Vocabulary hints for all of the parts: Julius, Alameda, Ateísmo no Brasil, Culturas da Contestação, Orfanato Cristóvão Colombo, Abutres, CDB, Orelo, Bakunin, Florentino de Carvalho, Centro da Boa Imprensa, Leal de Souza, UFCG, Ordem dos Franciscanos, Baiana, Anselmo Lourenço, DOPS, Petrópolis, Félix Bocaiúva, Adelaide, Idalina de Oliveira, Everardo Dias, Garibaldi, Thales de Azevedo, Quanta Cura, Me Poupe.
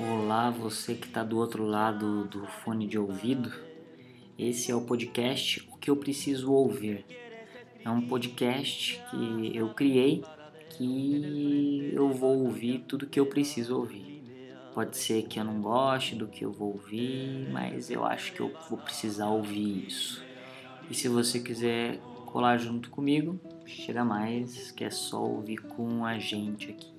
Olá, você que está do outro lado do fone de ouvido. Esse é o podcast O que eu preciso ouvir. É um podcast que eu criei, que eu vou ouvir tudo que eu preciso ouvir. Pode ser que eu não goste do que eu vou ouvir, mas eu acho que eu vou precisar ouvir isso. E se você quiser colar junto comigo, chega mais, que é só ouvir com a gente aqui.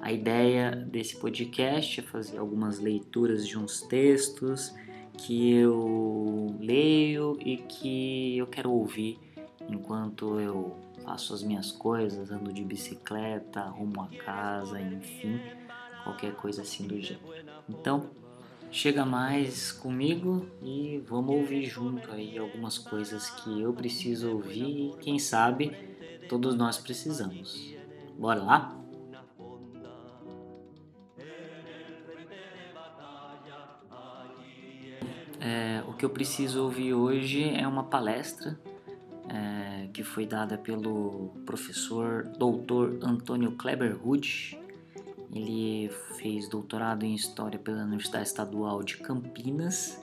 A ideia desse podcast é fazer algumas leituras de uns textos que eu leio e que eu quero ouvir enquanto eu faço as minhas coisas, ando de bicicleta, arrumo a casa, enfim, qualquer coisa assim do gênero. Então, chega mais comigo e vamos ouvir junto aí algumas coisas que eu preciso ouvir e quem sabe todos nós precisamos. Bora lá? O que eu preciso ouvir hoje é uma palestra que foi dada pelo professor doutor Antônio Kleber Rude. Ele fez doutorado em História pela Universidade Estadual de Campinas.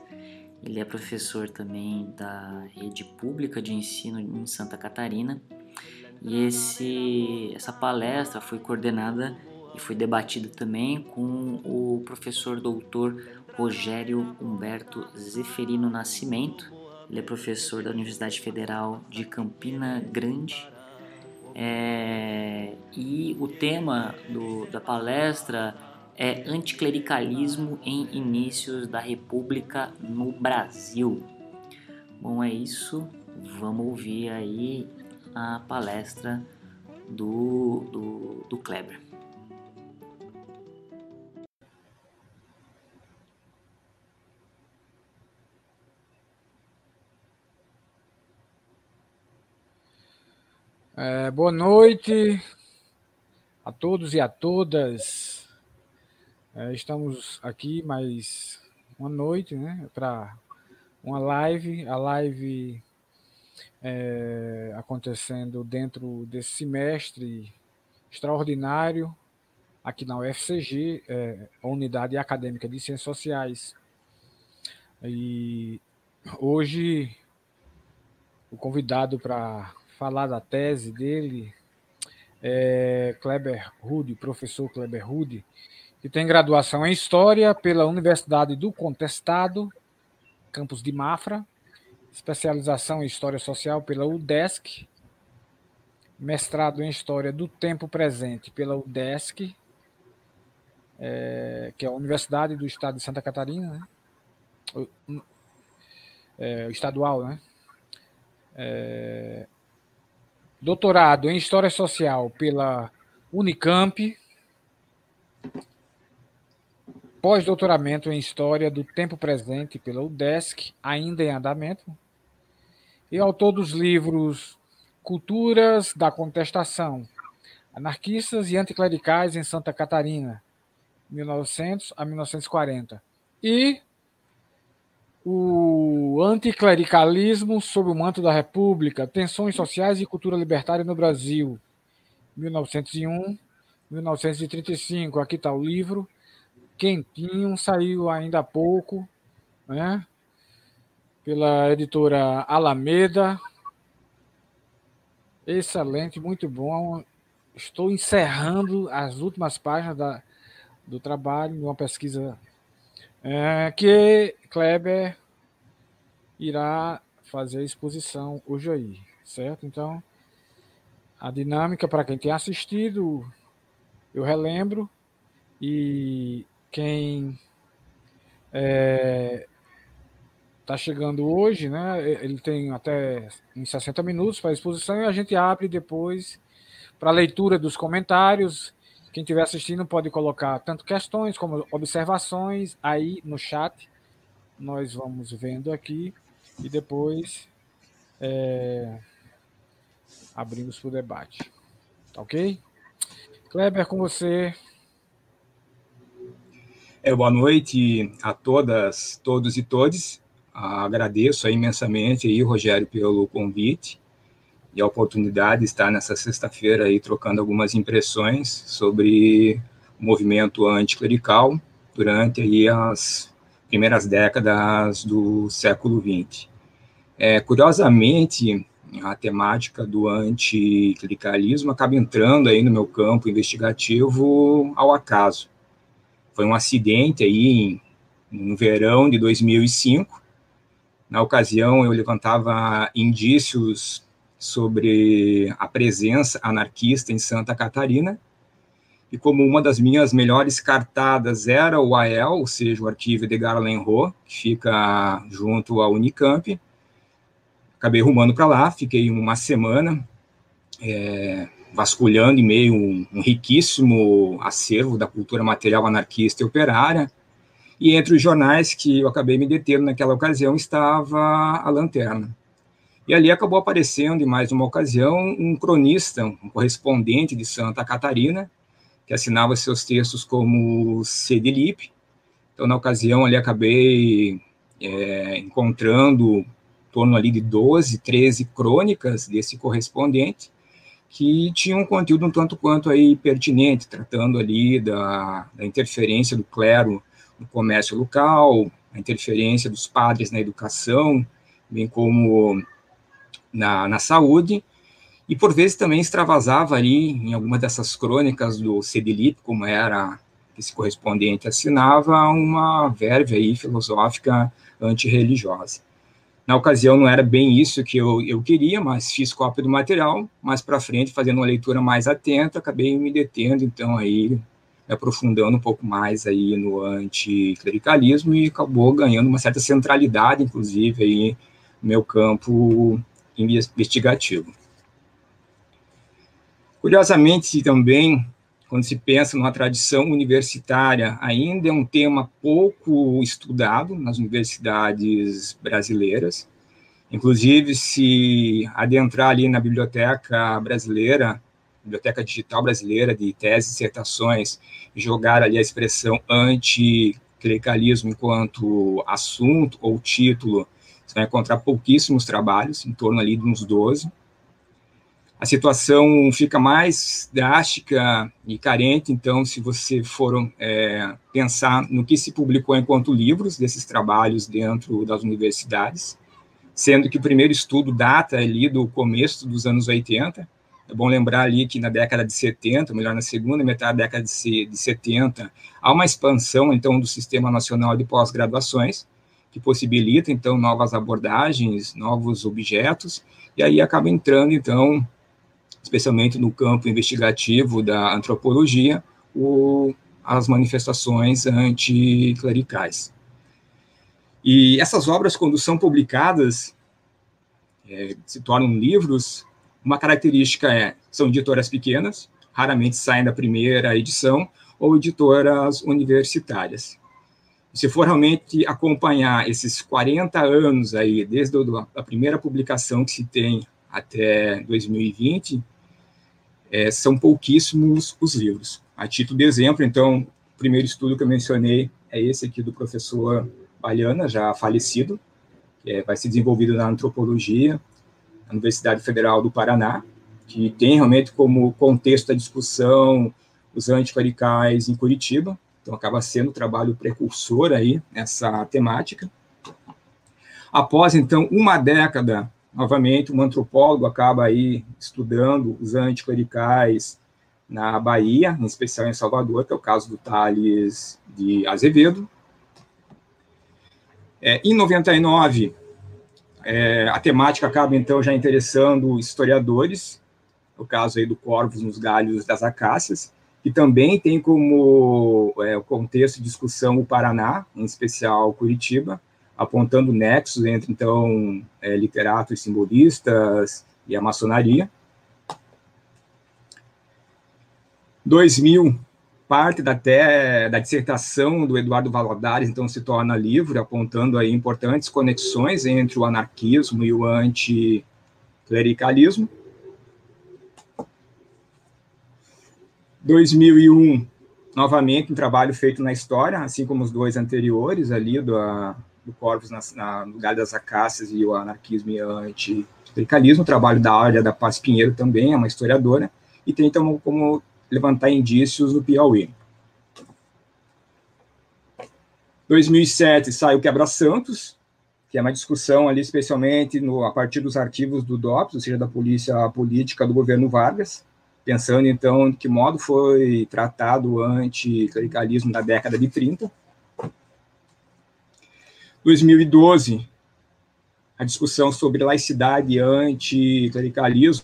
Ele é professor também da rede pública de ensino em Santa Catarina. E essa palestra foi coordenada e foi debatida também com o professor doutor Rogério Humberto Zeferino Nascimento. Ele é professor da Universidade Federal de Campina Grande. E o tema da palestra é Anticlericalismo em Inícios da República no Brasil. Bom, é isso. Vamos ouvir aí a palestra do Kleber. Boa noite a todos e a todas. Estamos aqui mais uma noite, né, para uma live. A live acontecendo dentro desse semestre extraordinário aqui na UFCG, a Unidade Acadêmica de Ciências Sociais. E hoje o convidado para falar da tese dele, Kleber Rude, professor Kleber Rude, que tem graduação em História pela Universidade do Contestado, campus de Mafra, especialização em História Social pela UDESC, mestrado em História do Tempo Presente pela UDESC, que é a Universidade do Estado de Santa Catarina, né? Estadual, né? Doutorado em História Social pela Unicamp, pós-doutoramento em História do Tempo Presente pela UDESC, ainda em andamento, e autor dos livros Culturas da Contestação, Anarquistas e Anticlericais em Santa Catarina, 1900 a 1940, e O Anticlericalismo sob o Manto da República, Tensões Sociais e Cultura Libertária no Brasil, 1901-1935. Aqui está o livro, quentinho, saiu ainda há pouco, né, pela editora Alameda. Excelente, muito bom. Estou encerrando as últimas páginas do trabalho, de uma pesquisa que Kleber irá fazer a exposição hoje aí, certo? Então, a dinâmica, para quem tem assistido, eu relembro, e quem está chegando hoje, né, ele tem até uns 60 minutos para a exposição, e a gente abre depois para a leitura dos comentários. Quem estiver assistindo pode colocar tanto questões como observações aí no chat. Nós vamos vendo aqui e depois abrimos para o debate. Tá ok? Kleber, com você. Boa noite a todas, todos e todes. Agradeço imensamente aí, Rogério, pelo convite e a oportunidade de estar nessa sexta-feira aí trocando algumas impressões sobre o movimento anticlerical durante aí as primeiras décadas do século XX. Curiosamente, a temática do anticlericalismo acaba entrando aí no meu campo investigativo ao acaso. Foi um acidente aí no verão de 2005. Na ocasião, eu levantava indícios sobre a presença anarquista em Santa Catarina, e como uma das minhas melhores cartadas era o AEL, ou seja, o Arquivo Edgard Leuenroth, que fica junto à Unicamp, acabei rumando para lá, fiquei uma semana vasculhando em meio a um riquíssimo acervo da cultura material anarquista e operária, e entre os jornais que eu acabei me detendo naquela ocasião estava a Lanterna. E ali acabou aparecendo, em mais uma ocasião, um cronista, um correspondente de Santa Catarina, que assinava seus textos como Cedilip. Então, na ocasião, ali acabei encontrando em torno ali de 12, 13 crônicas desse correspondente, que tinha um conteúdo um tanto quanto aí pertinente, tratando ali da interferência do clero no comércio local, a interferência dos padres na educação, bem como na saúde, e por vezes também extravasava ali em alguma dessas crônicas do Cedilip, como era esse correspondente assinava, uma verve aí filosófica antirreligiosa. Na ocasião não era bem isso que eu queria, mas fiz cópia do material, mas para frente, fazendo uma leitura mais atenta, acabei me detendo, então aí, me aprofundando um pouco mais aí no anticlericalismo e acabou ganhando uma certa centralidade, inclusive, aí no meu campo investigativo. Curiosamente também, quando se pensa numa tradição universitária, ainda é um tema pouco estudado nas universidades brasileiras. Inclusive, se adentrar ali na biblioteca brasileira, biblioteca digital brasileira de teses e dissertações, e jogar ali a expressão anticlericalismo enquanto assunto ou título, você vai encontrar pouquíssimos trabalhos, em torno ali de uns 12. A situação fica mais drástica e carente, então, se você for pensar no que se publicou enquanto livros desses trabalhos dentro das universidades, sendo que o primeiro estudo data ali do começo dos anos 80, é bom lembrar ali que na década de 70, melhor, na segunda metade da década de 70, há uma expansão, então, do Sistema Nacional de Pós-Graduações, que possibilita, então, novas abordagens, novos objetos, e aí acaba entrando, então, especialmente no campo investigativo da antropologia, as manifestações anticlericais. E essas obras, quando são publicadas, se tornam livros, uma característica são editoras pequenas, raramente saem da primeira edição, ou editoras universitárias. Se for realmente acompanhar esses 40 anos aí, desde a primeira publicação que se tem até 2020, são pouquíssimos os livros. A título de exemplo, então, o primeiro estudo que eu mencionei é esse aqui do professor Baiana, já falecido, que vai ser desenvolvido na antropologia, na Universidade Federal do Paraná, que tem realmente como contexto a discussão os anticlericais em Curitiba. Então, acaba sendo um trabalho precursor aí nessa temática. Após, então, uma década, novamente, um antropólogo acaba aí estudando os anticlericais na Bahia, em especial em Salvador, que é o caso do Thales de Azevedo. Em 99, a temática acaba, então, já interessando historiadores, o caso aí do Corvos nos galhos das acácias, que também tem como o contexto de discussão o Paraná, em especial Curitiba, apontando nexos entre, então, literatos simbolistas e a maçonaria. 2000, parte da dissertação do Eduardo Valadares, então, se torna livro, apontando aí importantes conexões entre o anarquismo e o anticlericalismo. 2001, novamente, um trabalho feito na história, assim como os dois anteriores, ali, do Corvos no Galho das Acácias e o Anarquismo e o Anticlericalismo, o trabalho da Áurea da Paz Pinheiro também, é uma historiadora, e tem, então, como levantar indícios do Piauí. 2007, sai o Quebra Santos, que é uma discussão ali, especialmente a partir dos arquivos do DOPS, ou seja, da polícia política do governo Vargas, pensando, então, de que modo foi tratado o anticlericalismo da década de 30. 2012, a discussão sobre laicidade e anticlericalismo,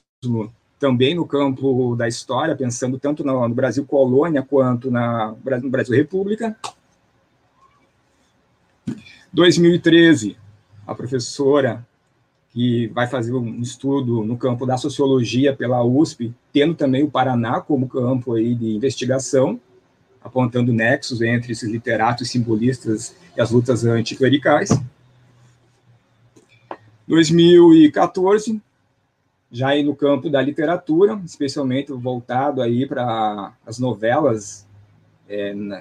também no campo da história, pensando tanto no Brasil colônia quanto no Brasil república. 2013, a professora que vai fazer um estudo no campo da sociologia pela USP, tendo também o Paraná como campo aí de investigação, apontando nexos entre esses literatos simbolistas e as lutas anticlericais. 2014, já aí no campo da literatura, especialmente voltado aí para as novelas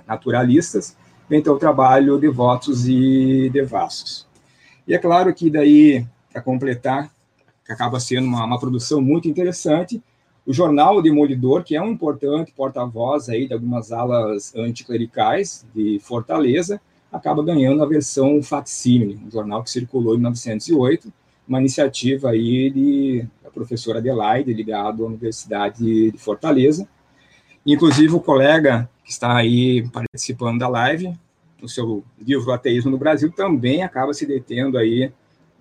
naturalistas, vem então o trabalho Devotos e Devassos. E é claro que daí, para completar, que acaba sendo uma produção muito interessante, o jornal O Demolidor, que é um importante porta-voz aí de algumas alas anticlericais de Fortaleza, acaba ganhando a versão facsímile, um jornal que circulou em 1908, uma iniciativa aí da professora Adelaide, ligada à Universidade de Fortaleza. Inclusive, o colega que está aí participando da live, no seu livro Ateísmo no Brasil, também acaba se detendo aí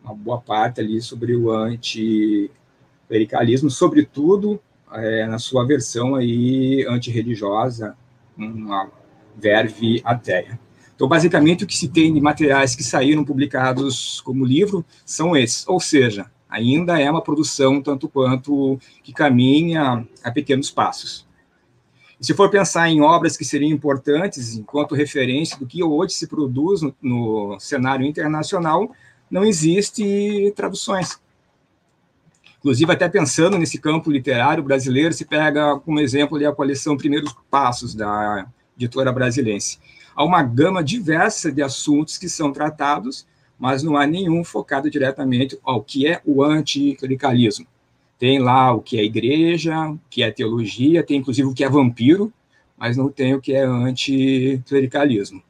uma boa parte ali sobre o anticlericalismo, sobretudo na sua versão aí antirreligiosa, uma verve ateia. Então, basicamente, o que se tem de materiais que saíram publicados como livro são esses, ou seja, ainda é uma produção tanto quanto que caminha a pequenos passos. Se for pensar em obras que seriam importantes enquanto referência do que hoje se produz no cenário internacional, não existe traduções. Inclusive, até pensando nesse campo literário brasileiro, se pega como exemplo ali a coleção Primeiros Passos, da editora Brasilense. Há uma gama diversa de assuntos que são tratados, mas não há nenhum focado diretamente ao que é o anticlericalismo. Tem lá o que é igreja, o que é teologia, tem inclusive o que é vampiro, mas não tem o que é anticlericalismo.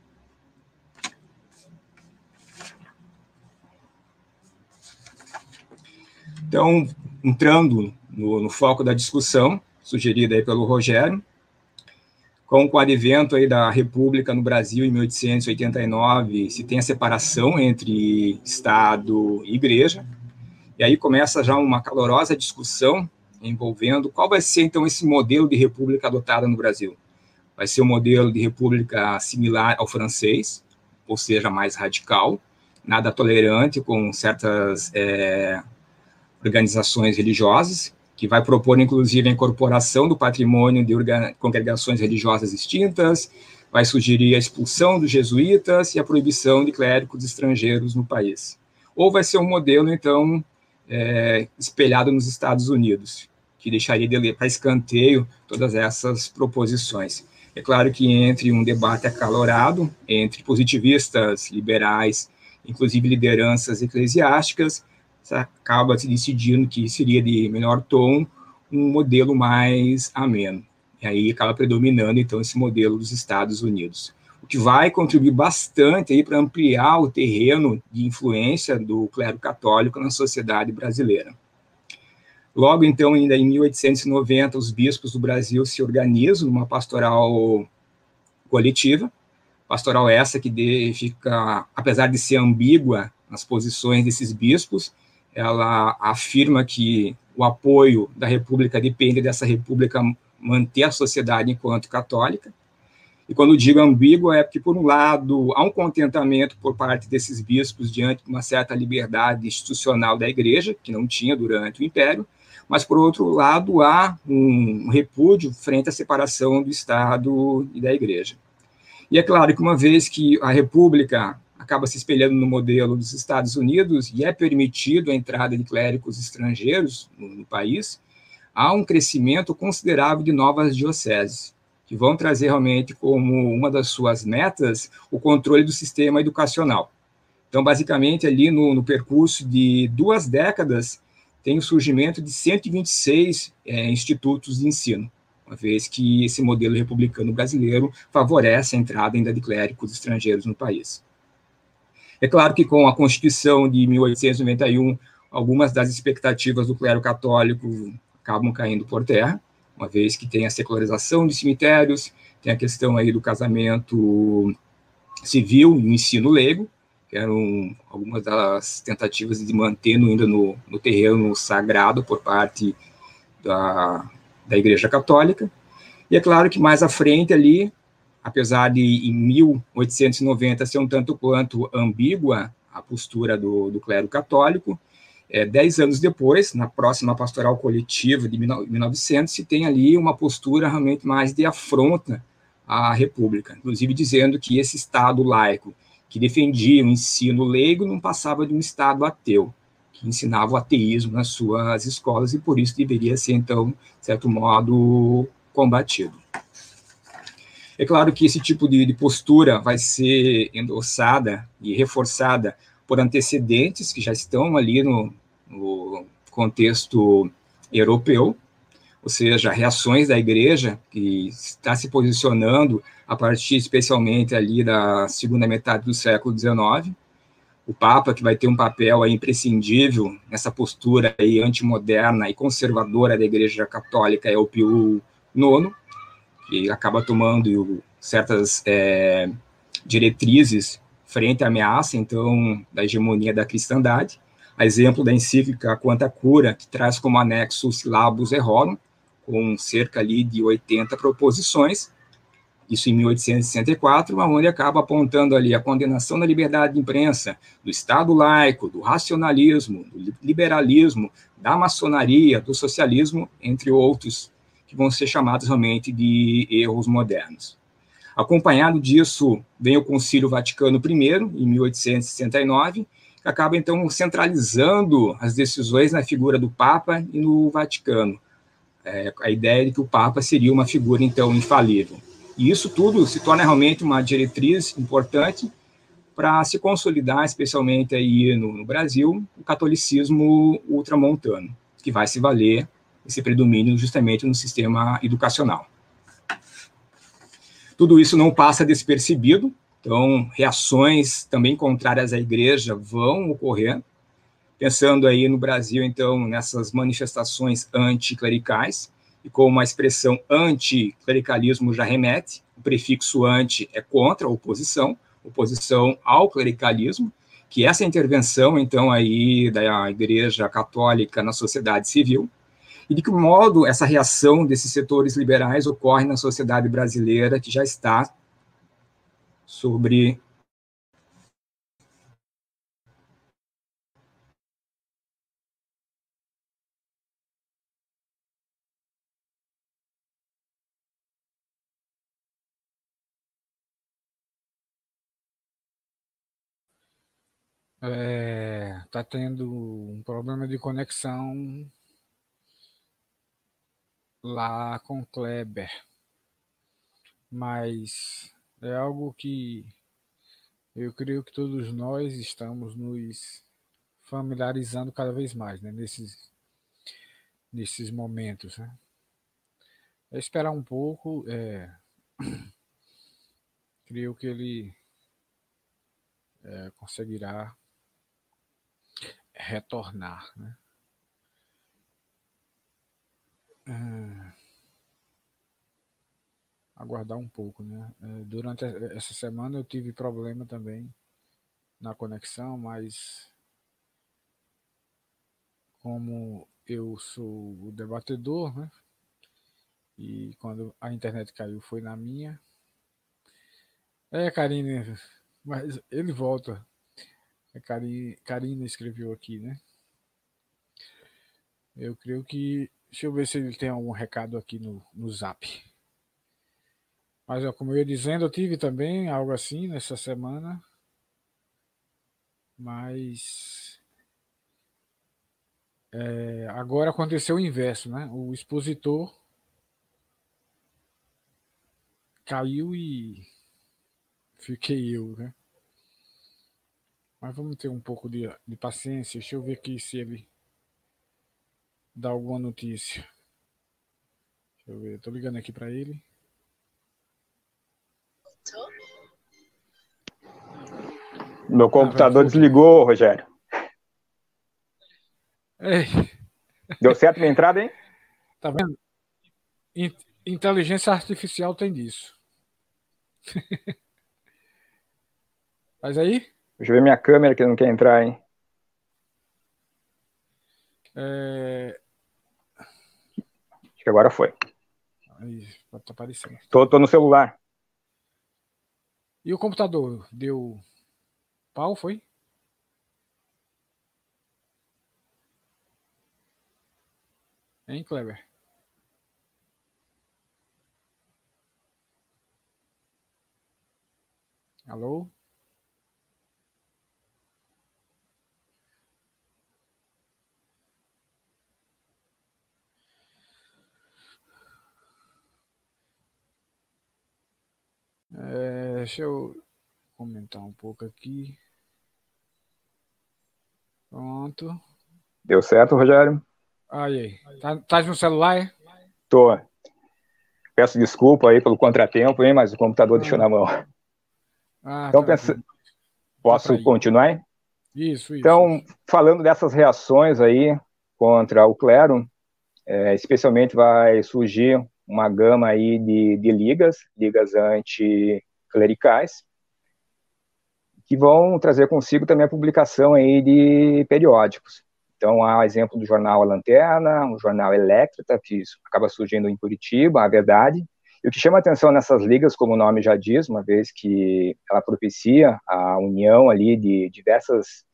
Então, entrando no foco da discussão, sugerida aí pelo Rogério, com o advento aí da República no Brasil em 1889, se tem a separação entre Estado e igreja. E aí começa já uma calorosa discussão envolvendo qual vai ser, então, esse modelo de república adotada no Brasil. Vai ser um modelo de república similar ao francês, ou seja, mais radical, nada tolerante com certas organizações religiosas, que vai propor, inclusive, a incorporação do patrimônio de congregações religiosas extintas, vai sugerir a expulsão dos jesuítas e a proibição de clérigos estrangeiros no país. Ou vai ser um modelo, então, espelhado nos Estados Unidos, que deixaria para escanteio todas essas proposições. É claro que entre um debate acalorado entre positivistas, liberais, inclusive lideranças eclesiásticas, acaba se decidindo que seria de melhor tom um modelo mais ameno. E aí acaba predominando, então, esse modelo dos Estados Unidos, o que vai contribuir bastante para ampliar o terreno de influência do clero católico na sociedade brasileira. Logo, então, ainda em 1890, os bispos do Brasil se organizam numa pastoral coletiva, pastoral essa que fica, apesar de ser ambígua nas posições desses bispos, ela afirma que o apoio da República depende dessa República manter a sociedade enquanto católica. E quando digo ambíguo é porque, por um lado, há um contentamento por parte desses bispos diante de uma certa liberdade institucional da igreja, que não tinha durante o Império, mas, por outro lado, há um repúdio frente à separação do Estado e da igreja. E é claro que, uma vez que a República acaba se espelhando no modelo dos Estados Unidos e é permitido a entrada de clérigos estrangeiros no país, há um crescimento considerável de novas dioceses, que vão trazer realmente como uma das suas metas o controle do sistema educacional. Então, basicamente, ali no percurso de 2 décadas, tem o surgimento de 126 institutos de ensino, uma vez que esse modelo republicano brasileiro favorece a entrada ainda de clérigos estrangeiros no país. É claro que com a Constituição de 1891, algumas das expectativas do clero católico acabam caindo por terra, uma vez que tem a secularização de cemitérios, tem a questão aí do casamento civil e o ensino leigo, que eram algumas das tentativas de manter ainda no terreno sagrado por parte da Igreja Católica. E é claro que mais à frente ali, apesar de em 1890 ser um tanto quanto ambígua a postura do clero católico, 10 anos depois, na próxima pastoral coletiva de 1900, se tem ali uma postura realmente mais de afronta à República, inclusive dizendo que esse Estado laico que defendia o ensino leigo não passava de um Estado ateu, que ensinava o ateísmo nas suas escolas e por isso deveria ser, então, de certo modo, combatido. É claro que esse tipo de postura vai ser endossada e reforçada por antecedentes que já estão ali no contexto europeu, ou seja, reações da Igreja que está se posicionando a partir especialmente ali da segunda metade do século XIX, o Papa que vai ter um papel aí imprescindível nessa postura aí antimoderna e conservadora da Igreja Católica é o Pio IX, que acaba tomando certas diretrizes frente à ameaça, então, da hegemonia da cristandade, a exemplo da encíclica Quanta Cura, que traz como anexo Syllabus Errorum, com cerca ali de 80 proposições, isso em 1864, onde acaba apontando ali a condenação da liberdade de imprensa, do Estado laico, do racionalismo, do liberalismo, da maçonaria, do socialismo, entre outros, que vão ser chamados realmente de erros modernos. Acompanhado disso, vem o Concílio Vaticano I, em 1869, que acaba, então, centralizando as decisões na figura do Papa e no Vaticano. A ideia de que o Papa seria uma figura, então, infalível. E isso tudo se torna realmente uma diretriz importante para se consolidar, especialmente aí no Brasil, o catolicismo ultramontano, que vai se valer esse predomínio justamente no sistema educacional. Tudo isso não passa despercebido, então reações também contrárias à Igreja vão ocorrer. Pensando aí no Brasil, então, nessas manifestações anticlericais, e como a expressão anticlericalismo já remete, o prefixo anti é contra, oposição ao clericalismo, que essa intervenção, então, aí da Igreja Católica na sociedade civil, e de que modo essa reação desses setores liberais ocorre na sociedade brasileira, que já está sobre... Tá tendo um problema de conexão lá com Kleber, mas é algo que eu creio que todos nós estamos nos familiarizando cada vez mais, né? Nesses momentos, né? É esperar um pouco, creio que ele conseguirá retornar, né? Aguardar um pouco, né? Durante essa semana eu tive problema também na conexão, mas como eu sou o debatedor, né? E quando a internet caiu foi na minha. Karine, mas ele volta. Karine escreveu aqui, né? Eu creio que... Deixa eu ver se ele tem algum recado aqui no Zap. Mas, como eu ia dizendo, eu tive também algo assim nessa semana. Mas Agora aconteceu o inverso, né? O expositor caiu e fiquei eu, né? Mas vamos ter um pouco de paciência. Deixa eu ver aqui se ele dá alguma notícia. Deixa eu ver, estou ligando aqui para ele. Meu computador desligou, Rogério. Ei. Deu certo minha entrada, hein? Tá vendo? Inteligência artificial tem disso. Faz aí? Deixa eu ver minha câmera que não quer entrar, hein? Acho que agora foi. Aí, tá aparecendo. Tô no celular. E o computador? Deu pau, foi? Hein, Kleber? Alô? Deixa eu comentar um pouco aqui. Pronto. Deu certo, Rogério? Aí, tá no celular, é? Tô. Peço desculpa aí pelo contratempo, hein, mas o computador deixou na mão. Então, posso continuar, hein? Isso. Então, falando dessas reações aí contra o clero, especialmente vai surgir uma gama aí de ligas anticlericais, que vão trazer consigo também a publicação aí de periódicos. Então, há exemplo do jornal A Lanterna, um jornal Eléctrita, que acaba surgindo em Curitiba, a Verdade. E o que chama a atenção nessas ligas, como o nome já diz, uma vez que ela propicia a união ali de diversas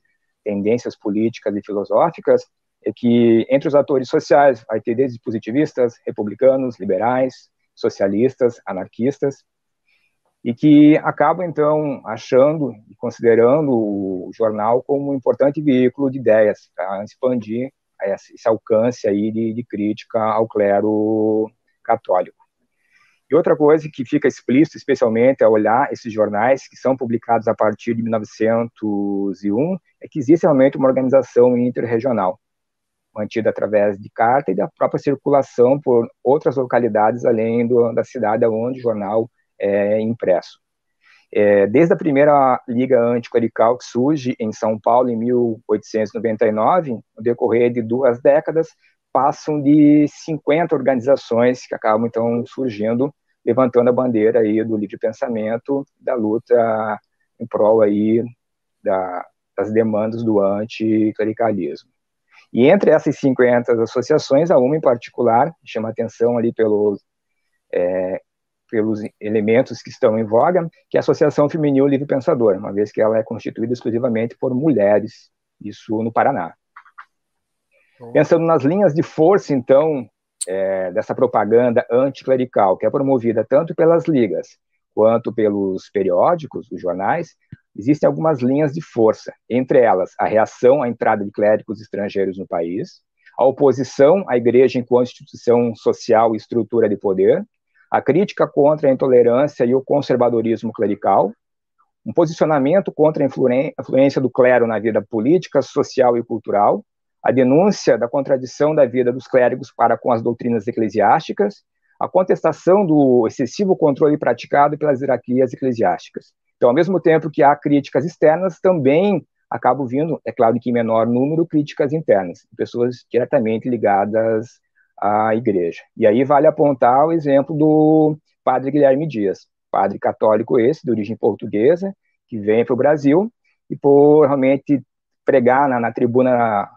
tendências políticas e filosóficas, é que entre os atores sociais vai ter desde positivistas, republicanos, liberais, socialistas, anarquistas, e que acabam, então, achando e considerando o jornal como um importante veículo de ideias para expandir esse alcance aí de crítica ao clero católico. E outra coisa que fica explícito, especialmente, ao olhar esses jornais que são publicados a partir de 1901, é que existe realmente uma organização interregional, mantida através de carta e da própria circulação por outras localidades além da cidade onde o jornal é impresso. Desde a primeira Liga Anticlerical, que surge em São Paulo em 1899, no decorrer de 2 décadas, passam de 50 organizações que acabam, então, surgindo, levantando a bandeira aí do livre pensamento, da luta em prol aí das demandas do anticlericalismo. E entre essas 50 associações, há uma em particular, que chama atenção ali pelos elementos que estão em voga, que é a Associação Feminil Livre Pensador, uma vez que ela é constituída exclusivamente por mulheres, isso no Paraná. Pensando nas linhas de força, então, dessa propaganda anticlerical, que é promovida tanto pelas ligas quanto pelos periódicos, os jornais, existem algumas linhas de força, entre elas a reação à entrada de clérigos estrangeiros no país, a oposição à igreja enquanto instituição social e estrutura de poder, a crítica contra a intolerância e o conservadorismo clerical, um posicionamento contra a influência do clero na vida política, social e cultural, a denúncia da contradição da vida dos clérigos para com as doutrinas eclesiásticas, a contestação do excessivo controle praticado pelas hierarquias eclesiásticas. Então, ao mesmo tempo que há críticas externas, também acabam vindo, é claro que em menor número, críticas internas, pessoas diretamente ligadas à igreja. E aí vale apontar o exemplo do padre Guilherme Dias, padre católico esse, de origem portuguesa, que vem para o Brasil, e por realmente pregar na tribuna,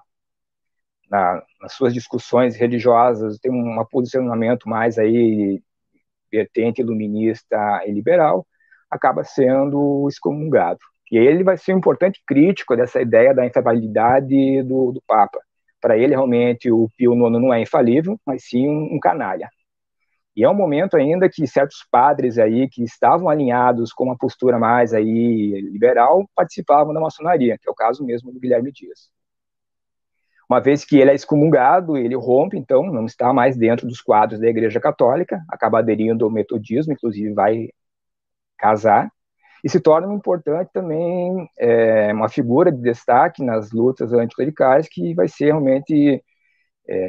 nas suas discussões religiosas, tem um posicionamento mais aí, vertente iluminista e liberal, acaba sendo excomungado. E ele vai ser um importante crítico dessa ideia da infalibilidade do Papa. Para ele, realmente, o Pio IX não é infalível, mas sim um canalha. E é um momento ainda que certos padres aí, que estavam alinhados com uma postura mais aí liberal, participavam da maçonaria, que é o caso mesmo do Guilherme Dias. uma vez que ele é excomungado, ele rompe, então, não está mais dentro dos quadros da Igreja Católica, acaba aderindo ao metodismo, inclusive vai casar, e se torna um importante também, uma figura de destaque nas lutas anticlericais, que vai ser realmente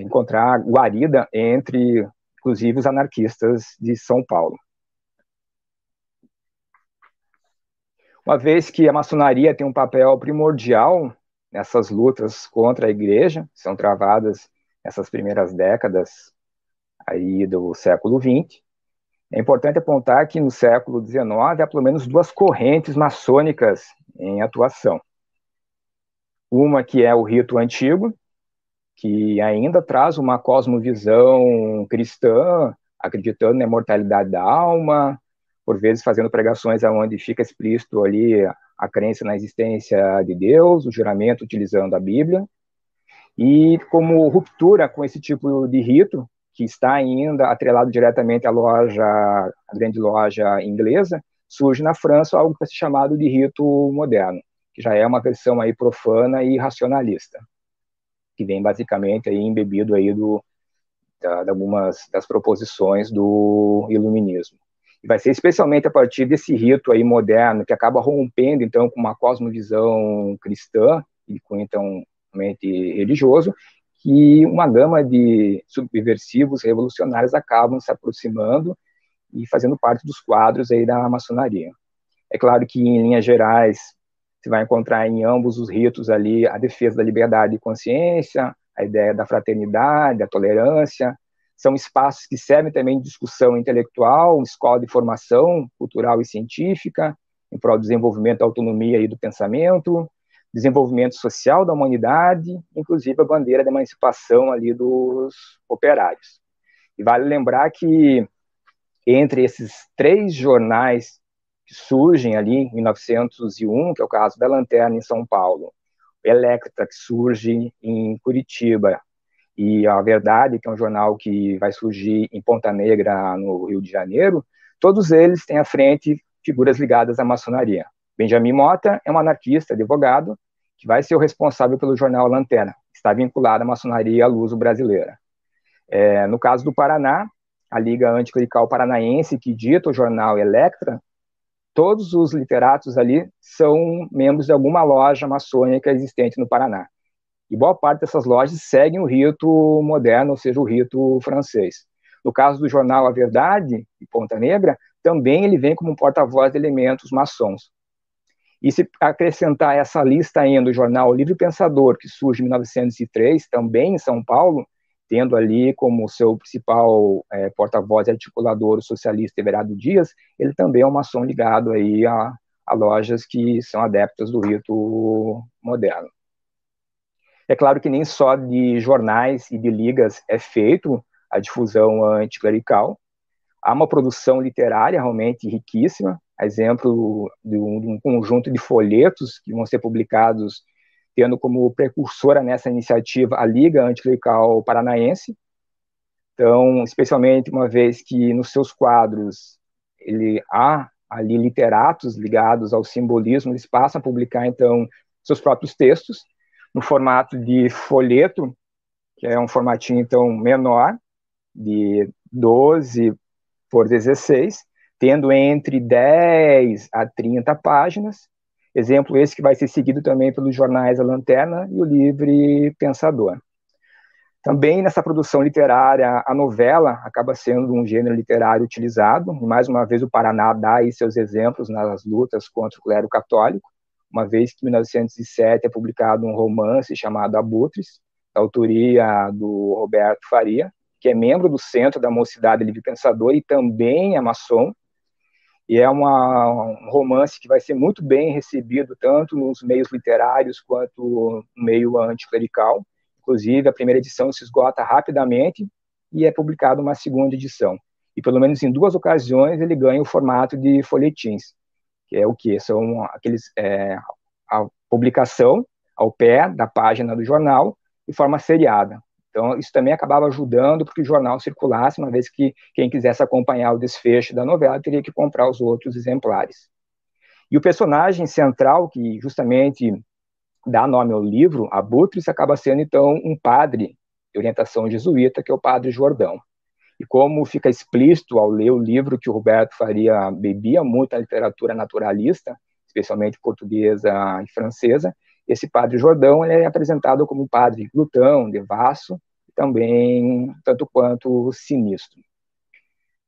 encontrar guarida entre, inclusive, os anarquistas de São Paulo. Uma vez que a maçonaria tem um papel primordial nessas lutas contra a Igreja, que são travadas nessas primeiras décadas aí do século XX, é importante apontar que no século XIX há pelo menos duas correntes maçônicas em atuação. Uma que é o rito antigo, que ainda traz uma cosmovisão cristã, acreditando na imortalidade da alma, por vezes fazendo pregações onde fica explícito ali a crença na existência de Deus, o juramento utilizando a Bíblia, e como ruptura com esse tipo de rito, que está ainda atrelado diretamente à grande loja inglesa, surge na França algo que é chamado de rito moderno, que já é uma versão aí profana e racionalista, que vem basicamente aí embebido aí de algumas das proposições do iluminismo. Vai ser especialmente a partir desse rito aí moderno, que acaba rompendo, então, com uma cosmovisão cristã e com, então, mente religioso, que uma gama de subversivos revolucionários acabam se aproximando e fazendo parte dos quadros aí da maçonaria. É claro que, em linhas gerais, se vai encontrar em ambos os ritos ali a defesa da liberdade de consciência, a ideia da fraternidade, da tolerância. São espaços que servem também de discussão intelectual, escola de formação cultural e científica, em prol do desenvolvimento da autonomia e do pensamento, desenvolvimento social da humanidade, inclusive a bandeira da emancipação ali dos operários. E vale lembrar que entre esses três jornais que surgem ali em 1901, que é o caso da Lanterna em São Paulo, Electra, que surge em Curitiba, e a Verdade, que é um jornal que vai surgir em Ponta Negra, no Rio de Janeiro, todos eles têm à frente figuras ligadas à maçonaria. Benjamin Mota é um anarquista, advogado, que vai ser o responsável pelo jornal Lanterna, que está vinculado à maçonaria luso-brasileira. No caso do Paraná, a Liga Anticlerical Paranaense, que dita o jornal Electra, todos os literatos ali são membros de alguma loja maçônica existente no Paraná. E boa parte dessas lojas seguem o rito moderno, ou seja, o rito francês. No caso do jornal A Verdade, de Ponta Negra, também ele vem como porta-voz de elementos maçons. E se acrescentar essa lista ainda o jornal Livre Pensador, que surge em 1903, também em São Paulo, tendo ali como seu principal porta-voz e articulador o socialista Everardo Dias, ele também é um maçom ligado aí a lojas que são adeptas do rito moderno. É claro que nem só de jornais e de ligas é feito a difusão anticlerical. Há uma produção literária realmente riquíssima, exemplo de um conjunto de folhetos que vão ser publicados, tendo como precursora nessa iniciativa a Liga Anticlerical Paranaense. Então, especialmente uma vez que nos seus quadros há ali literatos ligados ao simbolismo, eles passam a publicar, então, seus próprios textos, no formato de folheto, que é um formatinho, então, menor, de 12 por 16, tendo entre 10 a 30 páginas, exemplo esse que vai ser seguido também pelos jornais A Lanterna e o Livre Pensador. Também nessa produção literária, a novela acaba sendo um gênero literário utilizado, e mais uma vez o Paraná dá aí seus exemplos nas lutas contra o clero católico, uma vez que em 1907 é publicado um romance chamado Abutres, da autoria do Roberto Faria, que é membro do Centro da Mocidade Livre Pensador e também é maçom, e é um romance que vai ser muito bem recebido tanto nos meios literários quanto no meio anticlerical, inclusive a primeira edição se esgota rapidamente e é publicada uma segunda edição, e pelo menos em duas ocasiões ele ganha o formato de folhetins, que é o que? São aqueles, a publicação ao pé da página do jornal, de forma seriada. Então, isso também acabava ajudando para que o jornal circulasse, uma vez que quem quisesse acompanhar o desfecho da novela teria que comprar os outros exemplares. E o personagem central, que justamente dá nome ao livro, Abutres, acaba sendo, então, um padre de orientação jesuíta, que é o padre Jordão. E como fica explícito ao ler o livro que o Roberto Faria bebia muito a literatura naturalista, especialmente portuguesa e francesa, esse padre Jordão ele é apresentado como um padre glutão, devasso, e também tanto quanto sinistro.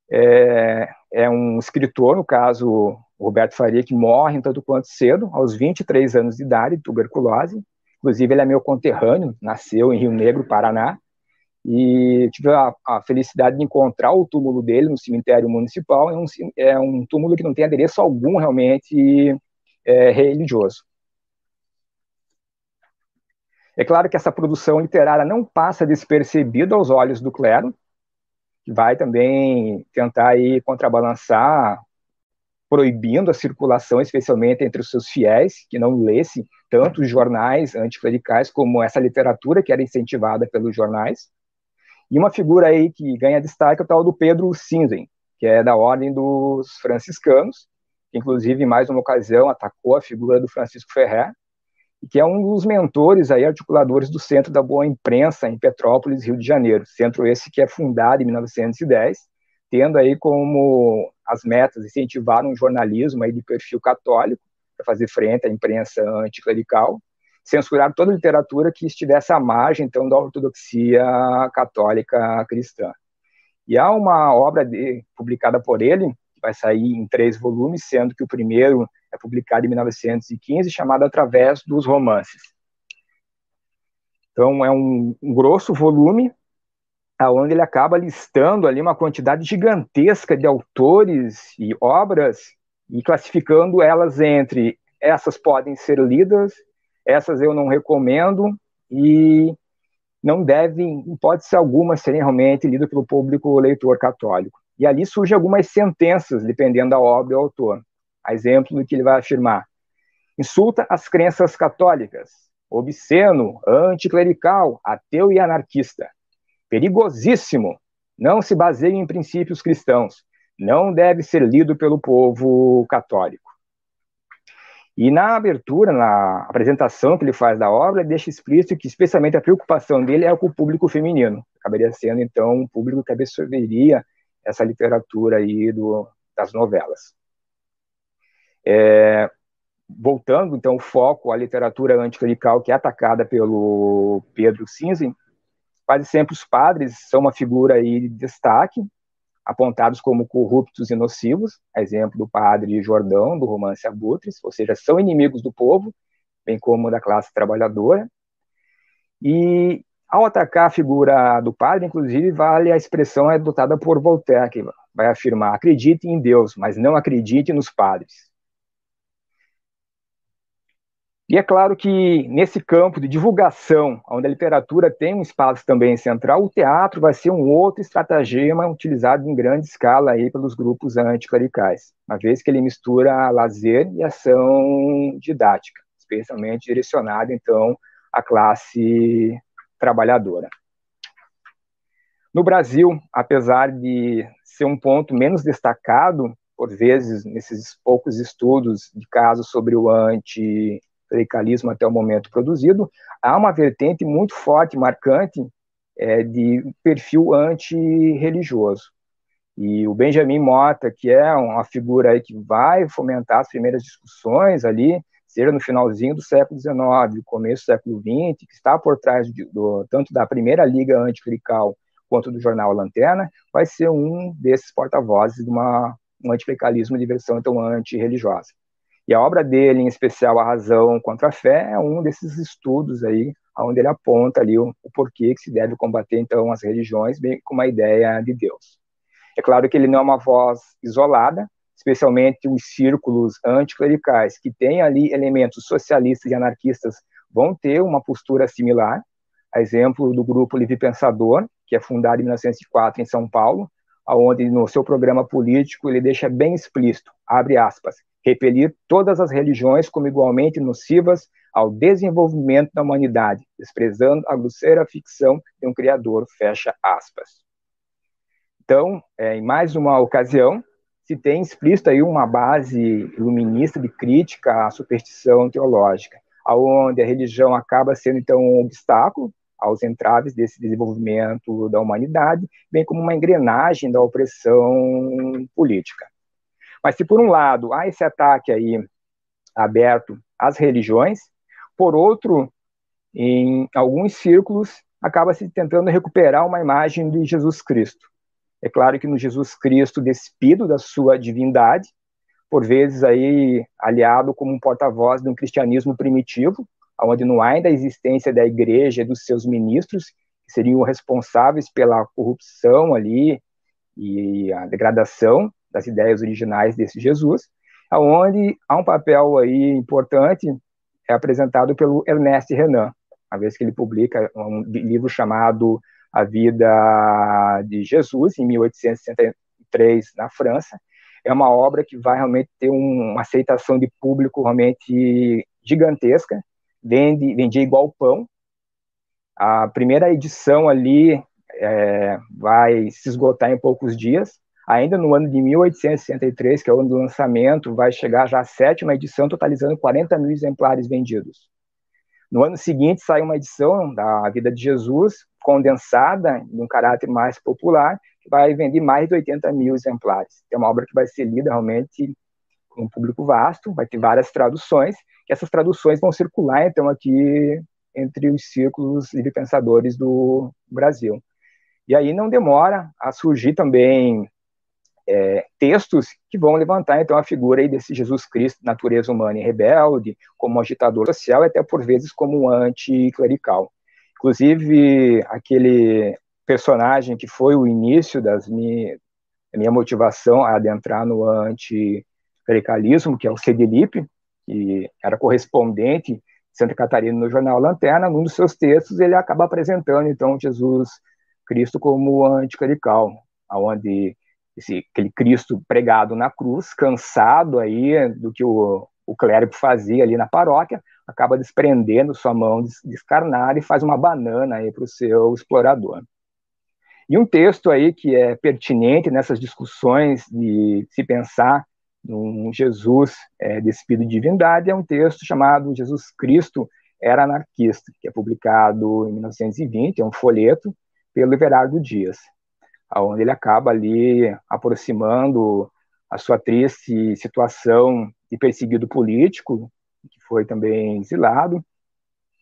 É um escritor, no caso, Roberto Faria, que morre tanto quanto cedo, aos 23 anos de idade, de tuberculose. Inclusive, ele é meu conterrâneo, nasceu em Rio Negro, Paraná, e tive a felicidade de encontrar o túmulo dele no cemitério municipal. É um túmulo que não tem adereço algum, realmente, religioso. É claro que essa produção literária não passa despercebida aos olhos do clero, que vai também tentar aí contrabalançar, proibindo a circulação, especialmente entre os seus fiéis, que não lessem tanto os jornais anticlericais como essa literatura que era incentivada pelos jornais. E uma figura aí que ganha destaque é o tal do Pedro Sinzen, que é da ordem dos franciscanos, que inclusive, em mais uma ocasião, atacou a figura do Francisco Ferrer, que é um dos mentores aí, articuladores do Centro da Boa Imprensa em Petrópolis, Rio de Janeiro. Centro esse que é fundado em 1910, tendo aí como as metas incentivar um jornalismo aí de perfil católico para fazer frente à imprensa anticlerical, censurar toda a literatura que estivesse à margem, então, da ortodoxia católica cristã. E há uma obra publicada por ele, que vai sair em 3 volumes, sendo que o primeiro é publicado em 1915, chamado Através dos Romances. Então, é um grosso volume, onde ele acaba listando ali uma quantidade gigantesca de autores e obras, e classificando elas entre essas podem ser lidas, essas eu não recomendo, e não devem, em hipótese alguma, serem realmente lidas pelo público leitor católico. E ali surgem algumas sentenças, dependendo da obra e do autor. A exemplo do que ele vai afirmar: insulta as crenças católicas, obsceno, anticlerical, ateu e anarquista, perigosíssimo, não se baseia em princípios cristãos, não deve ser lido pelo povo católico. E na abertura, na apresentação que ele faz da obra, ele deixa explícito que especialmente a preocupação dele é com o público feminino, acabaria sendo então um público que absorveria essa literatura aí das novelas. Voltando, então, o foco à literatura anticlerical que é atacada pelo Pedro Sinzen, quase sempre os padres são uma figura aí de destaque, apontados como corruptos e nocivos, a exemplo do padre Jordão, do romance Abutres, ou seja, são inimigos do povo, bem como da classe trabalhadora. E, ao atacar a figura do padre, inclusive, vale a expressão adotada por Voltaire, que vai afirmar: acredite em Deus, mas não acredite nos padres. E é claro que, nesse campo de divulgação, onde a literatura tem um espaço também central, o teatro vai ser um outro estratagema utilizado em grande escala aí pelos grupos anticlericais, uma vez que ele mistura lazer e ação didática, especialmente direcionada, então, à classe trabalhadora. No Brasil, apesar de ser um ponto menos destacado, por vezes, nesses poucos estudos de casos sobre o anticlericalismo até o momento produzido, há uma vertente muito forte, marcante, de perfil antirreligioso. E o Benjamin Mota, que é uma figura aí que vai fomentar as primeiras discussões ali, seja no finalzinho do século XIX, começo do século XX, que está por trás tanto da primeira liga anticlerical quanto do jornal Lanterna, vai ser um desses porta-vozes de um anticlericalismo de versão então antirreligiosa. E a obra dele, em especial A Razão contra a Fé, é um desses estudos aí, onde ele aponta ali o porquê que se deve combater então as religiões, bem como a ideia de Deus. É claro que ele não é uma voz isolada, especialmente os círculos anticlericais, que têm ali elementos socialistas e anarquistas, vão ter uma postura similar, a exemplo do grupo Livre Pensador, que é fundado em 1904 em São Paulo, onde no seu programa político ele deixa bem explícito, abre aspas, repelir todas as religiões como igualmente nocivas ao desenvolvimento da humanidade, desprezando a grosseira ficção de um criador, fecha aspas. Então, em mais uma ocasião, se tem explícito aí uma base iluminista de crítica à superstição teológica, onde a religião acaba sendo, então, um obstáculo aos entraves desse desenvolvimento da humanidade, bem como uma engrenagem da opressão política. Mas se, por um lado, há esse ataque aí aberto às religiões, por outro, em alguns círculos, acaba-se tentando recuperar uma imagem de Jesus Cristo. É claro que no Jesus Cristo despido da sua divindade, por vezes aí aliado como um porta-voz de um cristianismo primitivo, onde não há ainda a existência da igreja e dos seus ministros, que seriam responsáveis pela corrupção ali e a degradação das ideias originais desse Jesus, onde há um papel aí importante é apresentado pelo Ernest Renan, uma vez que ele publica um livro chamado A Vida de Jesus, em 1863, na França. É uma obra que vai realmente ter uma aceitação de público realmente gigantesca, vendia igual pão. A primeira edição ali vai se esgotar em poucos dias. Ainda no ano de 1863, que é o ano do lançamento, vai chegar já a 7ª edição, totalizando 40 mil exemplares vendidos. No ano seguinte, sai uma edição da Vida de Jesus, condensada, de um caráter mais popular, que vai vender mais de 80 mil exemplares. É uma obra que vai ser lida realmente com um público vasto, vai ter várias traduções, e essas traduções vão circular, então, aqui entre os círculos livre-pensadores do Brasil. E aí não demora a surgir também textos que vão levantar, então, a figura aí desse Jesus Cristo, natureza humana e rebelde, como agitador social e até, por vezes, como um anticlerical. Inclusive, aquele personagem que foi o início da minha motivação a adentrar no anticlericalismo, que é o Cedilip, que era correspondente de Santa Catarina no jornal Lanterna, num dos seus textos ele acaba apresentando, então, Jesus Cristo como anticlerical, onde aquele Cristo pregado na cruz, cansado aí do que o clérigo fazia ali na paróquia, acaba desprendendo sua mão descarnada e faz uma banana aí para o seu explorador. E um texto aí que é pertinente nessas discussões de se pensar num Jesus despido de divindade é um texto chamado Jesus Cristo Era Anarquista, que é publicado em 1920, é um folheto, pelo Everardo Dias, onde ele acaba ali aproximando a sua triste situação de perseguido político, que foi também exilado,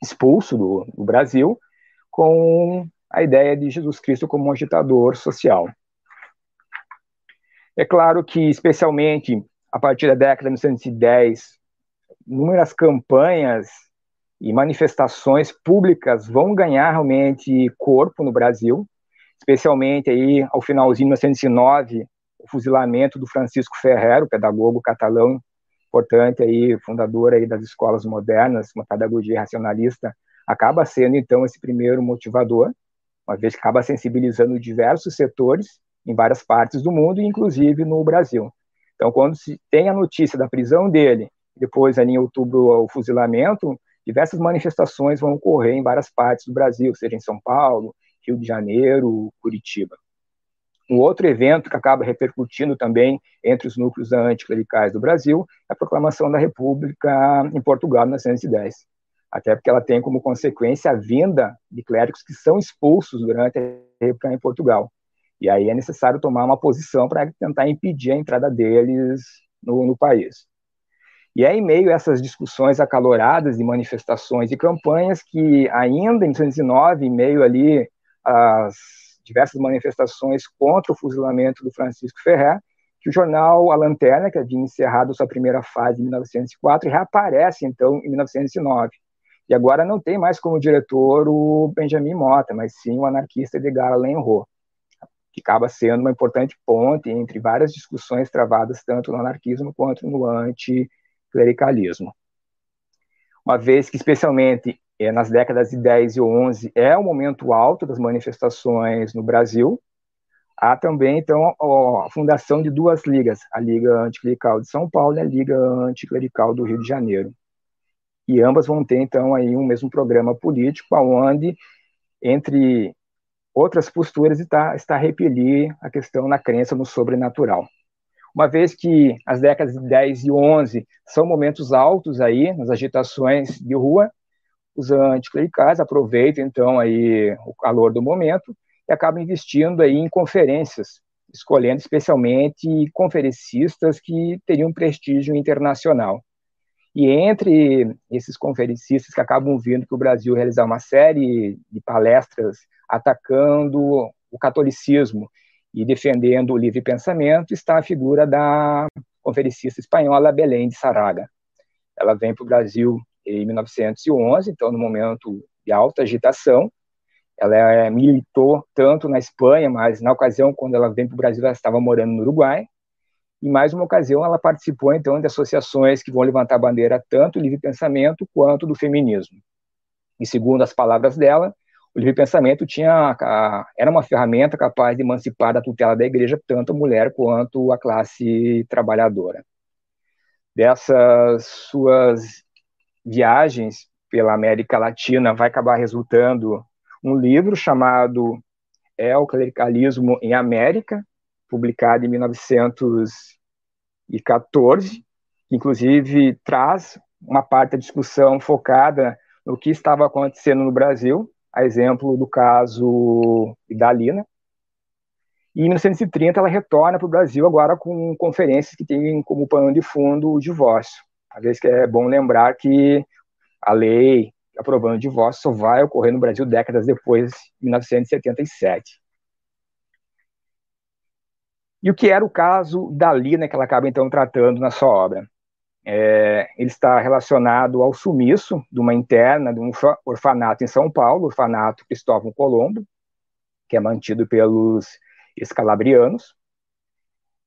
expulso do Brasil, com a ideia de Jesus Cristo como um agitador social. É claro que, especialmente a partir da década de 1910, inúmeras campanhas e manifestações públicas vão ganhar realmente corpo no Brasil, especialmente aí ao finalzinho de 1909, o fuzilamento do Francisco Ferrer, o pedagogo catalão, importante aí, fundador aí das escolas modernas, uma pedagogia racionalista, acaba sendo então esse primeiro motivador, uma vez que acaba sensibilizando diversos setores em várias partes do mundo, inclusive no Brasil. Então, quando se tem a notícia da prisão dele, depois ali em outubro o fuzilamento, diversas manifestações vão ocorrer em várias partes do Brasil, seja em São Paulo, Rio de Janeiro, Curitiba. Um outro evento que acaba repercutindo também entre os núcleos anticlericais do Brasil é a proclamação da República em Portugal, em 1910. Até porque ela tem como consequência a vinda de clérigos que são expulsos durante a República em Portugal. E aí é necessário tomar uma posição para tentar impedir a entrada deles no país. E é em meio a essas discussões acaloradas de manifestações e campanhas que ainda em 1909, em meio ali as diversas manifestações contra o fuzilamento do Francisco Ferrer, que o jornal A Lanterna, que havia encerrado sua primeira fase em 1904, reaparece, então, em 1909. E agora não tem mais como diretor o Benjamin Mota, mas sim o anarquista Edgard Leuenroth, que acaba sendo uma importante ponte entre várias discussões travadas tanto no anarquismo quanto no anticlericalismo. Uma vez que, especialmente, nas décadas de 10 e 11, é o momento alto das manifestações no Brasil. Há também, então, a fundação de duas ligas, a Liga Anticlerical de São Paulo e a Liga Anticlerical do Rio de Janeiro. E ambas vão ter, então, aí um mesmo programa político, onde, entre outras posturas, está repelir a questão na crença no sobrenatural. uma vez que as décadas de 10 e 11 são momentos altos aí nas agitações de rua, os anticlericais aproveitam, então, aí, o calor do momento e acabam investindo aí em conferências, escolhendo especialmente conferencistas que teriam prestígio internacional. E entre esses conferencistas que acabam vindo para o Brasil realizar uma série de palestras atacando o catolicismo e defendendo o livre pensamento, está a figura da conferencista espanhola Belén de Saraga. Ela vem para o Brasil em 1911, então, no momento de alta agitação. Ela militou tanto na Espanha, mas na ocasião, quando ela veio para o Brasil, ela estava morando no Uruguai. Em mais uma ocasião, ela participou, então, de associações que vão levantar a bandeira tanto do livre pensamento quanto do feminismo. E, segundo as palavras dela, o livre pensamento era uma ferramenta capaz de emancipar da tutela da igreja tanto a mulher quanto a classe trabalhadora. Dessas suas viagens pela América Latina vai acabar resultando um livro chamado O Clericalismo em América, publicado em 1914, que inclusive traz uma parte da discussão focada no que estava acontecendo no Brasil, a exemplo do caso Idalina. E em 1930 ela retorna para o Brasil agora com conferências que têm como pano de fundo o divórcio. Às vezes é bom lembrar que a lei aprovando o divórcio só vai ocorrer no Brasil décadas depois, em 1977. E o que era o caso Idalina, que ela acaba então tratando na sua obra? Ele está relacionado ao sumiço de uma interna de um orfanato em São Paulo, o Orfanato Cristóvão Colombo, que é mantido pelos escalabrianos.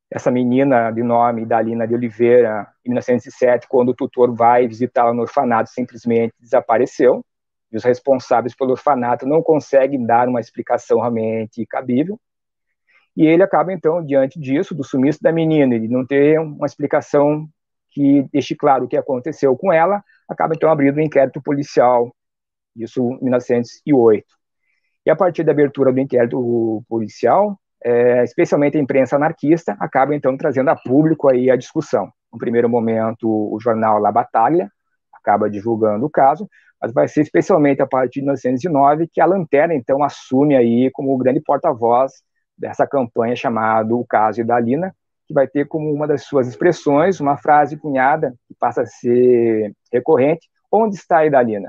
Essa menina de nome Idalina de Oliveira, em 1907, quando o tutor vai visitá-la no orfanato, simplesmente desapareceu, e os responsáveis pelo orfanato não conseguem dar uma explicação realmente cabível. E ele acaba, então, diante disso, do sumiço da menina, ele não ter uma explicação que deixe claro o que aconteceu com ela, acaba, então, abrindo um inquérito policial, isso em 1908. E a partir da abertura do inquérito policial, especialmente a imprensa anarquista, acaba, então, trazendo a público aí a discussão. No primeiro momento, o jornal La Battaglia acaba divulgando o caso, mas vai ser especialmente a partir de 1909 que a Lanterna, então, assume aí como o grande porta-voz dessa campanha chamada O Caso Idalina, que vai ter como uma das suas expressões uma frase cunhada que passa a ser recorrente: onde está a Idalina?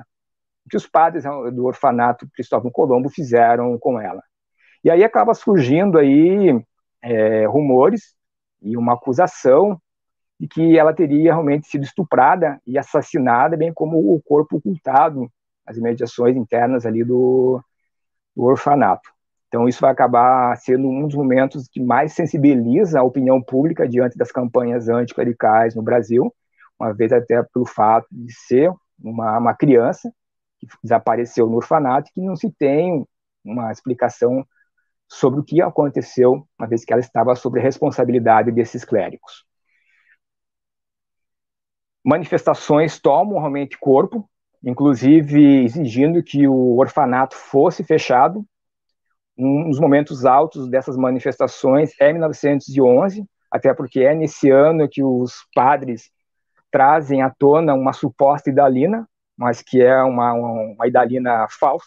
O que os padres do orfanato Cristóvão Colombo fizeram com ela. E aí acaba surgindo aí rumores e uma acusação de que ela teria realmente sido estuprada e assassinada, bem como o corpo ocultado nas imediações internas ali do orfanato. Então, isso vai acabar sendo um dos momentos que mais sensibiliza a opinião pública diante das campanhas anticlericais no Brasil, uma vez até pelo fato de ser uma criança que desapareceu no orfanato e que não se tem uma explicação sobre o que aconteceu, uma vez que ela estava sob a responsabilidade desses clérigos. Manifestações tomam realmente corpo, inclusive exigindo que o orfanato fosse fechado. Um dos momentos altos dessas manifestações é 1911, até porque é nesse ano que os padres trazem à tona uma suposta Idalina, mas que é uma Idalina falsa,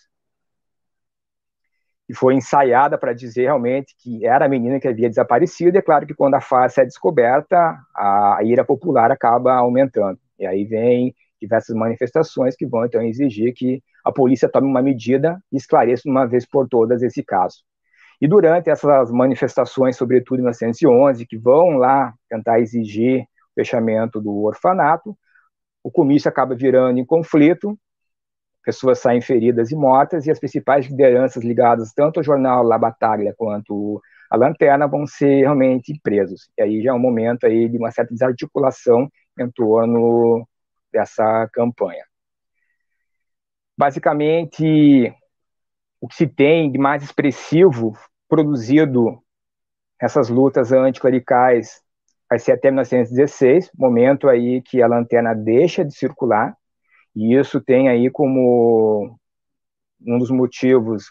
que foi ensaiada para dizer realmente que era a menina que havia desaparecido. É claro que quando a face é descoberta, a ira popular acaba aumentando. E aí vem diversas manifestações que vão, então, exigir que a polícia tome uma medida e esclareça de uma vez por todas esse caso. E durante essas manifestações, sobretudo em 1911, que vão lá tentar exigir o fechamento do orfanato, o comício acaba virando em conflito, pessoas saem feridas e mortas, e as principais lideranças ligadas tanto ao jornal La Battaglia quanto à Lanterna vão ser realmente presos. E aí já é um momento aí de uma certa desarticulação em torno dessa campanha. Basicamente, o que se tem de mais expressivo produzido nessas lutas anticlericais vai ser até 1916, momento aí que a Lanterna deixa de circular, e isso tem aí como um dos motivos: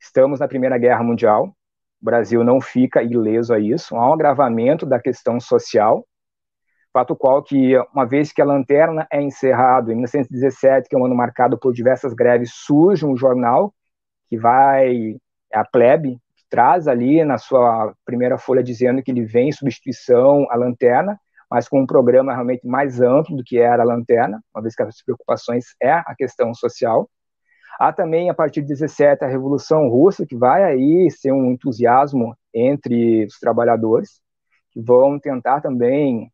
estamos na Primeira Guerra Mundial, O Brasil não fica ileso a isso. Há um agravamento da questão social, fato qual que, uma vez que a Lanterna é encerrado em 1917, que é um ano marcado por diversas greves, surge um jornal que vai, a Plebe, que traz ali na sua primeira folha dizendo que ele vem em substituição à Lanterna, mas com um programa realmente mais amplo do que era a Lanterna, uma vez que as preocupações é a questão social. Há também, a partir de 17, a Revolução Russa, que vai aí ser um entusiasmo entre os trabalhadores, que vão tentar também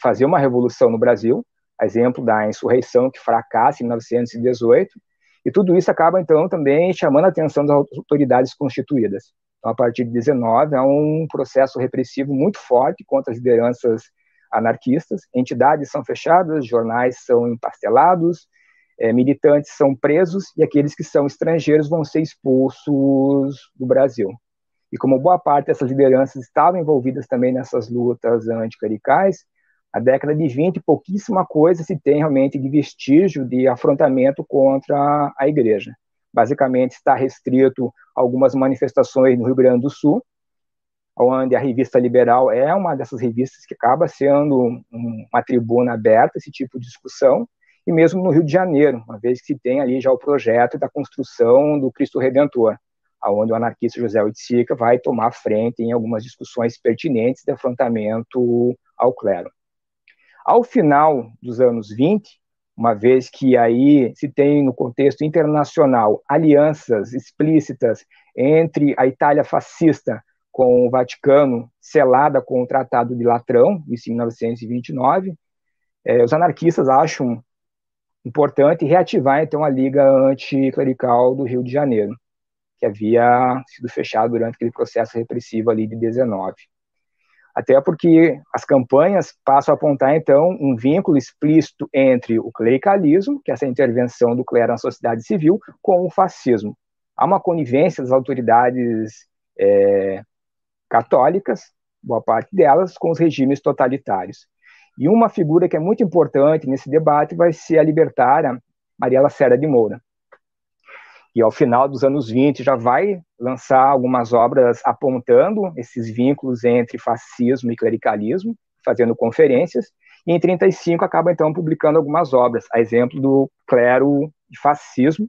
fazer uma revolução no Brasil, a exemplo da insurreição que fracassa em 1918, e tudo isso acaba, então, também chamando a atenção das autoridades constituídas. Então, a partir de 19, há um processo repressivo muito forte contra as lideranças anarquistas, entidades são fechadas, jornais são empastelados, militantes são presos e aqueles que são estrangeiros vão ser expulsos do Brasil. E como boa parte dessas lideranças estavam envolvidas também nessas lutas anticlericais, a década de 20, pouquíssima coisa se tem realmente de vestígio de afrontamento contra a Igreja. Basicamente está restrito a algumas manifestações no Rio Grande do Sul, onde a Revista Liberal é uma dessas revistas que acaba sendo uma tribuna aberta, esse tipo de discussão, e mesmo no Rio de Janeiro, uma vez que se tem ali já o projeto da construção do Cristo Redentor, onde o anarquista José Oiticica vai tomar frente em algumas discussões pertinentes de afrontamento ao clero. Ao final dos anos 20, uma vez que aí se tem no contexto internacional alianças explícitas entre a Itália fascista com o Vaticano, selada com o Tratado de Latrão, isso em 1929, os anarquistas acham importante reativar, então, a Liga Anticlerical do Rio de Janeiro, que havia sido fechada durante aquele processo repressivo ali de 19. Até porque as campanhas passam a apontar, então, um vínculo explícito entre o clericalismo, que é essa intervenção do clero na sociedade civil, com o fascismo. Há uma conivência das autoridades católicas, boa parte delas, com os regimes totalitários. E uma figura que é muito importante nesse debate vai ser a libertária Maria Lacerda de Moura. E ao final dos anos 20 já vai lançar algumas obras apontando esses vínculos entre fascismo e clericalismo, fazendo conferências, e em 1935 acaba então publicando algumas obras, a exemplo do Clero e Fascismo,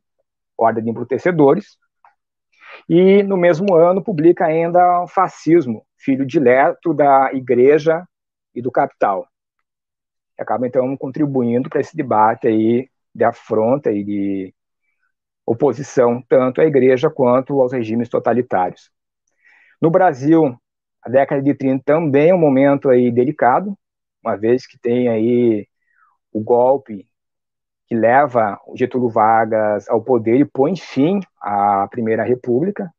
Ordem de Embrutecedores, e no mesmo ano publica ainda o Fascismo, Filho Dileto da Igreja e do Capital. Acaba, então, contribuindo para esse debate aí de afronta e de oposição tanto à Igreja quanto aos regimes totalitários. No Brasil, a década de 30 também é um momento aí delicado, uma vez que tem aí o golpe que leva o Getúlio Vargas ao poder e põe fim à Primeira República,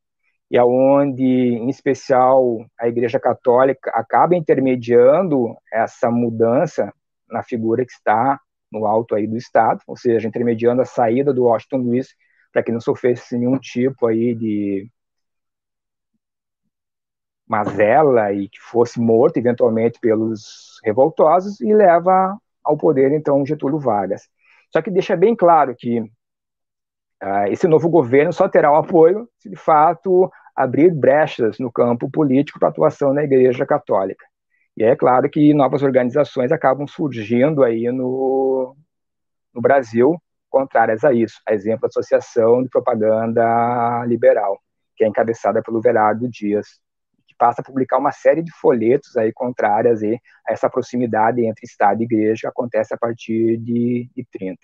e aonde, em especial, a Igreja Católica acaba intermediando essa mudança na figura que está no alto aí do Estado, ou seja, intermediando a saída do Washington Luiz para que não sofresse nenhum tipo aí de mazela e que fosse morto eventualmente pelos revoltosos, e leva ao poder então Getúlio Vargas. Só que deixa bem claro que esse novo governo só terá o apoio se de fato abrir brechas no campo político para a atuação da Igreja Católica. E é claro que novas organizações acabam surgindo aí no Brasil, contrárias a isso. A exemplo, a Associação de Propaganda Liberal, que é encabeçada pelo Everardo Dias, que passa a publicar uma série de folhetos aí contrárias aí a essa proximidade entre Estado e Igreja, que acontece a partir de 30.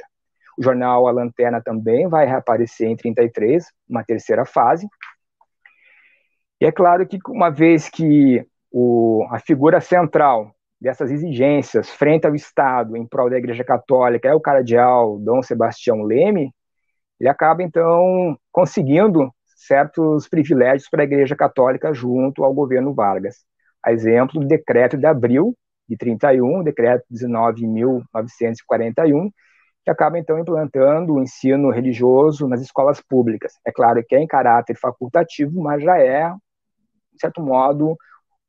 O jornal A Lanterna também vai reaparecer em 33, uma terceira fase. E é claro que, uma vez que a figura central dessas exigências frente ao Estado em prol da Igreja Católica é o cardeal Dom Sebastião Leme, ele acaba, então, conseguindo certos privilégios para a Igreja Católica junto ao governo Vargas. A exemplo do decreto de abril de 31, decreto 19.941, que acaba, então, implantando o ensino religioso nas escolas públicas. É claro que é em caráter facultativo, mas já é, de certo modo,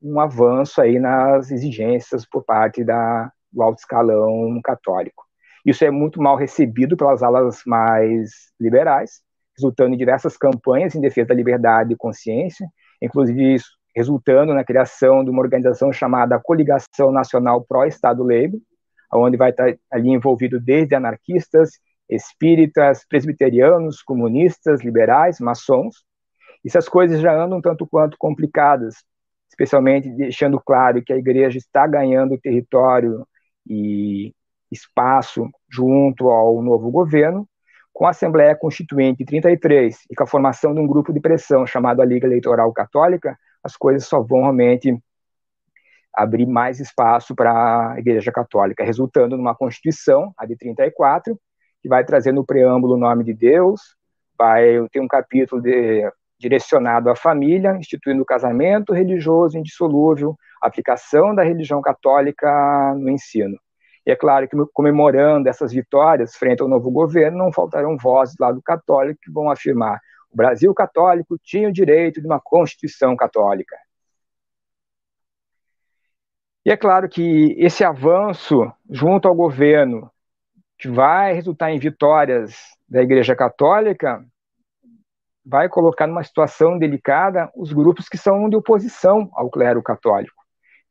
um avanço aí nas exigências por parte do alto escalão católico. Isso é muito mal recebido pelas alas mais liberais, resultando em diversas campanhas em defesa da liberdade e consciência, inclusive isso resultando na criação de uma organização chamada Coligação Nacional Pró-Estado Leigo, onde vai estar ali envolvido desde anarquistas, espíritas, presbiterianos, comunistas, liberais, maçons. Essas coisas já andam um tanto quanto complicadas, especialmente deixando claro que a igreja está ganhando território e espaço junto ao novo governo, com a Assembleia Constituinte de 1933 e com a formação de um grupo de pressão chamado a Liga Eleitoral Católica, as coisas só vão realmente abrir mais espaço para a Igreja Católica, resultando numa Constituição, a de 1934, que vai trazer no preâmbulo o nome de Deus, vai ter um capítulo direcionado à família, instituindo o casamento religioso indissolúvel, aplicação da religião católica no ensino. E é claro que, comemorando essas vitórias frente ao novo governo, não faltarão vozes lá do católico que vão afirmar: o Brasil católico tinha o direito de uma Constituição católica. E é claro que esse avanço junto ao governo, que vai resultar em vitórias da Igreja Católica, vai colocar numa situação delicada os grupos que são de oposição ao clero católico.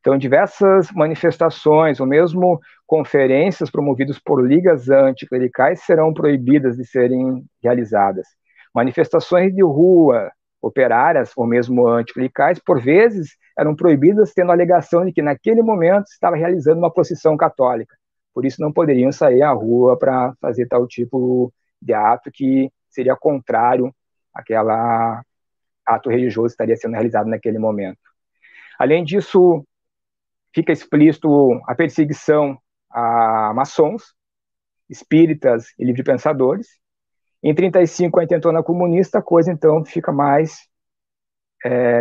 Então, diversas manifestações ou mesmo conferências promovidas por ligas anticlericais serão proibidas de serem realizadas. Manifestações de rua, operárias ou mesmo anticlericais, por vezes, eram proibidas, tendo a alegação de que naquele momento se estava realizando uma procissão católica. Por isso, não poderiam sair à rua para fazer tal tipo de ato que seria contrário àquele ato religioso que estaria sendo realizado naquele momento. Além disso, fica explícito a perseguição a maçons, espíritas e livre-pensadores. Em 1935, a intentona comunista, a coisa, então, fica mais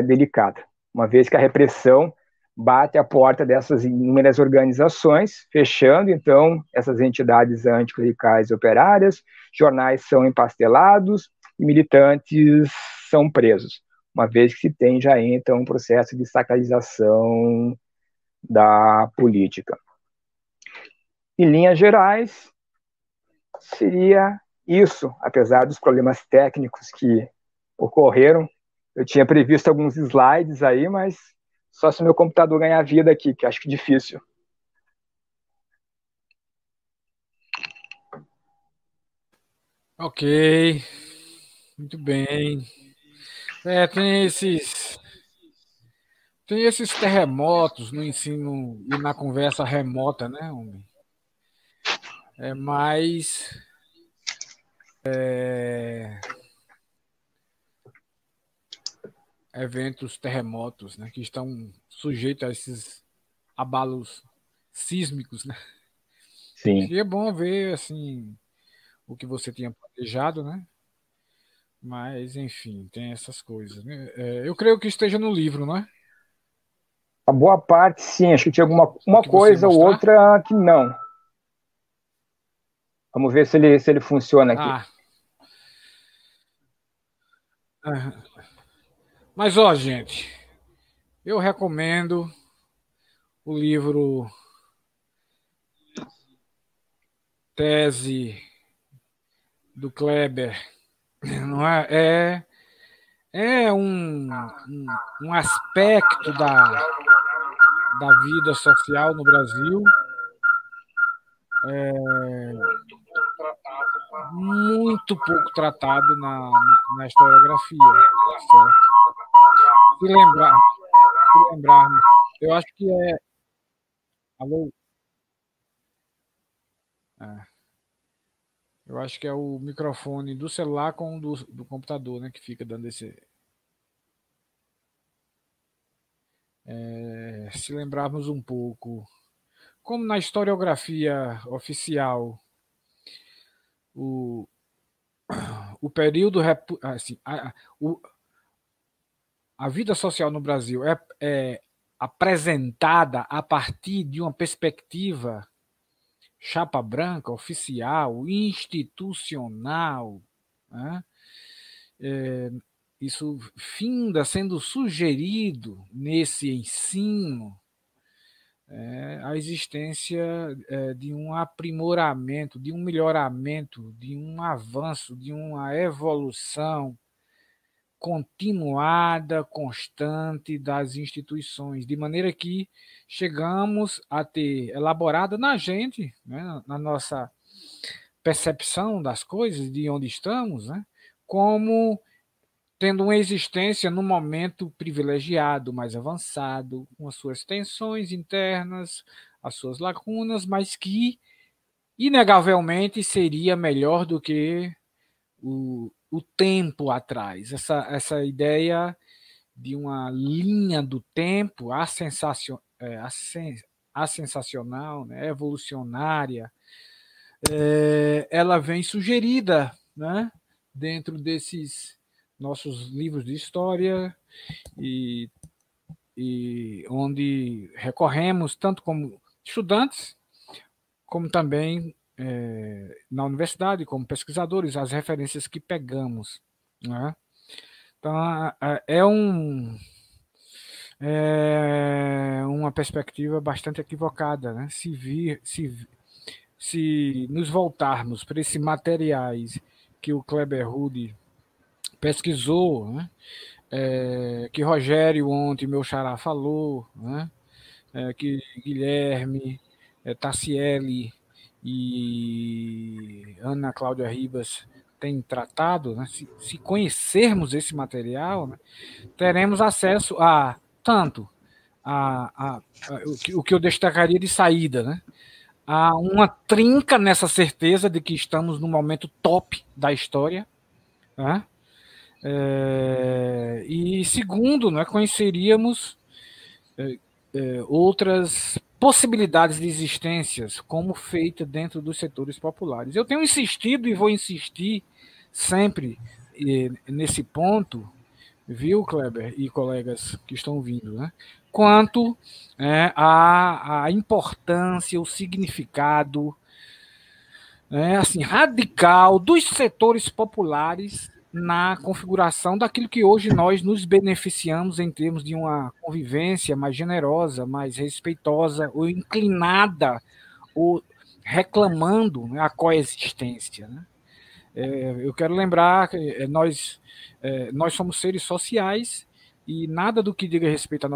delicada, uma vez que a repressão bate a porta dessas inúmeras organizações, fechando, então, essas entidades anticlericais operárias, jornais são empastelados e militantes são presos, uma vez que se tem já, então, um processo de sacralização da política. Em linhas gerais, seria isso, apesar dos problemas técnicos que ocorreram. Eu tinha previsto alguns slides aí, mas só se meu computador ganhar vida aqui, que acho que é difícil. Ok, muito bem. Tem esses terremotos no ensino e na conversa remota, né, homem? Eventos, terremotos, né, que estão sujeitos a esses abalos sísmicos, né? Sim. E é bom ver, assim, o que você tinha planejado, né? Mas, enfim, tem essas coisas, né? Eu creio que esteja no livro, né? A boa parte, sim. Acho que tinha uma coisa ou outra que não. Vamos ver se ele funciona aqui. Ah. Mas, ó, gente, eu recomendo o livro Tese do Kleber. Não é? É um aspecto da vida social no Brasil muito pouco tratado na historiografia, certo? Se lembrarmos, eu acho que é... Alô? Eu acho que é o microfone do celular com o do computador, né, que fica dando esse... Se lembrarmos um pouco, como na historiografia oficial, o período, assim, a vida social no Brasil é apresentada a partir de uma perspectiva chapa branca, oficial, institucional, né? Isso finda sendo sugerido nesse ensino a existência de um aprimoramento, de um melhoramento, de um avanço, de uma evolução continuada, constante das instituições, de maneira que chegamos a ter elaborada na gente, né, na nossa percepção das coisas, de onde estamos, né, como tendo uma existência num momento privilegiado, mais avançado, com as suas tensões internas, as suas lacunas, mas que, inegavelmente, seria melhor do que o tempo atrás, essa ideia de uma linha do tempo assensacional, né, evolucionária, ela vem sugerida, né, dentro desses nossos livros de história, e onde recorremos tanto como estudantes, como também na universidade, como pesquisadores, as referências que pegamos, né? Então, uma perspectiva bastante equivocada, né? Se nos voltarmos para esses materiais que o Kleber Rude pesquisou, né? Que Rogério ontem, meu xará, falou, né? Que Guilherme, Tassielli e Ana Cláudia Ribas tem tratado, né? Se conhecermos esse material, né, teremos acesso a tanto o que eu destacaria de saída, né, a uma trinca nessa certeza de que estamos no momento top da história, né, e segundo, né, conheceríamos outras possibilidades de existências, como feita dentro dos setores populares. Eu tenho insistido e vou insistir sempre nesse ponto, viu, Kleber e colegas que estão ouvindo, né, quanto à importância, o significado, né, assim, radical dos setores populares na configuração daquilo que hoje nós nos beneficiamos em termos de uma convivência mais generosa, mais respeitosa, ou inclinada, ou reclamando, né, a coexistência, né? Eu quero lembrar que nós somos seres sociais e nada do que diga respeito à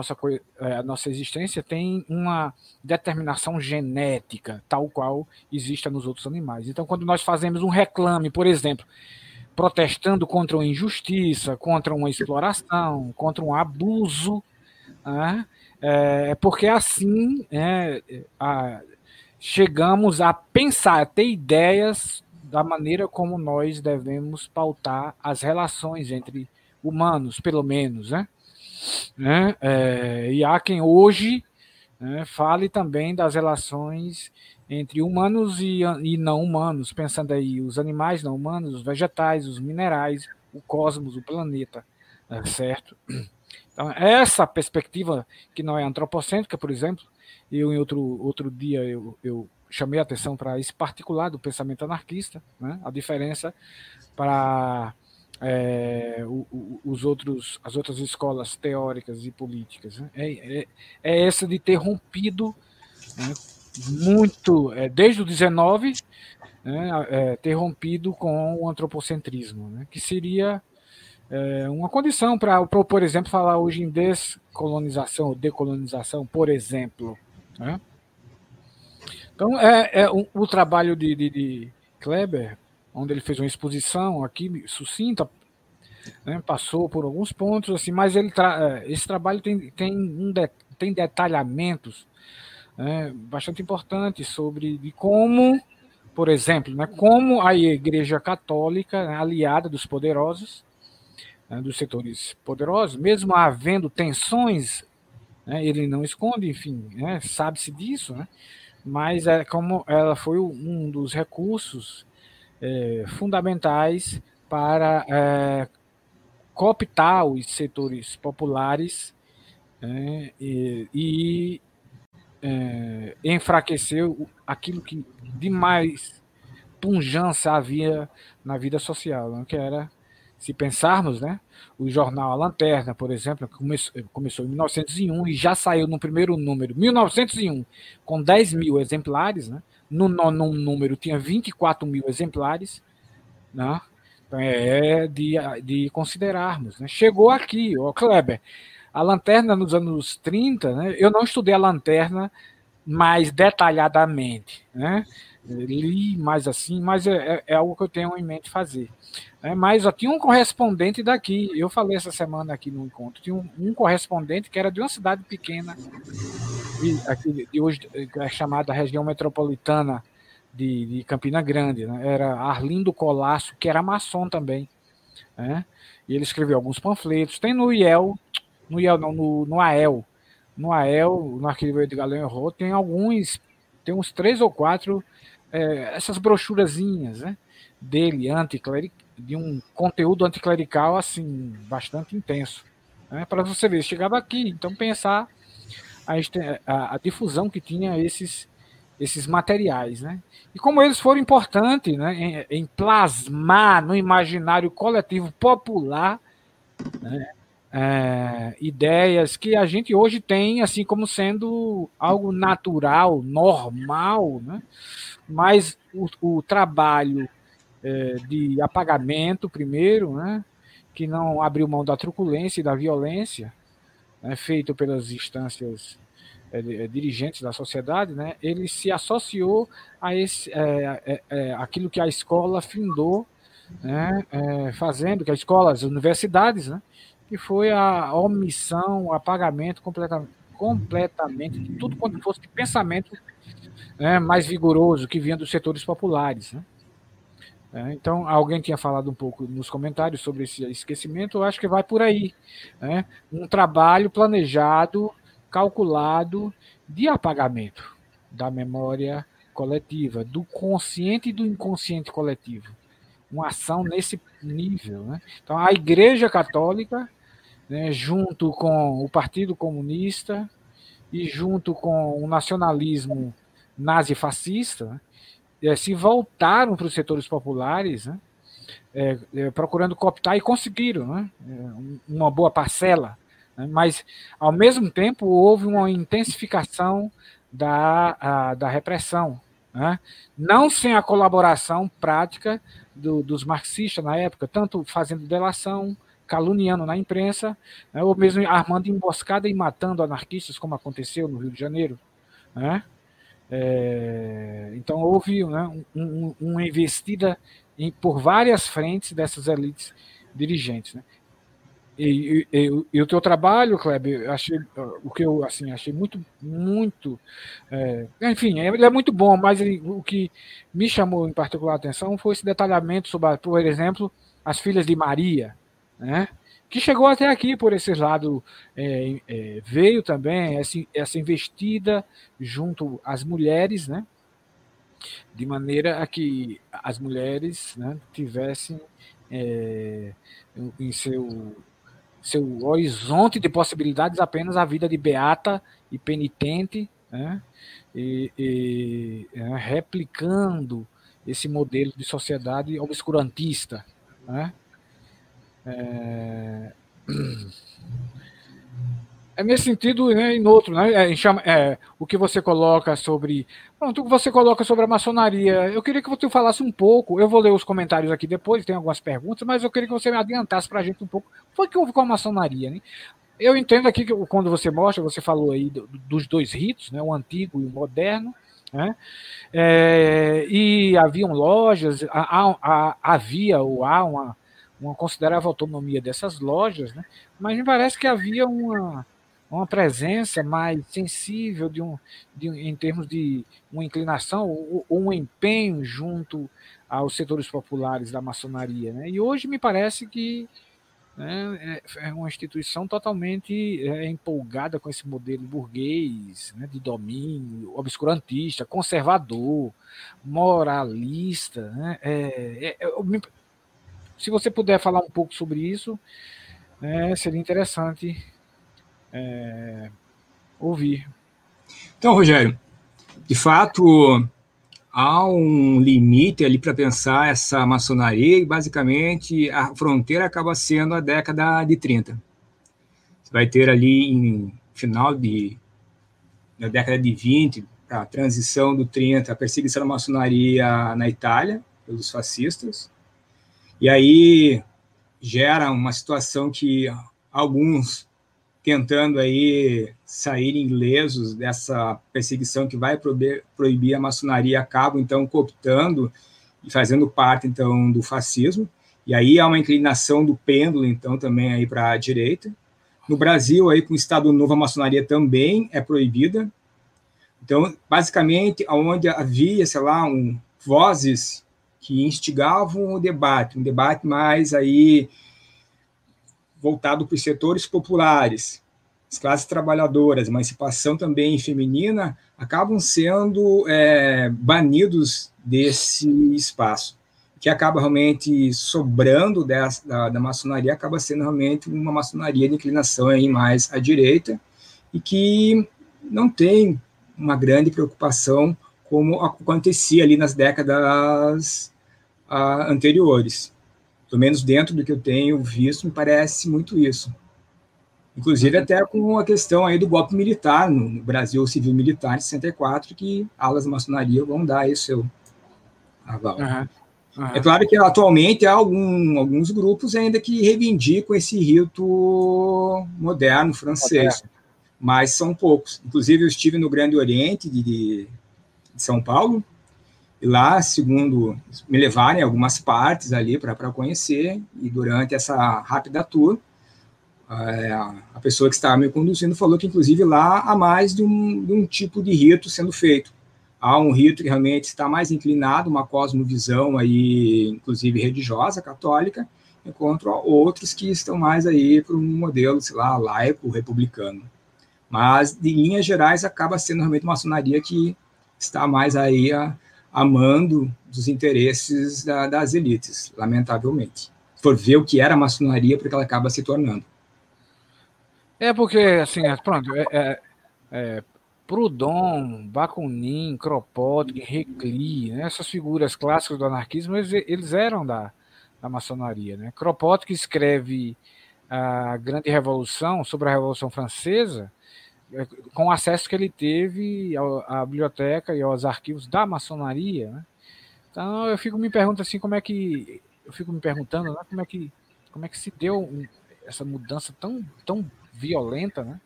nossa existência tem uma determinação genética, tal qual existe nos outros animais. Então, quando nós fazemos um reclame, por exemplo, protestando contra uma injustiça, contra uma exploração, contra um abuso, né, porque assim chegamos a pensar, a ter ideias da maneira como nós devemos pautar as relações entre humanos, pelo menos, né? E há quem hoje fale também das relações entre humanos e não humanos, pensando aí os animais não humanos, os vegetais, os minerais, o cosmos, o planeta, certo? Então, essa perspectiva, que não é antropocêntrica, por exemplo, eu em outro dia eu chamei a atenção para esse particular do pensamento anarquista, né? A diferença para as outras escolas teóricas e políticas, né? É essa de ter rompido, né, muito, desde o 19, né, ter rompido com o antropocentrismo, né, que seria uma condição para, por exemplo, falar hoje em descolonização ou decolonização, por exemplo, né? Então, o trabalho de Kleber, onde ele fez uma exposição aqui sucinta, né, passou por alguns pontos, assim, mas esse trabalho tem detalhamentos bastante importante sobre de como, por exemplo, né, como a Igreja Católica, né, aliada dos poderosos, né, dos setores poderosos, mesmo havendo tensões, né, ele não esconde, enfim, né, sabe-se disso, né, mas é como ela foi um dos recursos fundamentais para cooptar os setores populares, né, e enfraqueceu aquilo que de mais punjança havia na vida social, né? Que era, se pensarmos, né, o jornal A Lanterna, por exemplo, começou em 1901 e já saiu no primeiro número, 1901, com 10 mil exemplares, né? No nono número tinha 24 mil exemplares, né? é de considerarmos, né? Chegou aqui, ó, Kleber, a Lanterna nos anos 30, né? Eu não estudei a Lanterna mais detalhadamente, né? Li mais assim, mas é algo que eu tenho em mente fazer. É, mas ó, tinha um correspondente daqui, eu falei essa semana aqui no encontro, tinha um correspondente que era de uma cidade pequena, de hoje é chamada região metropolitana de Campina Grande, né? Era Arlindo Colasso, que era maçom também, né? E ele escreveu alguns panfletos, tem no AEL, no Arquivo Edgard Leuenroth, tem uns 3 ou 4 essas brochurazinhas, né, dele, de um conteúdo anticlerical assim, bastante intenso, né, para você ver, chegava aqui, então pensar a difusão que tinha esses materiais, né? E como eles foram importantes, né, em plasmar no imaginário coletivo popular, né, ideias que a gente hoje tem assim como sendo algo natural, normal, né? Mas o trabalho de apagamento primeiro, né, que não abriu mão da truculência e da violência, né, feito pelas instâncias dirigentes da sociedade, né, ele se associou a aquilo que a escola findou, né, fazendo, que as escolas, as universidades, né, que foi a omissão, o apagamento completamente de tudo quanto fosse de pensamento, né, mais vigoroso que vinha dos setores populares, né? Então, alguém tinha falado um pouco nos comentários sobre esse esquecimento, eu acho que vai por aí, né? Um trabalho planejado, calculado, de apagamento da memória coletiva, do consciente e do inconsciente coletivo. Uma ação nesse nível, né? Então, a Igreja Católica, né, junto com o Partido Comunista e junto com o nacionalismo nazifascista, né, se voltaram para os setores populares, né, procurando cooptar, e conseguiram, né, uma boa parcela, né, mas, ao mesmo tempo, houve uma intensificação da repressão, né, não sem a colaboração prática dos marxistas na época, tanto fazendo delação, caluniando na imprensa, né, ou mesmo armando emboscada e matando anarquistas, como aconteceu no Rio de Janeiro, né? Então houve, né, uma investida por várias frentes dessas elites dirigentes, né? E o teu trabalho, Kleber, eu achei muito, enfim, ele é muito bom, mas o que me chamou em particular a atenção foi esse detalhamento sobre, por exemplo, as filhas de Maria, né, que chegou até aqui por esse lado, veio também essa investida junto às mulheres, né, de maneira a que as mulheres, né, tivessem em seu horizonte de possibilidades apenas a vida de beata e penitente, né, replicando esse modelo de sociedade obscurantista, né? É nesse sentido, né, e no outro, né, o que você coloca sobre... Pronto, o que você coloca sobre a maçonaria, eu queria que você falasse um pouco, eu vou ler os comentários aqui depois, tem algumas perguntas, mas eu queria que você me adiantasse para a gente um pouco, foi que houve com a maçonaria, né? Eu entendo aqui que quando você mostra, você falou aí dos dois ritos, né, o antigo e o moderno, né, e haviam lojas, há uma considerável autonomia dessas lojas, né, mas me parece que havia uma presença mais sensível em termos de uma inclinação ou um empenho junto aos setores populares da maçonaria, né? E hoje me parece que, né, é uma instituição totalmente empolgada com esse modelo burguês, né, de domínio, obscurantista, conservador, moralista, né? Se você puder falar um pouco sobre isso, seria interessante ouvir. Então, Rogério, de fato, há um limite ali para pensar essa maçonaria e, basicamente, a fronteira acaba sendo a década de 30. Você vai ter ali, no final da década de 20, a transição do 30, a perseguição da maçonaria na Itália, pelos fascistas, E aí gera uma situação que alguns tentando aí sair ilesos dessa perseguição que vai proibir a maçonaria acabam, então, cooptando e fazendo parte, então, do fascismo. E aí há uma inclinação do pêndulo, então, também aí para a direita. No Brasil, aí, com o Estado Novo, a maçonaria também é proibida. Então, basicamente, onde havia, sei lá, vozes que instigavam o debate, um debate mais aí voltado para os setores populares, as classes trabalhadoras, emancipação também feminina, acabam sendo banidos desse espaço, que acaba realmente sobrando da maçonaria, acaba sendo realmente uma maçonaria de inclinação aí mais à direita, e que não tem uma grande preocupação como acontecia ali nas décadas anteriores. Pelo menos dentro do que eu tenho visto, me parece muito isso. Inclusive até com a questão aí do golpe militar no Brasil Civil Militar de 64, que alas da maçonaria vão dar aí o seu aval. É claro que atualmente há alguns grupos ainda que reivindicam esse rito moderno francês, mas são poucos. Inclusive eu estive no Grande Oriente de São Paulo, e lá, segundo me levarem algumas partes ali para conhecer, e durante essa rápida tour, a pessoa que estava me conduzindo falou que, inclusive, lá há mais de um tipo de rito sendo feito. Há um rito que realmente está mais inclinado, uma cosmovisão, aí, inclusive religiosa, católica, enquanto outros que estão mais aí para um modelo, sei lá, laico, republicano. Mas, de linhas gerais, acaba sendo realmente uma maçonaria que está mais aí amando dos interesses das elites, lamentavelmente. Por ver o que era a maçonaria, porque ela acaba se tornando. É porque, assim, pronto, Proudhon, Bakunin, Kropotkin, Recli, né, essas figuras clássicas do anarquismo, eles eram da maçonaria. Né? Kropotkin escreve a Grande Revolução, sobre a Revolução Francesa, com o acesso que ele teve à biblioteca e aos arquivos da maçonaria, né? Então eu fico me perguntando assim, como é que se deu essa mudança tão violenta, né?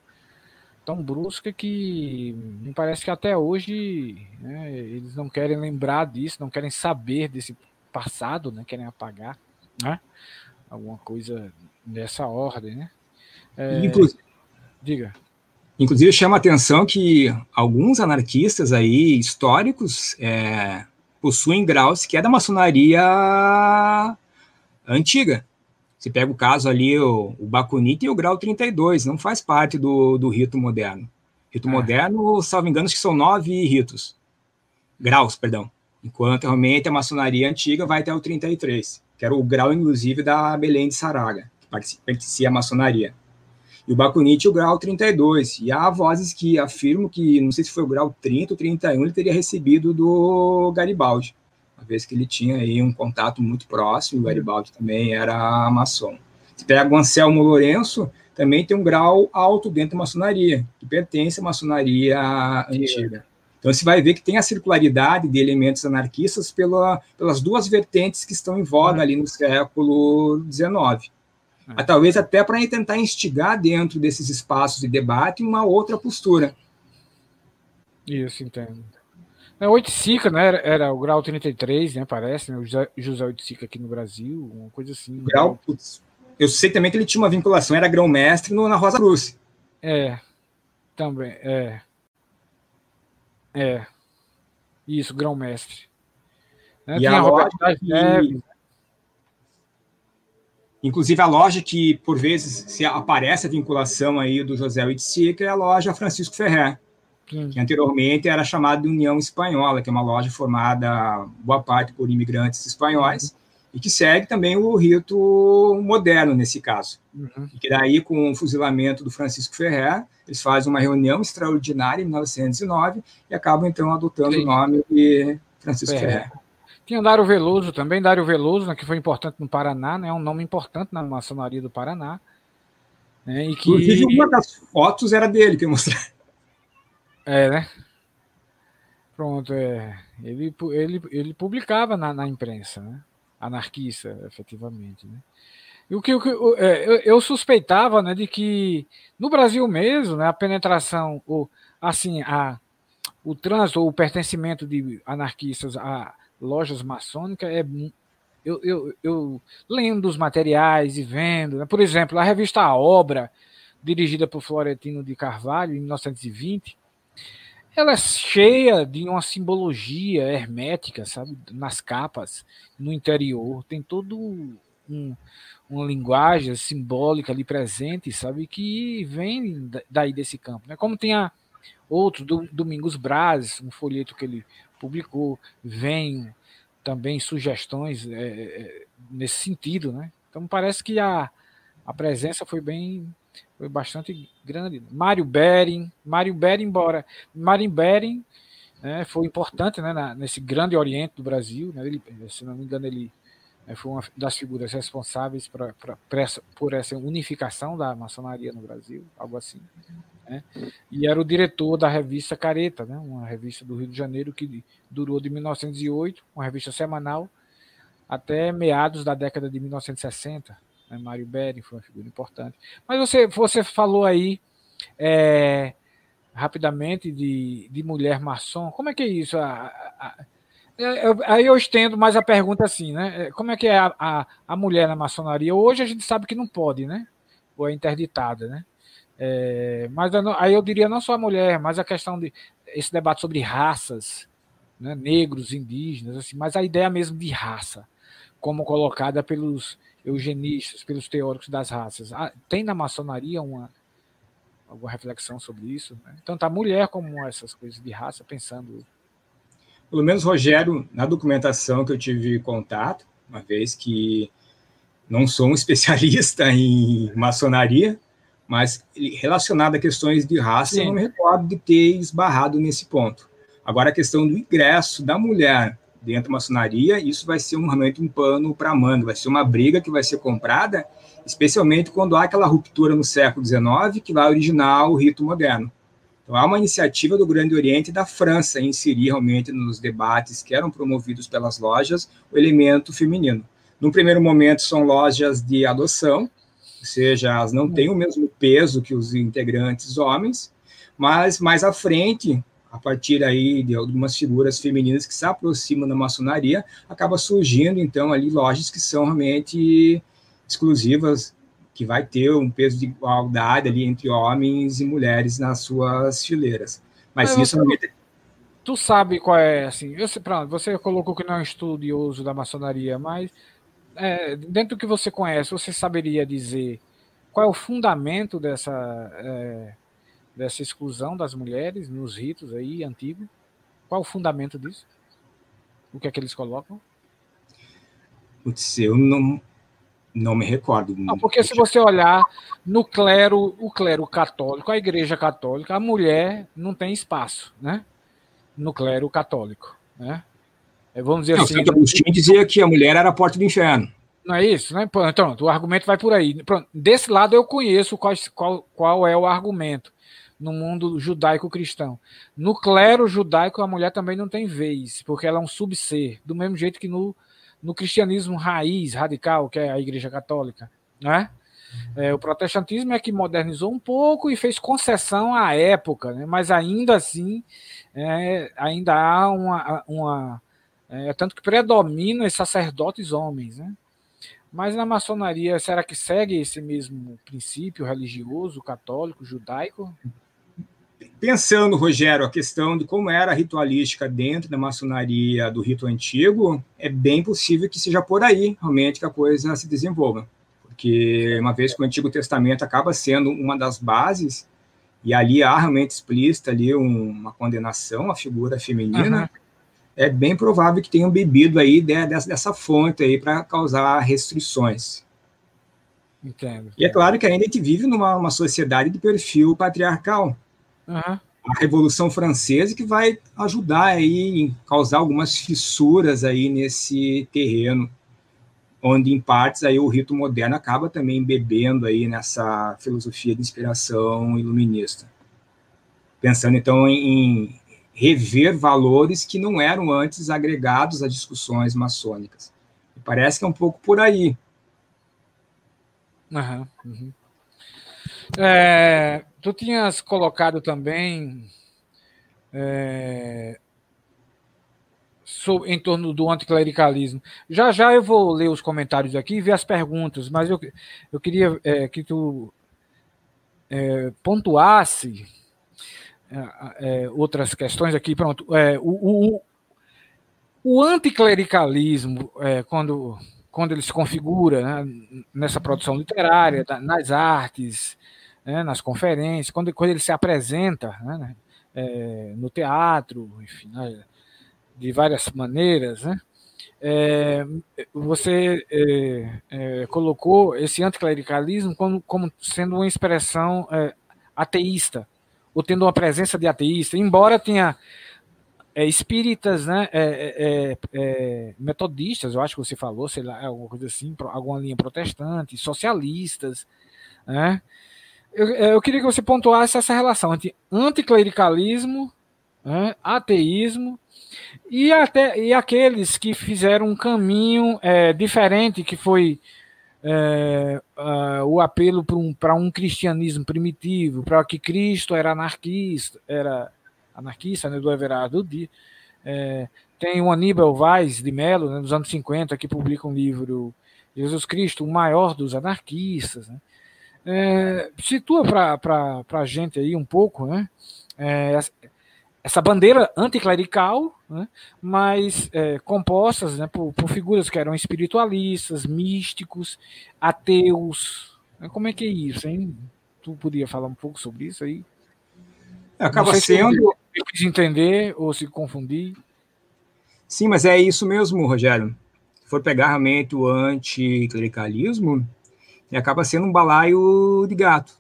Tão brusca, que me parece que até hoje, né, eles não querem lembrar disso, não querem saber desse passado, né? Querem apagar, né? Alguma coisa dessa ordem, né? Diga. Inclusive, chama a atenção que alguns anarquistas aí, históricos, possuem graus que é da maçonaria antiga. Você pega o caso ali, o Bakunin tem o grau 32, não faz parte do rito moderno. Rito moderno, salvo engano, acho que são 9 ritos. Graus, perdão. Enquanto realmente a maçonaria antiga vai até o 33, que era o grau, inclusive, da Belém de Saraga, que pertencia à maçonaria. E o Bakunin tinha o grau 32, e há vozes que afirmam que, não sei se foi o grau 30 ou 31, ele teria recebido do Garibaldi, uma vez que ele tinha aí um contato muito próximo, o Garibaldi também era maçom. Se pega o Anselmo Lourenço, também tem um grau alto dentro da maçonaria, que pertence à maçonaria antiga. Então você vai ver que tem a circularidade de elementos anarquistas pelas duas vertentes que estão em voga ali no século XIX. Talvez até para tentar instigar dentro desses espaços de debate uma outra postura. Isso, entendo. Oiticica, né? Era o grau 33, né? Parece, né? O José Oiticica aqui no Brasil, uma coisa assim. Grau, putz, eu sei também que ele tinha uma vinculação, era grão-mestre na Rosa Cruz. Também, Isso, grão-mestre. Né? E a Roberto Faria. Inclusive, a loja que, por vezes, se aparece a vinculação aí do José Oiticica é a loja Francisco Ferrer, que anteriormente era chamada de União Espanhola, que é uma loja formada, boa parte, por imigrantes espanhóis, e que segue também o rito moderno, nesse caso. E que daí, com o fuzilamento do Francisco Ferrer, eles fazem uma reunião extraordinária em 1909 e acabam, então, adotando o nome de Francisco Ferrer. Tinha Dário Veloso também, né, que foi importante no Paraná, né, um nome importante na maçonaria do Paraná. Né, e que... Inclusive, uma das fotos era dele, que eu mostrei. Pronto, ele publicava na imprensa, né? anarquista, efetivamente, né? E o que eu suspeitava, né, de que no Brasil mesmo, né, a penetração, ou assim, o trânsito ou o pertencimento de anarquistas a lojas maçônicas é. Eu lendo os materiais e vendo, né? Por exemplo, a revista A Obra, dirigida por Florentino de Carvalho, em 1920, ela é cheia de uma simbologia hermética, sabe? Nas capas, no interior, tem todo uma linguagem simbólica ali presente, sabe? Que vem daí desse campo, né? Como tem outro, do Domingos Braz, um folheto que ele publicou, vem também sugestões nesse sentido, né? Então parece que a presença foi bastante grande. Mário Bering, embora Mário Bering, né, foi importante, né, nesse grande Oriente do Brasil, né? Ele, se não me engano, ele foi uma das figuras responsáveis por essa unificação da maçonaria no Brasil, algo assim, né? E era o diretor da revista Careta, né? Uma revista do Rio de Janeiro que durou de 1908, uma revista semanal, até meados da década de 1960. Né? Mário Bering foi uma figura importante. Mas você falou aí rapidamente de mulher maçom. Como é que é isso? Aí eu estendo mais a pergunta assim, né? Como é que é a mulher na maçonaria? Hoje a gente sabe que não pode, né? Ou é interditada, né? Mas aí eu diria não só a mulher, mas a questão de esse debate sobre raças, né? Negros, indígenas, assim, mas a ideia mesmo de raça, como colocada pelos eugenistas, pelos teóricos das raças. Tem na maçonaria alguma reflexão sobre isso, né? Tanto a mulher como essas coisas de raça, pensando. Pelo menos, Rogério, na documentação que eu tive contato, uma vez que não sou um especialista em maçonaria, mas relacionado a questões de raça, sim, eu não me recordo de ter esbarrado nesse ponto. Agora, a questão do ingresso da mulher dentro da maçonaria, isso vai ser realmente um pano para manga, vai ser uma briga que vai ser comprada, especialmente quando há aquela ruptura no século XIX que vai originar o rito moderno. Então, há uma iniciativa do Grande Oriente e da França em inserir realmente nos debates que eram promovidos pelas lojas o elemento feminino. No primeiro momento, são lojas de adoção, ou seja, elas não têm o mesmo peso que os integrantes homens, mas mais à frente, a partir aí de algumas figuras femininas que se aproximam da maçonaria, acaba surgindo, então, ali lojas que são realmente exclusivas, que vai ter um peso de igualdade ali entre homens e mulheres nas suas fileiras. Mas isso não... Tu sabe qual é, assim... Você colocou que não é um estudioso da maçonaria, mas dentro do que você conhece, você saberia dizer qual é o fundamento dessa exclusão das mulheres nos ritos aí antigos? Qual é o fundamento disso? O que é que eles colocam? Putz, eu não me recordo. Não, porque se você olhar no clero, o clero católico, a Igreja Católica, a mulher não tem espaço, né? No clero católico, né? Vamos dizer assim. Santo Agostinho dizia que a mulher era a porta do inferno. Não é isso, né? Então, o argumento vai por aí. Pronto, desse lado eu conheço qual é o argumento no mundo judaico-cristão. No clero judaico, a mulher também não tem vez, porque ela é um subser, do mesmo jeito que no cristianismo raiz, radical, que é a Igreja Católica, né? O protestantismo é que modernizou um pouco e fez concessão à época, né? Mas ainda assim, ainda há tanto que predominam os sacerdotes homens, né? Mas na maçonaria, será que segue esse mesmo princípio religioso, católico, judaico? Pensando, Rogério, a questão de como era a ritualística dentro da maçonaria do rito antigo, é bem possível que seja por aí realmente que a coisa se desenvolva. Porque uma vez que o Antigo Testamento acaba sendo uma das bases, e ali há realmente explícita ali uma condenação à figura feminina, uhum, é bem provável que tenham bebido aí dessa fonte aí para causar restrições. Entendo. E é claro que ainda a gente vive numa sociedade de perfil patriarcal. Uhum. A Revolução Francesa que vai ajudar aí em causar algumas fissuras aí nesse terreno, onde em partes aí o rito moderno acaba também bebendo aí nessa filosofia de inspiração iluminista, pensando então em rever valores que não eram antes agregados às discussões maçônicas. Parece que é um pouco por aí. Uhum, uhum. Tu tinhas colocado também em torno do anticlericalismo. Já eu vou ler os comentários aqui e ver as perguntas, mas eu queria que tu pontuasse outras questões aqui. Pronto. O anticlericalismo, quando ele se configura, né, nessa produção literária, nas artes, né, nas conferências, quando ele se apresenta, né, no teatro, enfim, né, de várias maneiras, né, você colocou esse anticlericalismo como sendo uma expressão ateísta, ou tendo uma presença de ateísta, embora tenha espíritas, né, metodistas, eu acho que você falou, sei lá, alguma coisa assim, alguma linha protestante, socialistas, né? Eu queria que você pontuasse essa relação entre anticlericalismo, né, ateísmo, e aqueles que fizeram um caminho diferente, que foi o apelo para um cristianismo primitivo, para que Cristo era anarquista, né, do Everardo Dias. Tem o Aníbal Vaz de Mello, né, nos anos 50, que publica um livro, Jesus Cristo, o maior dos anarquistas, né. Situa para a gente aí um pouco, né, essa bandeira anticlerical, né, mas compostas, né, por figuras que eram espiritualistas, místicos, ateus. Como é que é isso, hein? Tu podia falar um pouco sobre isso aí? Acaba sendo... Eu quis entender ou se confundir. Sim, mas é isso mesmo, Rogério. Se for pegar realmente o anticlericalismo, ele acaba sendo um balaio de gato.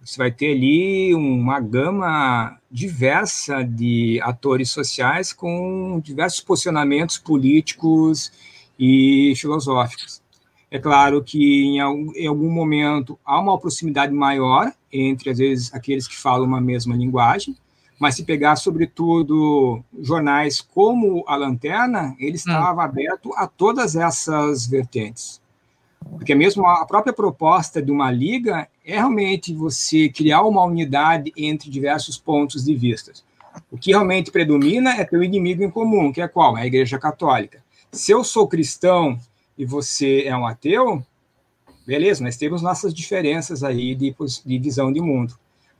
Você vai ter ali uma gama diversa de atores sociais com diversos posicionamentos políticos e filosóficos. É claro que em algum momento há uma proximidade maior entre, às vezes, aqueles que falam uma mesma linguagem, mas se pegar, sobretudo, jornais como a Lanterna, ele estava aberto a todas essas vertentes. Porque mesmo a própria proposta de uma liga é realmente você criar uma unidade entre diversos pontos de vista. O que realmente predomina é teu inimigo em comum, que é qual? É a Igreja Católica. Se eu sou cristão e você é um ateu, beleza, nós temos nossas diferenças aí de visão de mundo.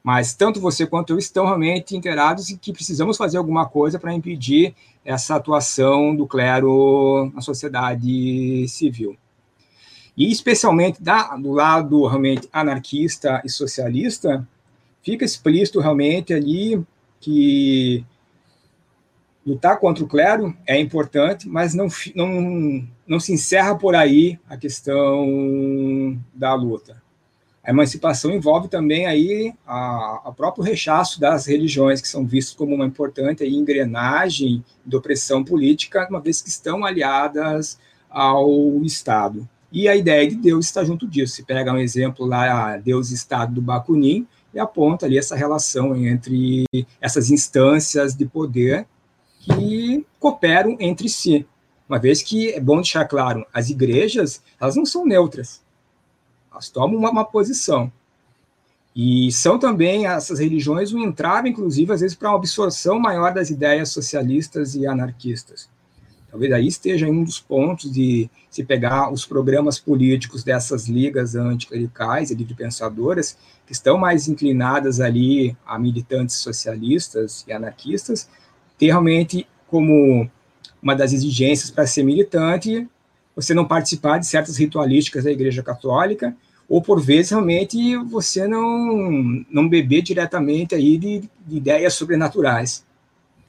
Mas tanto você quanto eu estão realmente inteirados em que precisamos fazer alguma coisa para impedir essa atuação do clero na sociedade civil. E especialmente do lado realmente anarquista e socialista, fica explícito realmente ali que lutar contra o clero é importante, mas não se encerra por aí a questão da luta. A emancipação envolve também aí o próprio rechaço das religiões, que são vistas como uma importante aí engrenagem de opressão política, uma vez que estão aliadas ao Estado. E a ideia de Deus está junto disso. Se pega um exemplo lá, Deus e Estado, do Bakunin, e aponta ali essa relação entre essas instâncias de poder que cooperam entre si. Uma vez que, é bom deixar claro, as igrejas, elas não são neutras. Elas tomam uma posição. E são também essas religiões um entrave, inclusive, às vezes, para uma absorção maior das ideias socialistas e anarquistas. Talvez aí esteja um dos pontos de se pegar os programas políticos dessas ligas anticlericais e livre pensadoras, que estão mais inclinadas ali a militantes socialistas e anarquistas, ter realmente como uma das exigências para ser militante você não participar de certas ritualísticas da Igreja Católica, ou por vezes realmente você não beber diretamente aí de ideias sobrenaturais.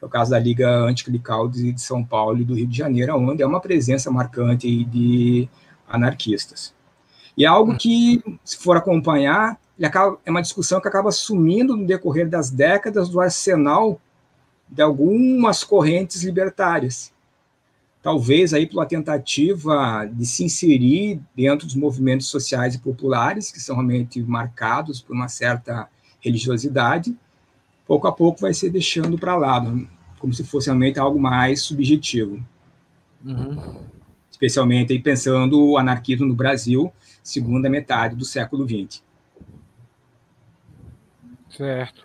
É o caso da Liga Anticlerical de São Paulo e do Rio de Janeiro, onde é uma presença marcante de anarquistas. E é algo que, se for acompanhar, é uma discussão que acaba sumindo no decorrer das décadas do arsenal de algumas correntes libertárias. Talvez aí pela tentativa de se inserir dentro dos movimentos sociais e populares, que são realmente marcados por uma certa religiosidade, pouco a pouco vai ser deixando para lá, como se fosse realmente algo mais subjetivo. Uhum. especialmente aí pensando o anarquismo no Brasil, segunda metade do século XX. Certo.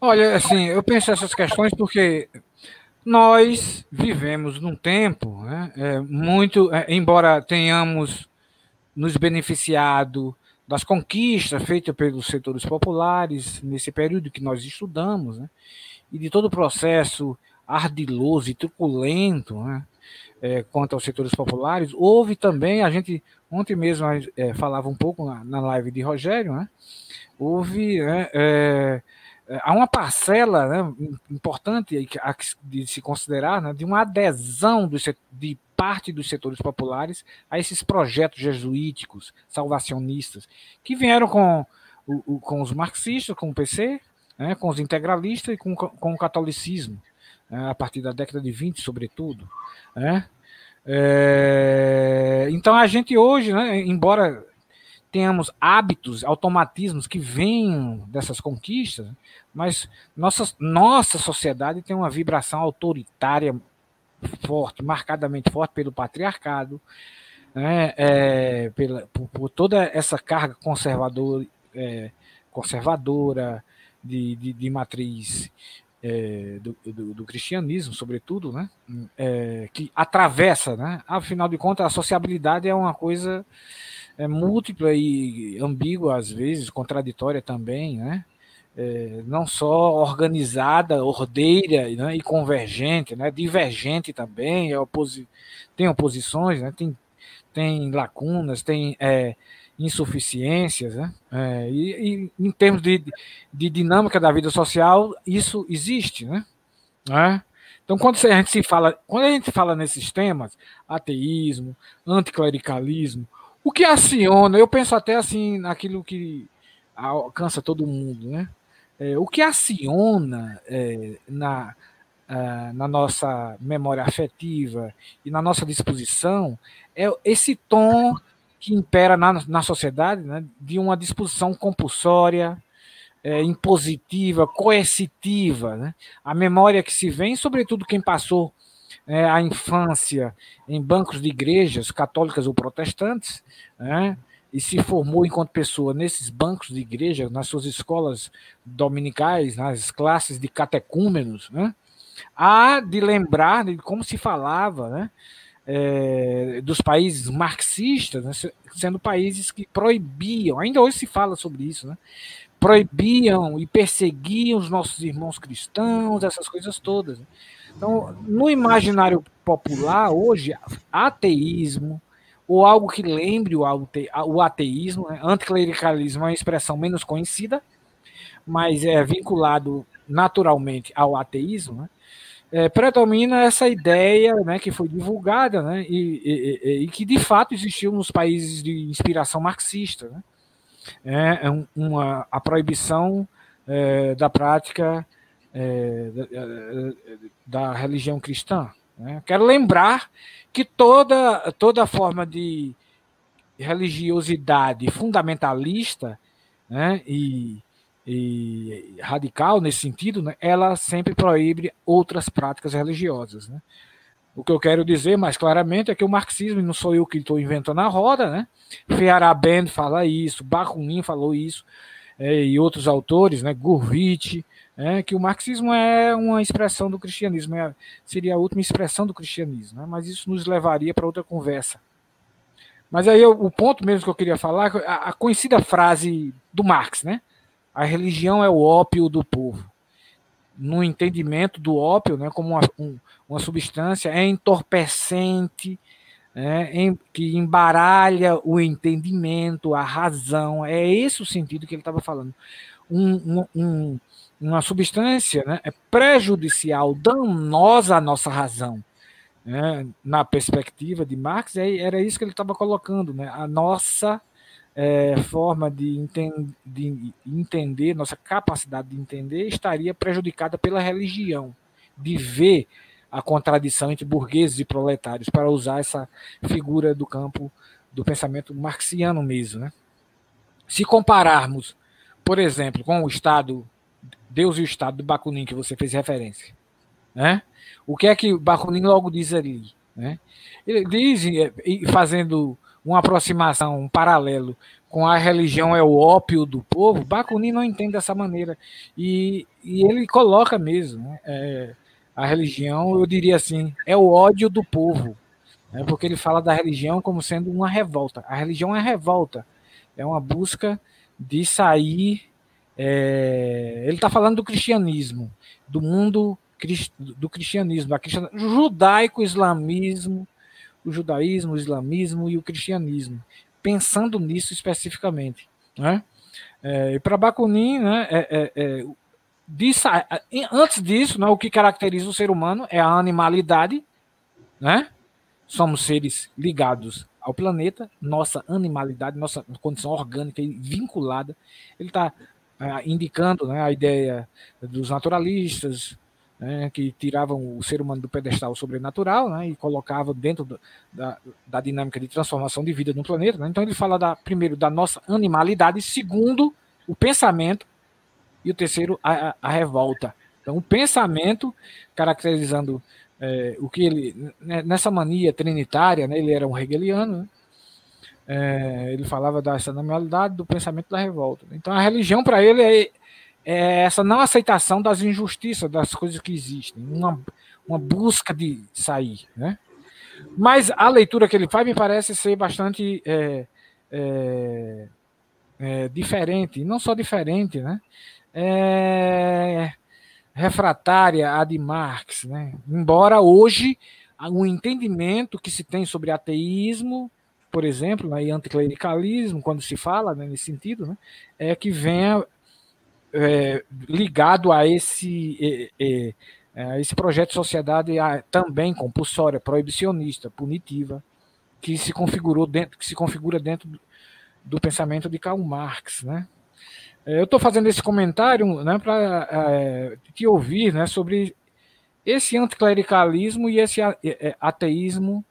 Olha, assim, eu penso essas questões porque nós vivemos num tempo, né, muito, embora tenhamos nos beneficiado das conquistas feitas pelos setores populares nesse período que nós estudamos, né, e de todo o processo ardiloso e truculento, né, quanto aos setores populares, houve também, a gente ontem mesmo falava um pouco na live de Rogério, né, houve... há uma parcela, né, importante de se considerar, né, de uma adesão de parte dos setores populares a esses projetos jesuíticos, salvacionistas, que vieram com os marxistas, com o PC, né, com os integralistas e com o catolicismo, né, a partir da década de 20, sobretudo. Né. Então, a gente hoje, né, embora... tenhamos hábitos, automatismos que venham dessas conquistas, mas nossa sociedade tem uma vibração autoritária forte, marcadamente forte pelo patriarcado, né, por toda essa carga conservadora de matriz do cristianismo, sobretudo, né, que atravessa, né, afinal de contas, a sociabilidade é uma coisa... múltipla e ambígua, às vezes, contraditória também, né? Não só organizada, ordeira, né? E convergente, né? Divergente também, tem oposições, né? Tem lacunas, tem insuficiências, né? E em termos de dinâmica da vida social, isso existe, né? Então, quando a gente fala nesses temas, ateísmo, anticlericalismo, o que aciona, eu penso até assim naquilo que alcança todo mundo, né? O que aciona na nossa memória afetiva e na nossa disposição é esse tom que impera na sociedade, né? De uma disposição compulsória, impositiva, coercitiva, né? A memória que se vem, sobretudo quem passou a infância em bancos de igrejas católicas ou protestantes, né, e se formou enquanto pessoa nesses bancos de igrejas, nas suas escolas dominicais, nas classes de catecúmenos, né, há de lembrar de como se falava, né, dos países marxistas, né, sendo países que proibiam, ainda hoje se fala sobre isso, né, proibiam e perseguiam os nossos irmãos cristãos, essas coisas todas, né. Então, no imaginário popular, hoje, ateísmo, ou algo que lembre o ateísmo, né? Anticlericalismo é uma expressão menos conhecida, mas é vinculado naturalmente ao ateísmo, né? Predomina essa ideia, né, que foi divulgada, né, e que, de fato, existiu nos países de inspiração marxista, né? A proibição da prática... da religião cristã, né? Quero lembrar que toda forma de religiosidade fundamentalista, né, e radical nesse sentido, né, ela sempre proíbe outras práticas religiosas, né? O que eu quero dizer mais claramente é que o marxismo, não sou eu que estou inventando a roda, né? Feyerabend fala isso, Bakunin falou isso, e outros autores, né, Gurvitch, que o marxismo é uma expressão do cristianismo, seria a última expressão do cristianismo, né, mas isso nos levaria para outra conversa. Mas aí o ponto mesmo que eu queria falar, a conhecida frase do Marx, né, a religião é o ópio do povo, no entendimento do ópio, né, como uma substância entorpecente, que embaralha o entendimento, a razão, é esse o sentido que ele estava falando. Uma substância, né, prejudicial, danosa à nossa razão, né, na perspectiva de Marx, era isso que ele estava colocando, né, a nossa forma de entender, nossa capacidade de entender estaria prejudicada pela religião, de ver a contradição entre burgueses e proletários, para usar essa figura do campo do pensamento marxiano mesmo, né? Se compararmos, por exemplo, com o Estado, Deus e o Estado do Bakunin, que você fez referência, Né? O que é que Bakunin logo diz ali? Né? Ele diz, fazendo uma aproximação, um paralelo com a religião é o ópio do povo, Bakunin não entende dessa maneira. E ele coloca mesmo, né? A religião, eu diria assim, é o ódio do povo. Né? Porque ele fala da religião como sendo uma revolta. A religião é revolta. É uma busca de sair... ele está falando do cristianismo, do mundo do cristianismo, judaico-islamismo, o judaísmo, o islamismo e o cristianismo, pensando nisso especificamente. Né? E para Bakunin, né, antes disso, né, o que caracteriza o ser humano é a animalidade. Né? Somos seres ligados ao planeta, nossa animalidade, nossa condição orgânica e vinculada. Ele está... indicando, né, a ideia dos naturalistas, né, que tiravam o ser humano do pedestal sobrenatural, né, e colocavam dentro da dinâmica de transformação de vida no planeta. Né. Então ele fala, primeiro, da nossa animalidade, segundo, o pensamento, e o terceiro, a revolta. Então o pensamento, caracterizando o que ele... Nessa mania trinitária, né, ele era um hegeliano, né, ele falava dessa normalidade do pensamento da revolta. Então a religião para ele é essa não aceitação das injustiças, das coisas que existem, uma busca de sair, né? Mas a leitura que ele faz me parece ser bastante diferente, não só diferente, né? Refratária à de Marx, né? Embora hoje o entendimento que se tem sobre ateísmo, por exemplo, né, e anticlericalismo, quando se fala, né, nesse sentido, né, é que venha ligado a esse projeto de sociedade também compulsória, proibicionista, punitiva, que se configurou dentro, que se configura dentro do pensamento de Karl Marx, né? Eu estou fazendo esse comentário, né, para te ouvir, né, sobre esse anticlericalismo e esse ateísmo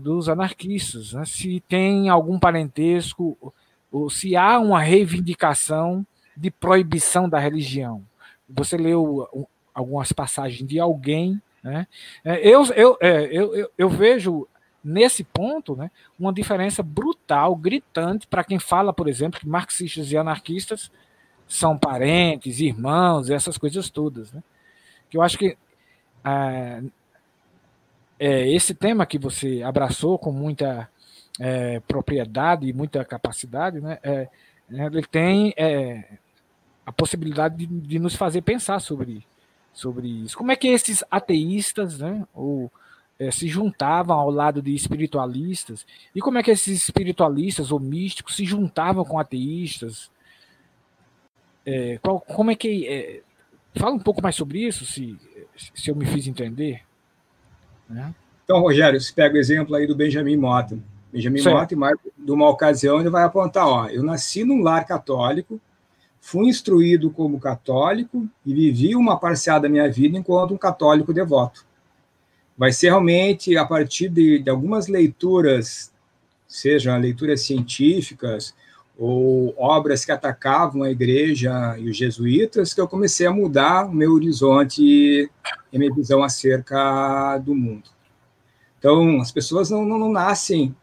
dos anarquistas, né? Se tem algum parentesco, ou se há uma reivindicação de proibição da religião. Você leu algumas passagens de alguém, né? Eu vejo nesse ponto, né, uma diferença brutal, gritante, para quem fala, por exemplo, que marxistas e anarquistas são parentes, irmãos, essas coisas todas, né? Que eu acho que esse tema que você abraçou com muita propriedade e muita capacidade, né, ele tem a possibilidade de nos fazer pensar sobre isso. Como é que esses ateístas, né, se juntavam ao lado de espiritualistas, e como é que esses espiritualistas ou místicos se juntavam com ateístas? Como é que... fala um pouco mais sobre isso, se eu me fiz entender. Então, Rogério, você pega o exemplo aí do Benjamin Mota. Benjamin Mota, de uma ocasião, ele vai apontar, eu nasci num lar católico, fui instruído como católico e vivi uma parcial da minha vida enquanto um católico devoto. Vai ser realmente, a partir de algumas leituras, sejam leituras científicas ou obras que atacavam a igreja e os jesuítas, que eu comecei a mudar o meu horizonte e minha visão acerca do mundo. Então, as pessoas não nascem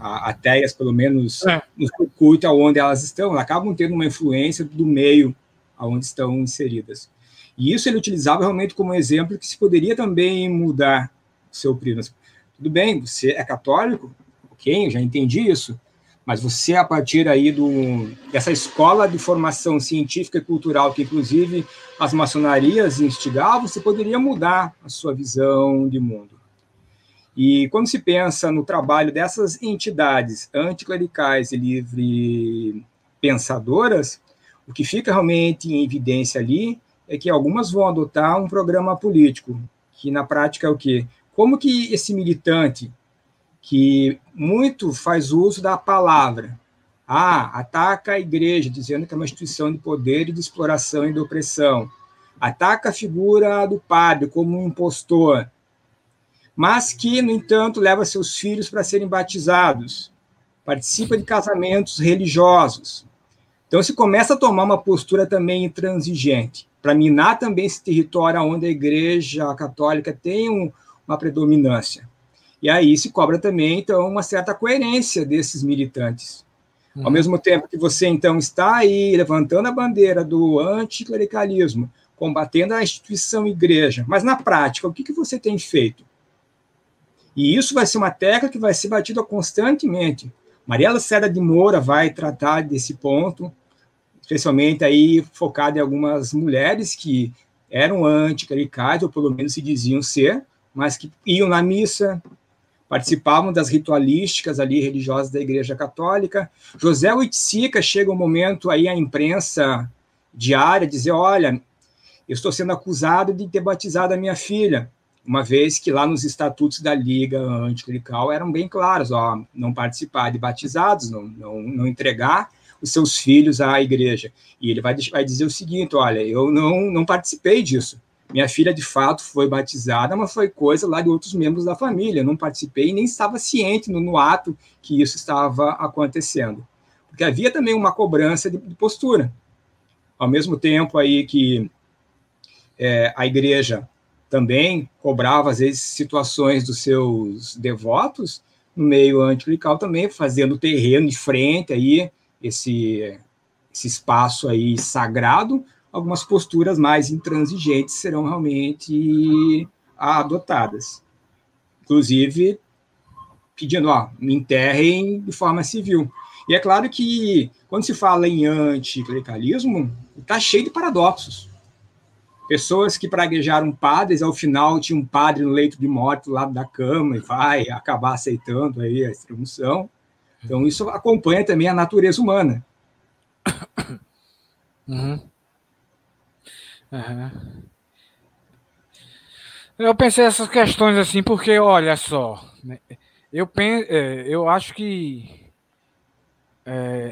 ateias, pelo menos, no circuito onde elas estão, elas acabam tendo uma influência do meio onde estão inseridas. E isso ele utilizava realmente como exemplo que se poderia também mudar o seu prisma. Tudo bem, você é católico? Ok, eu já entendi isso. Mas você, a partir aí dessa escola de formação científica e cultural que, inclusive, as maçonarias instigavam, você poderia mudar a sua visão de mundo. E quando se pensa no trabalho dessas entidades anticlericais e livre pensadoras, o que fica realmente em evidência ali é que algumas vão adotar um programa político, que na prática é o quê? Como que esse militante... que muito faz uso da palavra. Ataca a igreja, dizendo que é uma instituição de poder e de exploração e de opressão. Ataca a figura do padre como um impostor, mas que, no entanto, leva seus filhos para serem batizados, participa de casamentos religiosos. Então, se começa a tomar uma postura também intransigente. para minar também esse território onde a Igreja Católica tem uma predominância. E aí se cobra também, então, uma certa coerência desses militantes. Ao mesmo tempo que você, então, está aí levantando a bandeira do anticlericalismo, combatendo a instituição igreja, mas, na prática, o que, que você tem feito? E isso vai ser uma tecla que vai ser batida constantemente. Mariela Seda de Moura vai tratar desse ponto, especialmente aí focada em algumas mulheres que eram anticlericais, ou pelo menos se diziam ser, mas que iam na missa, participavam das ritualísticas ali religiosas da Igreja Católica. José Oiticica chega um momento aí à imprensa diária dizer, olha, eu estou sendo acusado de ter batizado a minha filha, uma vez que lá nos estatutos da Liga Anticlerical eram bem claros, ó, não participar de batizados, não entregar os seus filhos à igreja. E ele vai dizer o seguinte, olha, eu não participei disso. Minha filha, de fato, foi batizada, mas foi coisa lá de outros membros da família. Eu não participei e nem estava ciente no ato que isso estava acontecendo. Porque havia também uma cobrança de postura. Ao mesmo tempo aí que a igreja também cobrava, às vezes, situações dos seus devotos, no meio anticlerical também, fazendo terreno de frente, aí, esse espaço aí sagrado, algumas posturas mais intransigentes serão realmente adotadas. Inclusive, pedindo, ó, me enterrem de forma civil. E é claro que, quando se fala em anticlericalismo, está cheio de paradoxos. Pessoas que praguejaram padres, ao final tinha um padre no leito de morte do lado da cama e vai acabar aceitando aí a extrema-unção. Então, isso acompanha também a natureza humana. Uhum. Uhum. Eu pensei essas questões assim, porque, olha só, eu acho que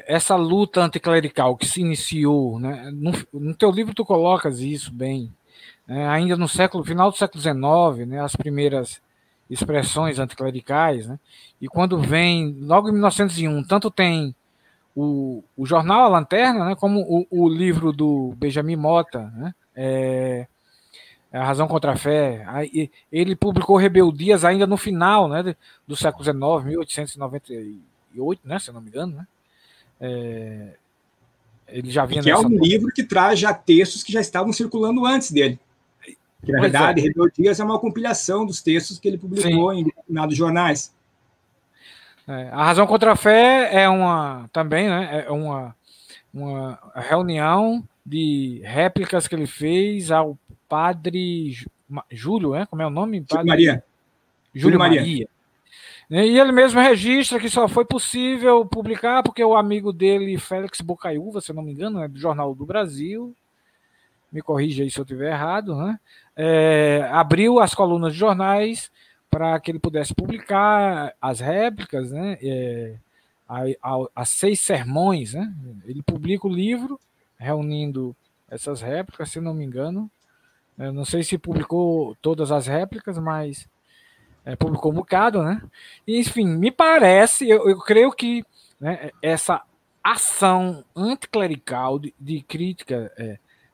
essa luta anticlerical que se iniciou, né, no teu livro tu colocas isso bem, né, ainda no final do século XIX, né, as primeiras expressões anticlericais, né, e quando vem, logo em 1901, tanto tem o jornal A Lanterna, né, como o livro do Benjamin Mota, né, A Razão contra a Fé. Ele publicou Rebeldias ainda no final, né, do século XIX, 1898, né, se eu não me engano, né? Ele já vinha. Que é um livro que traz já textos que já estavam circulando antes dele. Que, na verdade, Rebeldias é uma compilação dos textos que ele publicou, sim, em determinados jornais. A Razão contra a Fé é uma reunião de réplicas que ele fez ao padre Júlio, né? Como é o nome? Padre Maria. Júlio Maria. E ele mesmo registra que só foi possível publicar porque o amigo dele, Félix Bocaiúva, se eu não me engano, é do Jornal do Brasil, me corrija aí se eu estiver errado, né? Abriu as colunas de jornais para que ele pudesse publicar as réplicas, né? As 6 sermões. Né? Ele publica o livro reunindo essas réplicas, se não me engano. Eu não sei se publicou todas as réplicas, mas publicou um bocado, né? E, enfim, me parece, eu creio que, né, essa ação anticlerical de crítica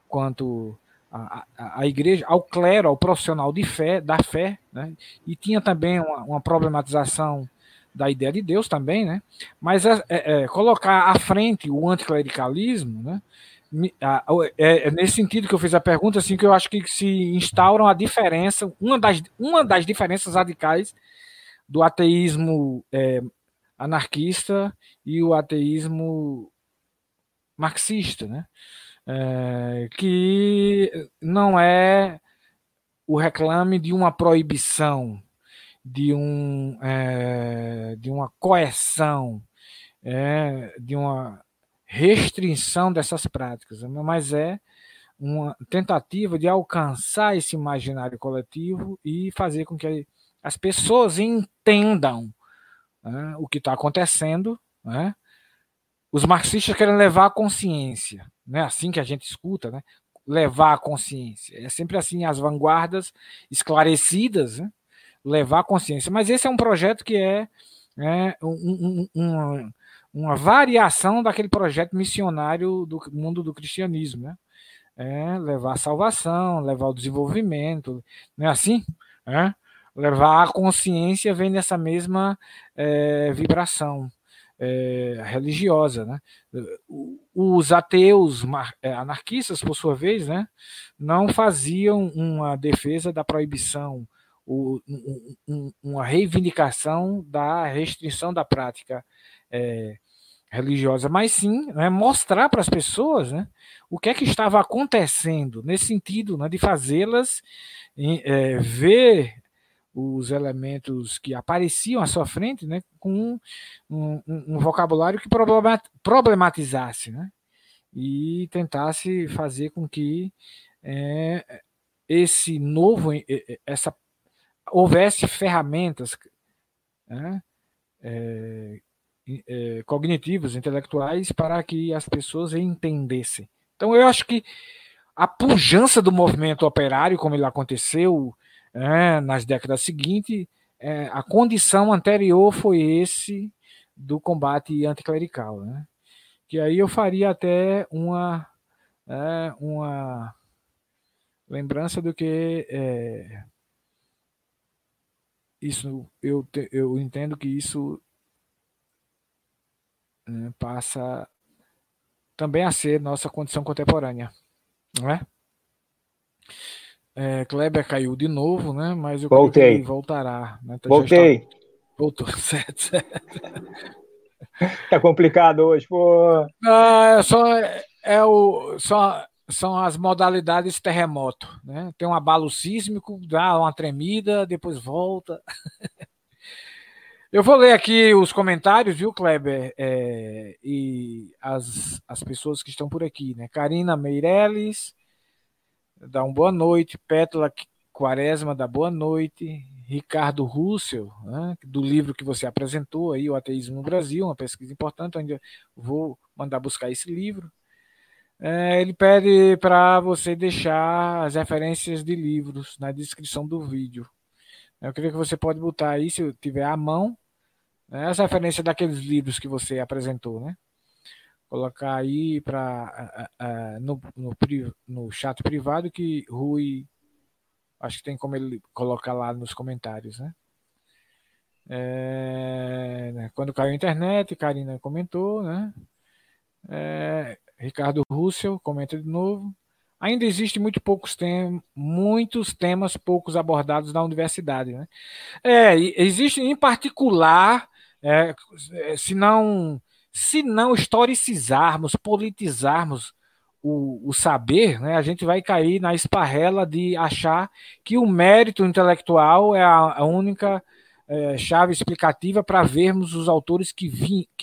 quanto à igreja, ao clero, ao profissional de fé, da fé, né? E tinha também uma problematização da ideia de Deus também, né? Mas colocar à frente o anticlericalismo, né? É nesse sentido que eu fiz a pergunta, assim, que eu acho que se instauram a diferença, uma das diferenças radicais do ateísmo anarquista e o ateísmo marxista, né? Que não é o reclame de uma proibição, de uma coerção, de uma restrição dessas práticas, mas é uma tentativa de alcançar esse imaginário coletivo e fazer com que as pessoas entendam, né, o que está acontecendo, né? Os marxistas querem levar a consciência, né? Assim que a gente escuta, né? Levar a consciência, é sempre assim, as vanguardas esclarecidas, né? Levar a consciência, mas esse é um projeto que é, né, uma variação daquele projeto missionário do mundo do cristianismo, né? levar a salvação, levar o desenvolvimento, não é assim? Levar a consciência vem nessa mesma vibração religiosa, né? Os ateus anarquistas, por sua vez, né, não faziam uma defesa da proibição, uma reivindicação da restrição da prática religiosa, mas sim, né, mostrar para as pessoas, né, o que é que estava acontecendo nesse sentido, né, de fazê-las ver os elementos que apareciam à sua frente, né, com um vocabulário que problematizasse, né, e tentasse fazer com que houvesse ferramentas cognitivas, intelectuais, para que as pessoas entendessem. Então, eu acho que a pujança do movimento operário, como ele aconteceu nas décadas seguintes, a condição anterior foi esse do combate anticlerical, né? Que aí eu faria até uma lembrança do que isso eu entendo que isso passa também a ser nossa condição contemporânea, não é? Kleber caiu de novo, né? Mas eu creio que ele voltará. Né? Voltei. Voltou, certo. Tá complicado hoje, pô. Não, são as modalidades terremoto, né? Tem um abalo sísmico, dá uma tremida, depois volta. Eu vou ler aqui os comentários, viu, Kleber? E as pessoas que estão por aqui, né? Karina Meirelles dá uma boa noite, Pétala Quaresma dá boa noite, Ricardo Russell, né, do livro que você apresentou aí, O Ateísmo no Brasil, uma pesquisa importante, onde eu vou mandar buscar esse livro. Ele pede para você deixar as referências de livros na descrição do vídeo. Eu creio que você pode botar aí, se eu tiver à mão, as referências daqueles livros que você apresentou, né? Colocar aí no chat privado, que Rui, acho que tem como ele colocar lá nos comentários, né? Quando caiu a internet, Karina comentou, né? Ricardo Russell comenta de novo. Ainda existem muitos temas poucos abordados na universidade, né? Existe em particular, se não historicizarmos, politizarmos o saber, né, a gente vai cair na esparrela de achar que o mérito intelectual é a única chave explicativa para vermos os autores que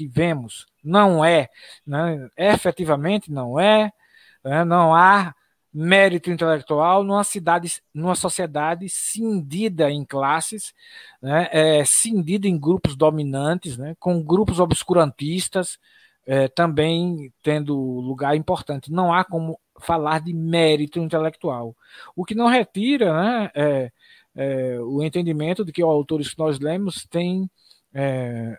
vemos. Não é, né? Efetivamente não é, né? Não há mérito intelectual numa sociedade cindida em classes, né, cindida em grupos dominantes, né, com grupos obscurantistas também tendo lugar importante. Não há como falar de mérito intelectual. O que não retira, né, o entendimento de que os autores que nós lemos têm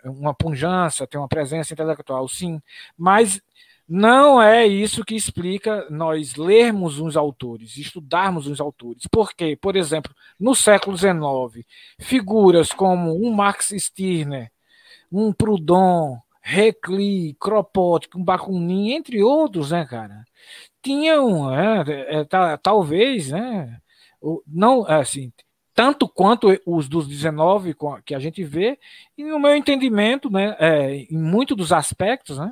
uma pujança, têm uma presença intelectual, sim, mas não é isso que explica nós lermos uns autores, estudarmos uns autores. Porque, por exemplo, no século XIX, figuras como um Max Stirner, um Proudhon, Recli, Kropotkin, um Bakunin, entre outros, né, cara, tinham, talvez, né, não, assim, tanto quanto os dos 19 que a gente vê, e no meu entendimento, né, em muitos dos aspectos, né,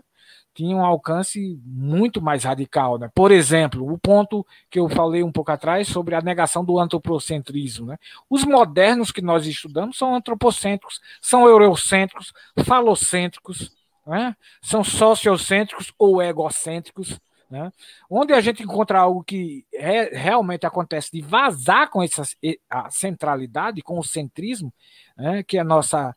tinha um alcance muito mais radical, né? Por exemplo, o ponto que eu falei um pouco atrás sobre a negação do antropocentrismo, né? Os modernos que nós estudamos são antropocêntricos, são eurocêntricos, falocêntricos, né? São sociocêntricos ou egocêntricos, né? Onde a gente encontra algo que realmente acontece de vazar com a centralidade, com o centrismo, né, que é a nossa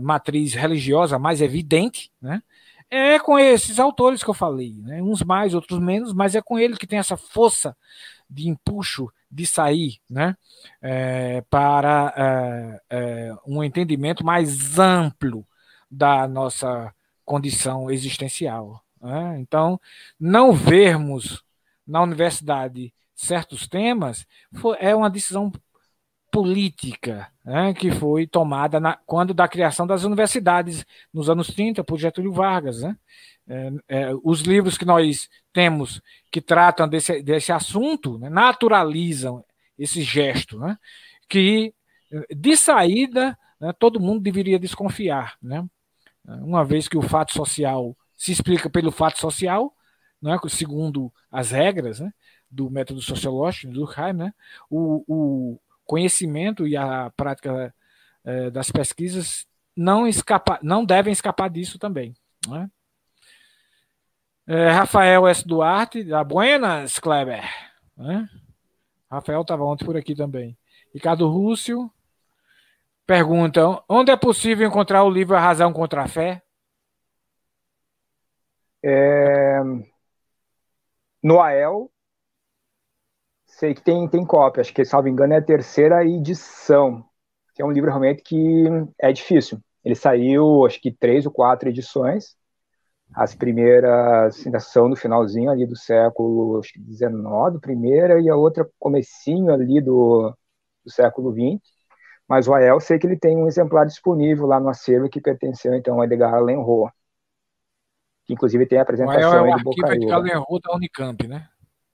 matriz religiosa mais evidente, né? É com esses autores que eu falei, né? Uns mais, outros menos, mas é com ele que tem essa força de empuxo de sair, né? Para um entendimento mais amplo da nossa condição existencial, né? Então, não vermos na universidade certos temas, é uma decisão política, né, que foi tomada quando da criação das universidades nos anos 30 por Getúlio Vargas, né? Os livros que nós temos que tratam desse assunto, né, naturalizam esse gesto, né, que de saída, né, todo mundo deveria desconfiar, né? Uma vez que o fato social se explica pelo fato social, né, segundo as regras, né, do método sociológico do Durkheim, né, o conhecimento e a prática das pesquisas não devem escapar disso também, né? Rafael S. Duarte, da Buenas, Kleber. Né? Rafael estava ontem por aqui também. Ricardo Rússio pergunta: onde é possível encontrar o livro A Razão contra a Fé? No AEL. Sei que tem cópia, acho que, salvo engano, é a terceira edição, que é um livro realmente que é difícil. Ele saiu, acho que 3 ou 4 edições. As primeiras ainda são no finalzinho ali do século XIX, primeira, e a outra comecinho ali do século XX. Mas o AEL, sei que ele tem um exemplar disponível lá no acervo que pertenceu, então, a Edgard Leuenroth, que inclusive tem a apresentação do Bocaíra. O Arquivo Edgard Leuenroth da Unicamp, né?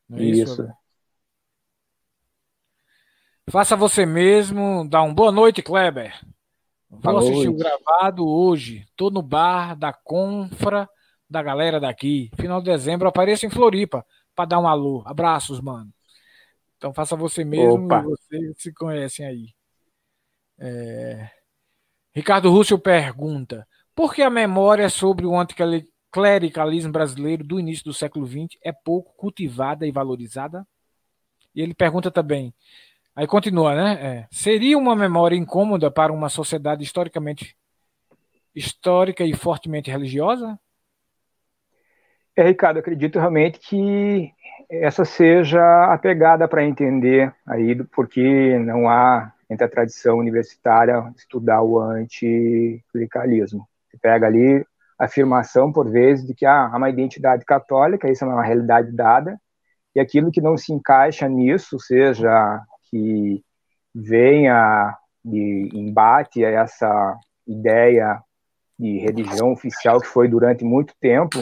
Não é isso. Né? Faça você mesmo, dá um boa noite, Kleber. Vou assistir o gravado hoje. Tô no bar da Confra da galera daqui. Final de dezembro apareço em Floripa para dar um alô. Abraços, mano. Então faça você mesmo. Opa. E vocês se conhecem aí. Ricardo Rússio pergunta: por que a memória sobre o anticlericalismo brasileiro do início do século XX é pouco cultivada e valorizada? E ele pergunta também. Aí continua, né? Seria uma memória incômoda para uma sociedade histórica e fortemente religiosa? Ricardo, eu acredito realmente que essa seja a pegada para entender aí porque não há, entre a tradição universitária, estudar o anticlericalismo. Você pega ali a afirmação, por vezes, de que há uma identidade católica, isso é uma realidade dada, e aquilo que não se encaixa nisso, ou seja, que venha e embate a essa ideia de religião oficial que foi durante muito tempo,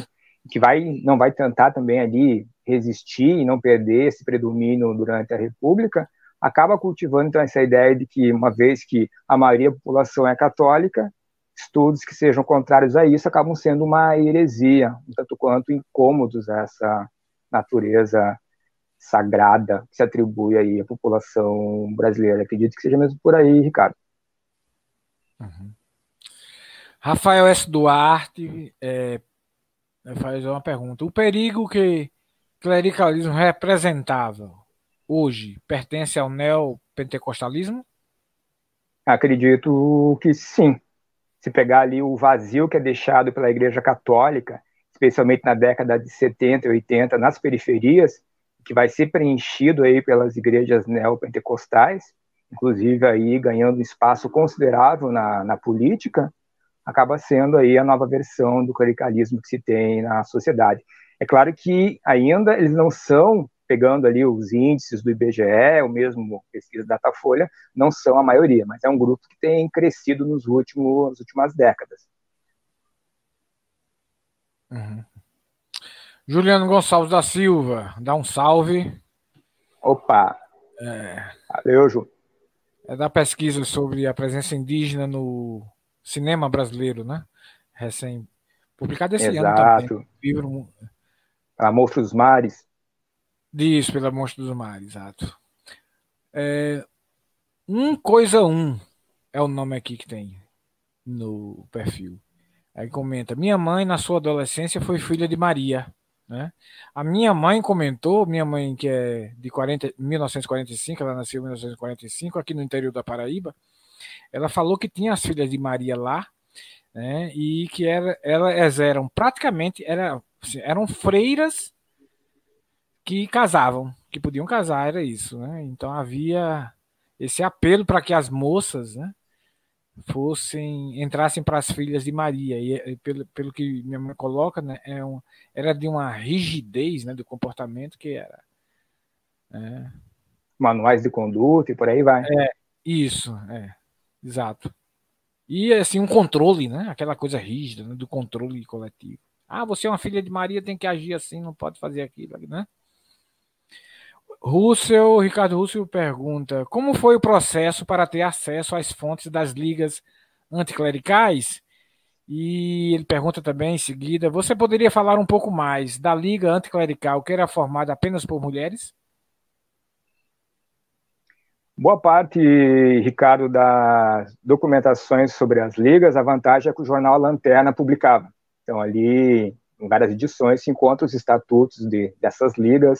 que não vai tentar também ali resistir e não perder esse predomínio durante a República, acaba cultivando então essa ideia de que, uma vez que a maioria da população é católica, estudos que sejam contrários a isso acabam sendo uma heresia, tanto quanto incômodos a essa natureza sagrada que se atribui aí à população brasileira. Acredito que seja mesmo por aí, Ricardo. Uhum. Rafael S. Duarte faz uma pergunta: o perigo que o clericalismo representava hoje pertence ao neopentecostalismo? Acredito que sim. Se pegar ali o vazio que é deixado pela Igreja Católica, especialmente na década de 70 e 80, nas periferias, que vai ser preenchido aí pelas igrejas neopentecostais, inclusive aí ganhando espaço considerável na política, acaba sendo aí a nova versão do clericalismo que se tem na sociedade. É claro que ainda eles não são, pegando ali os índices do IBGE, ou mesmo pesquisa Datafolha, não são a maioria, mas é um grupo que tem crescido nas últimas décadas. Uhum. Juliano Gonçalves da Silva, dá um salve. Opa! Valeu, Ju. É da pesquisa sobre a presença indígena no cinema brasileiro, né? Recém-publicado esse ano também. Livro... Pela Mostra dos Mares. Disso, pela Mostra dos Mares, exato. É o nome aqui que tem no perfil. Aí comenta: minha mãe, na sua adolescência, foi filha de Maria. Né? A minha mãe comentou, minha mãe que é de 1945, ela nasceu em 1945 aqui no interior da Paraíba, ela falou que tinha as filhas de Maria lá, né, e que elas eram praticamente eram freiras que casavam, que podiam casar, era isso, né? Então havia esse apelo para que as moças, né, entrassem para as filhas de Maria, e pelo que minha mãe coloca, né, era de uma rigidez, né, do comportamento que era. É. Manuais de conduta e por aí vai. É, isso, é, exato. E assim, um controle, né, aquela coisa rígida, né, do controle coletivo. Ah, você é uma filha de Maria, tem que agir assim, não pode fazer aquilo, né? Ricardo Russell pergunta: como foi o processo para ter acesso às fontes das ligas anticlericais? E ele pergunta também em seguida: você poderia falar um pouco mais da liga anticlerical, que era formada apenas por mulheres? Boa parte, Ricardo, das documentações sobre as ligas, a vantagem é que o jornal Lanterna publicava. Então, ali, em várias edições, se encontram os estatutos dessas ligas,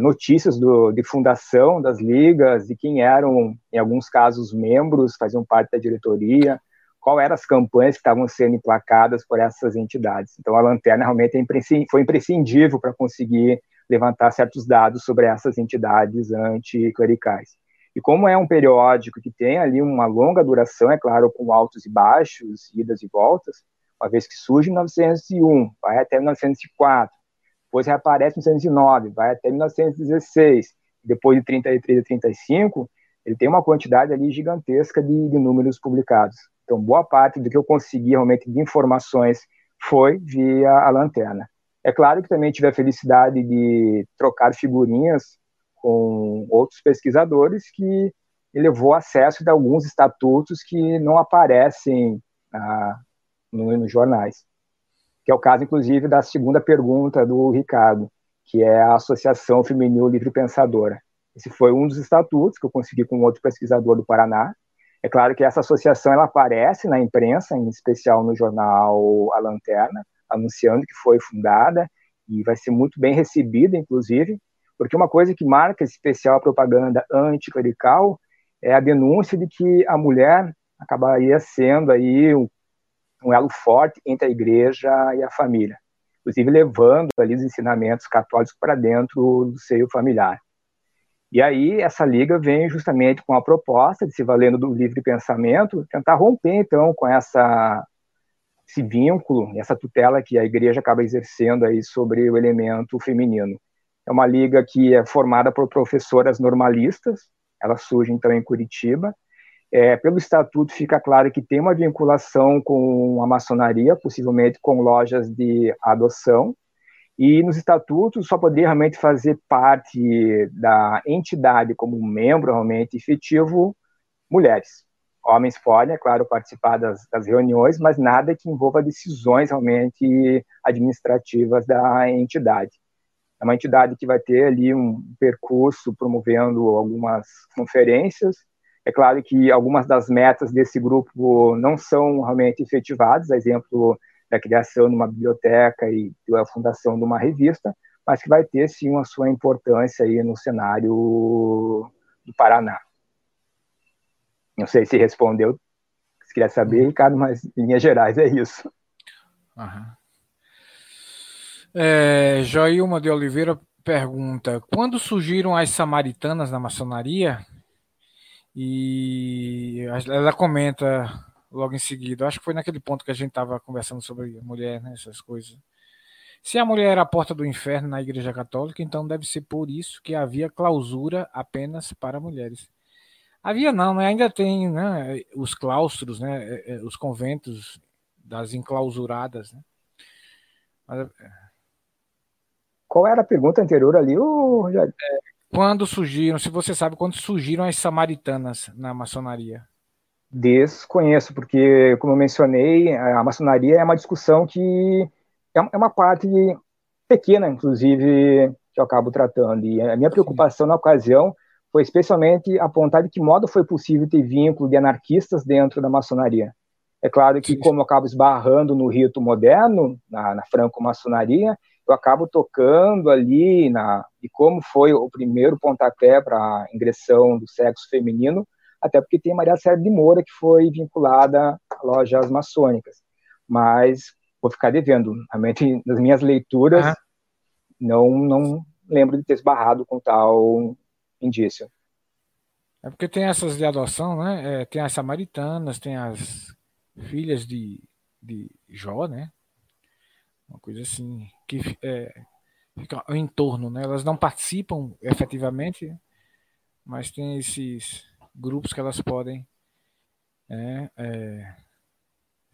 notícias de fundação das ligas, de quem eram, em alguns casos, membros, faziam parte da diretoria, qual eram as campanhas que estavam sendo emplacadas por essas entidades. Então, a Lanterna realmente foi imprescindível para conseguir levantar certos dados sobre essas entidades anticlericais. E como é um periódico que tem ali uma longa duração, é claro, com altos e baixos, idas e voltas, uma vez que surge em 1901, vai até 1904, depois reaparece em 1909, vai até 1916, depois de 33 a 35, ele tem uma quantidade ali gigantesca de números publicados. Então, boa parte do que eu consegui realmente de informações foi via a Lanterna. É claro que também tive a felicidade de trocar figurinhas com outros pesquisadores que levou acesso de alguns estatutos que não aparecem nos jornais. Que é o caso, inclusive, da segunda pergunta do Ricardo, que é a Associação Feminil Livre Pensadora. Esse foi um dos estatutos que eu consegui com outro pesquisador do Paraná. É claro que essa associação ela aparece na imprensa, em especial no jornal A Lanterna, anunciando que foi fundada e vai ser muito bem recebida, inclusive, porque uma coisa que marca em especial a propaganda anticlerical é a denúncia de que a mulher acabaria sendo aí um elo forte entre a igreja e a família, inclusive levando ali os ensinamentos católicos para dentro do seio familiar. E aí essa liga vem justamente com a proposta de, se valendo do livre pensamento, tentar romper então com esse vínculo, essa tutela que a igreja acaba exercendo aí sobre o elemento feminino. É uma liga que é formada por professoras normalistas, ela surge então em Curitiba. Pelo estatuto fica claro que tem uma vinculação com a maçonaria, possivelmente com lojas de adoção, e nos estatutos só poderia realmente fazer parte da entidade como membro realmente efetivo mulheres. Homens podem, é claro, participar das reuniões, mas nada que envolva decisões realmente administrativas da entidade. É uma entidade que vai ter ali um percurso promovendo algumas conferências. É claro que algumas das metas desse grupo não são realmente efetivadas, a exemplo da criação de uma biblioteca e da fundação de uma revista, mas que vai ter, sim, a sua importância aí no cenário do Paraná. Não sei se respondeu, se queria saber, Ricardo, mas em linhas gerais é isso. Joilma de Oliveira pergunta: quando surgiram as samaritanas na maçonaria? E ela comenta logo em seguida, acho que foi naquele ponto que a gente estava conversando sobre mulher, né, essas coisas. Se a mulher era a porta do inferno na Igreja Católica, então deve ser por isso que havia clausura apenas para mulheres. Havia não, né? Ainda tem, né, os claustros, né, os conventos das enclausuradas. Né? Mas... Qual era a pergunta anterior ali, Rogério? Quando surgiram, se você sabe, quando surgiram as samaritanas na maçonaria? Desconheço, porque, como eu mencionei, a maçonaria é uma discussão que é uma parte pequena, inclusive, que eu acabo tratando. E a minha preocupação na ocasião foi especialmente apontar de que modo foi possível ter vínculo de anarquistas dentro da maçonaria. É claro que, como eu acabo esbarrando no rito moderno, na franco-maçonaria, eu acabo tocando ali de como foi o primeiro pontapé para a ingressão do sexo feminino, até porque tem Maria Sérvia de Moura, que foi vinculada a lojas maçônicas. Mas vou ficar devendo. Realmente, nas minhas leituras, não lembro de ter esbarrado com tal indício. É porque tem essas de adoção, né? É, tem as samaritanas, tem as filhas de Jó, né? Uma coisa assim, que fica em torno, né? Elas não participam efetivamente, mas tem esses grupos que elas podem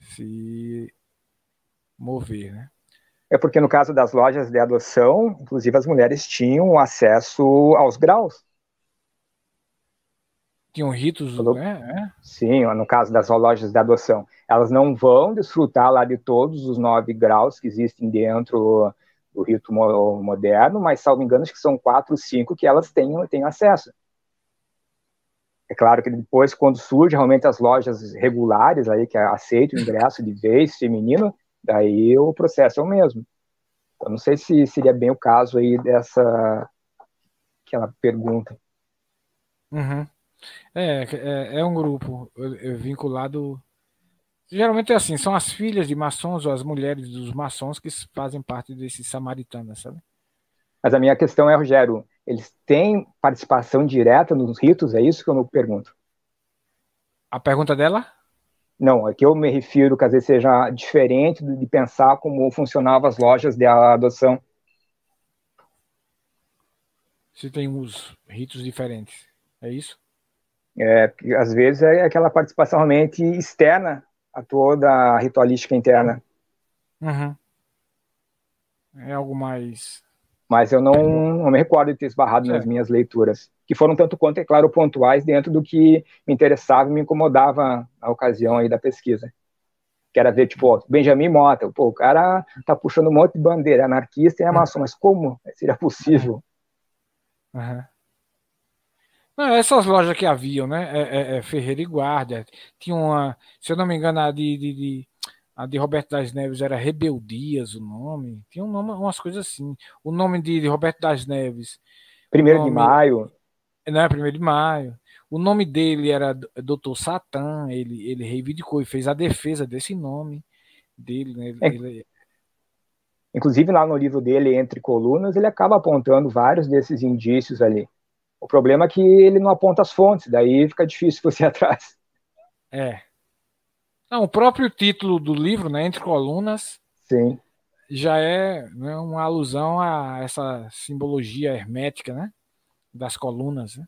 se mover, né? É porque no caso das lojas de adoção, inclusive as mulheres tinham acesso aos graus. Tinham ritos, né? Sim, no caso das lojas de adoção. Elas não vão desfrutar lá de todos os 9 graus que existem dentro do rito moderno, mas, salvo engano, acho que são 4 ou 5 que elas têm acesso. É claro que depois, quando surge realmente as lojas regulares, aí, que aceitam o ingresso de vez feminino, daí o processo é o mesmo. Então, não sei se seria bem o caso aí dessa aquela pergunta. Uhum. É um grupo vinculado... Geralmente é assim, são as filhas de maçons ou as mulheres dos maçons que fazem parte desses samaritanas, sabe? Mas a minha questão é, Rogério, eles têm participação direta nos ritos? É isso que eu me pergunto. A pergunta dela? Não, é que eu me refiro que às vezes seja diferente de pensar como funcionavam as lojas de adoção. Se tem uns ritos diferentes, é isso? É, às vezes é aquela participação realmente externa a toda a ritualística interna. Uhum. É algo mais... Mas eu não me recordo de ter esbarrado nas minhas leituras, que foram tanto quanto, é claro, pontuais dentro do que me interessava e me incomodava na ocasião aí da pesquisa. Que era ver, tipo, Benjamin Mota, pô, o cara tá puxando um monte de bandeira, anarquista e maçom, mas como seria possível? Uhum. Não, essas lojas que haviam, né, Ferreira e Guarda, tinha uma, se eu não me engano, a de Roberto das Neves era Rebeldias o nome, tinha um nome, umas coisas assim, o nome de Roberto das Neves. 1º de Maio. Não, 1º de Maio. O nome dele era Doutor Satã, ele reivindicou e fez a defesa desse nome dele, né, Inclusive lá no livro dele, Entre Colunas, ele acaba apontando vários desses indícios ali. O problema é que ele não aponta as fontes, daí fica difícil você ir atrás. Não, o próprio título do livro, né, Entre Colunas, sim, já é, né, uma alusão a essa simbologia hermética, né, das colunas, né,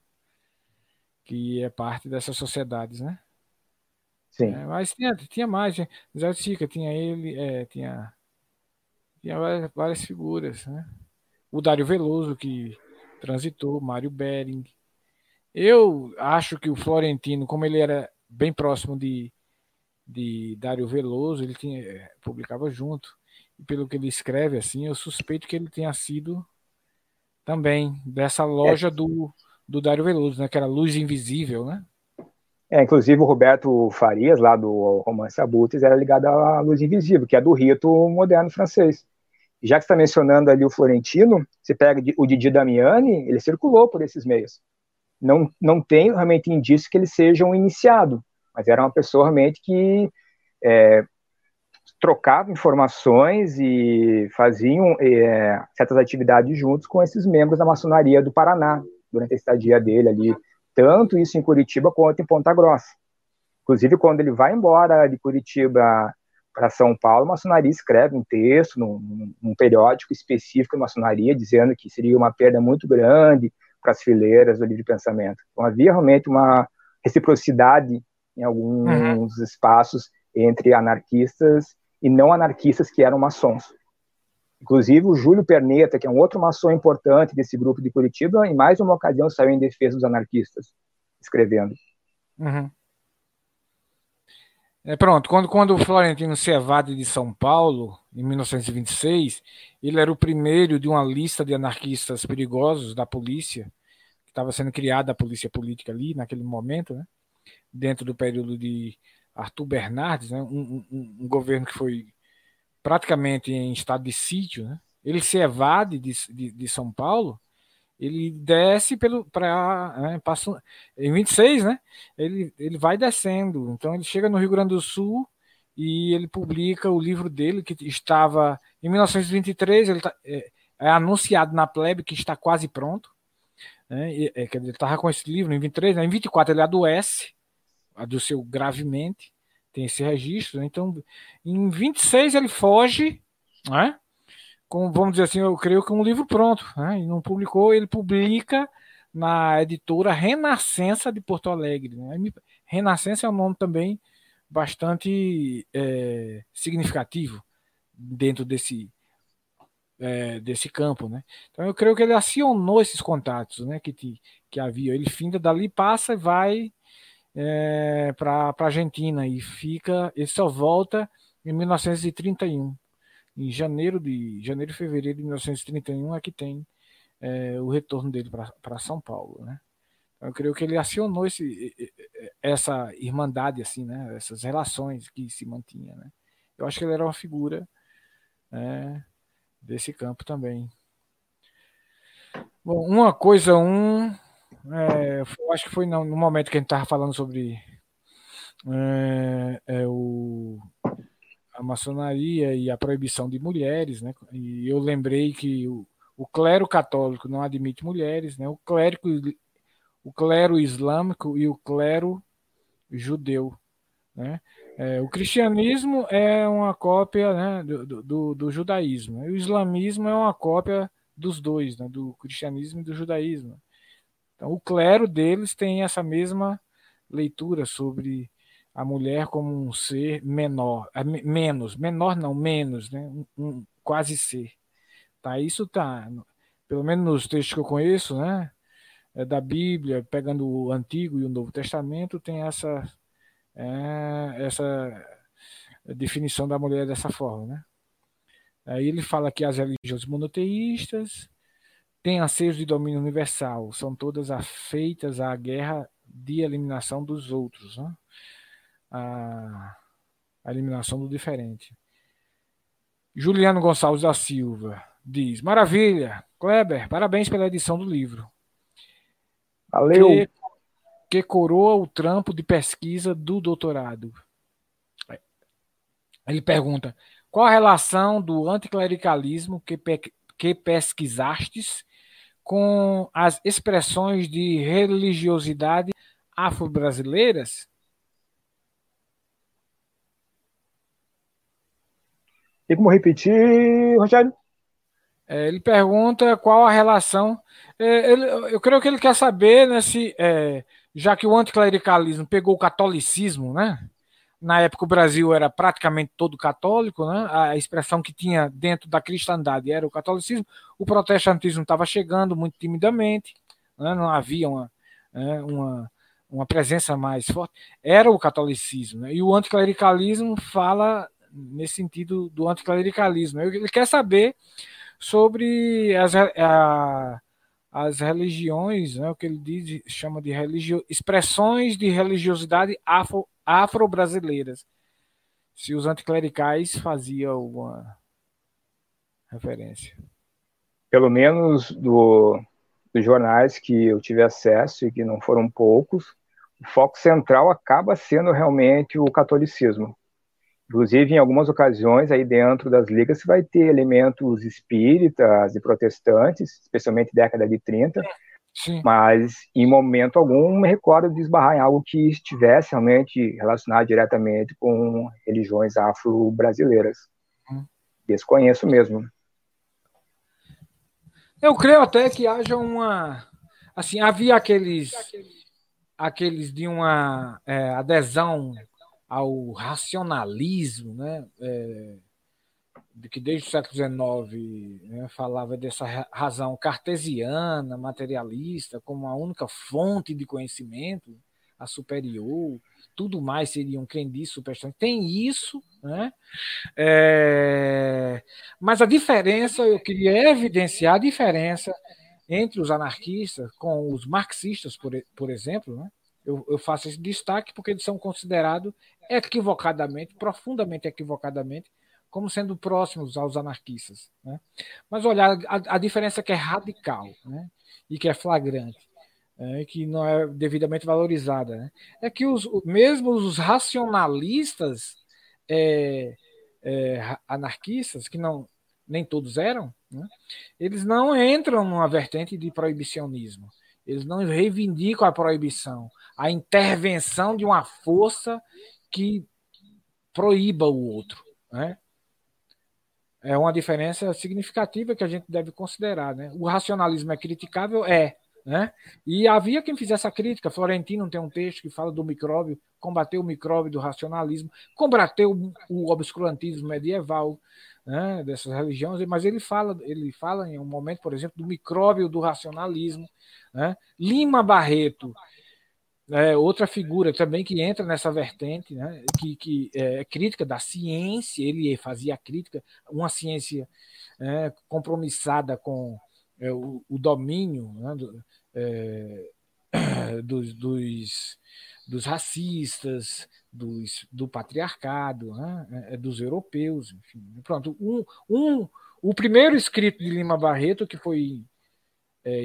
que é parte dessas sociedades, né? Sim. Mas tinha mais, Zé Sica, tinha ele, tinha várias figuras, né? O Dário Veloso, que transitou, Mário Bering. Eu acho que o Florentino, como ele era bem próximo de Dário Veloso, ele publicava junto, e pelo que ele escreve, assim, eu suspeito que ele tenha sido também dessa loja do Dário Veloso, né, que era Luz Invisível, né? Inclusive o Roberto Farias, lá do romance Abutres, era ligado à Luz Invisível, que é do rito moderno francês. Já que você está mencionando ali o Florentino, você pega o Didi Damiani, ele circulou por esses meios. Não tem realmente indício que ele seja um iniciado, mas era uma pessoa realmente que trocava informações e faziam certas atividades juntos com esses membros da maçonaria do Paraná, durante a estadia dele ali, tanto isso em Curitiba quanto em Ponta Grossa. Inclusive, quando ele vai embora de Curitiba para São Paulo, a maçonaria escreve um texto num periódico específico da maçonaria, dizendo que seria uma perda muito grande para as fileiras do livre pensamento. Então, havia realmente uma reciprocidade em alguns espaços entre anarquistas e não anarquistas que eram maçons. Inclusive, o Júlio Perneta, que é um outro maçom importante desse grupo de Curitiba, em mais uma ocasião saiu em defesa dos anarquistas, escrevendo. Uhum. Pronto, quando o Florentino se evade de São Paulo, em 1926, ele era o primeiro de uma lista de anarquistas perigosos da polícia, que estava sendo criada a polícia política ali, naquele momento, né, dentro do período de Arthur Bernardes, né, um governo que foi praticamente em estado de sítio, né. Ele se evade de São Paulo, ele desce passa em 26, né? Ele vai descendo. Então ele chega no Rio Grande do Sul e ele publica o livro dele, que estava em 1923, ele é anunciado na plebe que está quase pronto. Né? Ele estava com esse livro em 23, né? Em 24 ele adoece, adoeceu gravemente, tem esse registro. Né? Então, em 26 ele foge, né? Com, vamos dizer assim, eu creio que um livro pronto. Né? Ele não publicou, ele publica na editora Renascença de Porto Alegre. Né? Renascença é um nome também bastante significativo dentro desse campo, né? Então eu creio que ele acionou esses contatos, né, que havia. Ele finda dali, passa e vai para a Argentina e fica. Ele só volta em 1931, em janeiro e fevereiro de 1931 é que tem o retorno dele para São Paulo, né? Então, eu creio que ele acionou essa irmandade, assim, né? Essas relações que se mantinha, né? Eu acho que ele era uma figura desse campo também. Bom, uma coisa, acho que foi no momento que a gente estava falando sobre a maçonaria e a proibição de mulheres, né? E eu lembrei que o clero católico não admite mulheres, né? O clero islâmico e o clero judeu, né? O cristianismo é uma cópia, né, do judaísmo. O islamismo é uma cópia dos dois, né, do cristianismo e do judaísmo. Então, o clero deles tem essa mesma leitura sobre a mulher como um ser menos, né, um quase ser. Tá, isso tá, pelo menos nos textos que eu conheço, né, da Bíblia, pegando o Antigo e o Novo Testamento, tem essa definição da mulher dessa forma, né? Aí ele fala que as religiões monoteístas têm anseios de domínio universal, são todas afeitas à guerra de eliminação dos outros, né? A eliminação do diferente. Juliano Gonçalves da Silva diz: maravilha, Kleber, parabéns pela edição do livro. Valeu. Que coroa o trampo de pesquisa do doutorado. Ele pergunta: qual a relação do anticlericalismo que pesquisastes com as expressões de religiosidade afro-brasileiras? Tem como repetir, Rogério? Ele pergunta qual a relação. Eu creio que ele quer saber, né, se... já que o anticlericalismo pegou o catolicismo, né? Na época o Brasil era praticamente todo católico, né? A expressão que tinha dentro da cristandade era o catolicismo. O protestantismo estava chegando muito timidamente, né? Não havia uma presença mais forte. Era o catolicismo, né? E o anticlericalismo fala nesse sentido do anticlericalismo. Ele quer saber sobre as religiões, né, o que ele diz, chama de expressões de religiosidade afro-brasileiras. Se os anticlericais faziam alguma referência. Pelo menos dos jornais que eu tive acesso, e que não foram poucos, o foco central acaba sendo realmente o catolicismo. Inclusive, em algumas ocasiões, aí dentro das ligas, você vai ter elementos espíritas e protestantes, especialmente década de 30, sim. Mas em momento algum me recordo de esbarrar em algo que estivesse realmente relacionado diretamente com religiões afro-brasileiras. Desconheço mesmo. Eu creio até que haja uma... Assim, havia aqueles de uma adesão ao racionalismo, né? De que desde o século XIX, né, falava dessa razão cartesiana, materialista, como a única fonte de conhecimento, a superior, tudo mais seriam crendices, superstições. Tem isso, né? Mas a diferença, eu queria evidenciar a diferença entre os anarquistas com os marxistas, por exemplo, né? Eu faço esse destaque porque eles são considerados profundamente equivocadamente, como sendo próximos aos anarquistas, né? Mas olha, a diferença que é radical, né? E que é flagrante, e que não é devidamente valorizada, né? É que mesmo os racionalistas anarquistas, que não, nem todos eram, né? Eles não entram numa vertente de proibicionismo. Eles não reivindicam a proibição, a intervenção de uma força que proíba o outro, né? É uma diferença significativa que a gente deve considerar, né? O racionalismo é criticável? É, né? E havia quem fizesse a crítica. Florentino tem um texto que fala do micróbio, combater o micróbio do racionalismo, combater o obscurantismo medieval, né, dessas religiões, mas ele fala em um momento, por exemplo, do micróbio do racionalismo, né? Lima Barreto, outra figura também que entra nessa vertente, né, que é crítica da ciência. Ele fazia crítica, uma ciência compromissada com o domínio, né, dos racistas, do patriarcado, né, dos europeus, enfim. Pronto, o primeiro escrito de Lima Barreto que foi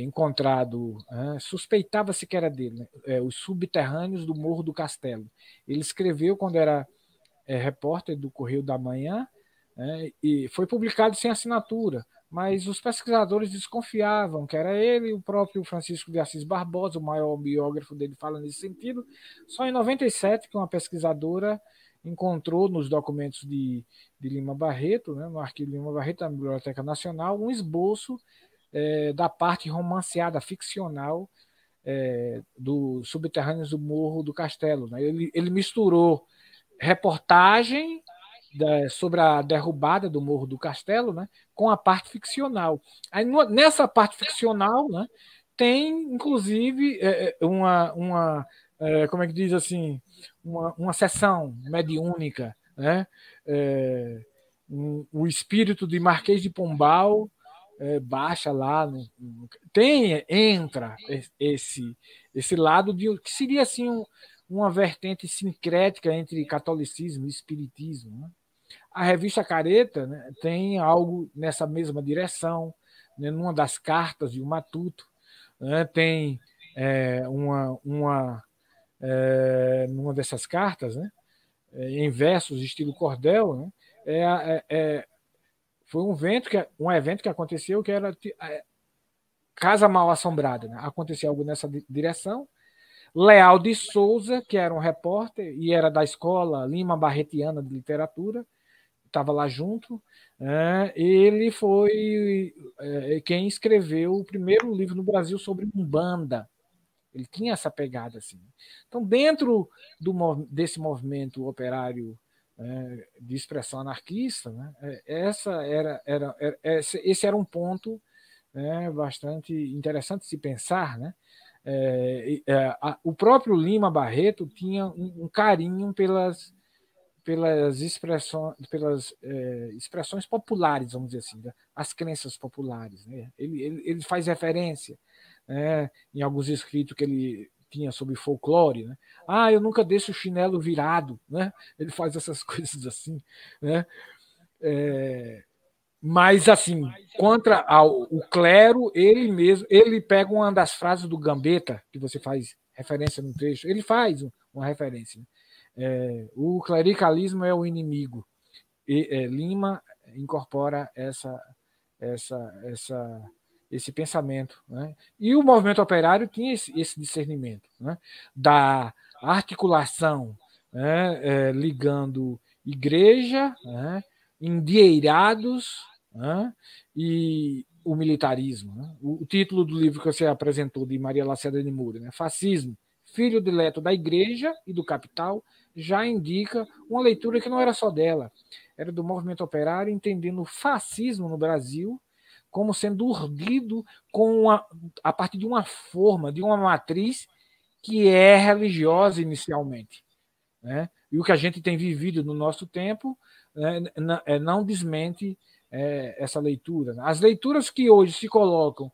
encontrado, suspeitava-se que era dele, né? Os Subterrâneos do Morro do Castelo. Ele escreveu quando era repórter do Correio da Manhã, e foi publicado sem assinatura, mas os pesquisadores desconfiavam que era ele. O próprio Francisco de Assis Barbosa, o maior biógrafo dele, fala nesse sentido. Só em 1997 que uma pesquisadora encontrou nos documentos de Lima Barreto, né, no arquivo de Lima Barreto da Biblioteca Nacional, um esboço da parte romanceada, ficcional, do Subterrâneos do Morro do Castelo, né? Ele misturou reportagem sobre a derrubada do Morro do Castelo, né, com a parte ficcional. Aí, nessa parte ficcional, né, tem, inclusive, como é que diz assim, uma sessão mediúnica, né? O espírito de Marquês de Pombal baixa lá, né? Entra esse lado que seria assim uma vertente sincrética entre catolicismo e espiritismo, né? A revista Careta, né, tem algo nessa mesma direção, né? Numa das cartas de um matuto, né, tem numa dessas cartas, né, em versos estilo cordel, né, foi um evento que aconteceu que era Casa Mal Assombrada, né? Aconteceu algo nessa direção. Leal de Souza, que era um repórter e era da Escola Lima Barretiana de Literatura, estava lá junto, ele foi quem escreveu o primeiro livro no Brasil sobre Umbanda. Ele tinha essa pegada, assim. Então, dentro desse movimento operário de expressão anarquista, né, esse era um ponto bastante interessante se pensar, né? O próprio Lima Barreto tinha um carinho pelas expressões populares, vamos dizer assim, as crenças populares, né? Ele faz referência, né, em alguns escritos que ele tinha sobre folclore, né? Eu nunca deixo o chinelo virado, né? Ele faz essas coisas assim, né? Mas assim, contra o clero, ele mesmo, ele pega uma das frases do Gambetta que você faz referência no trecho, ele faz uma referência, né? O clericalismo é o inimigo. E Lima incorpora esse pensamento, né? E o movimento operário tinha esse discernimento, né, da articulação, né, ligando igreja, né, endieirados, né, e o militarismo, né? O título do livro que você apresentou, de Maria Lacerda de Moura, né, Fascismo, filho dileto da igreja e do capital, já indica uma leitura que não era só dela, era do movimento operário, entendendo o fascismo no Brasil como sendo urdido a partir de uma forma, de uma matriz que é religiosa inicialmente, né? E o que a gente tem vivido no nosso tempo, né, não desmente essa leitura. As leituras que hoje se colocam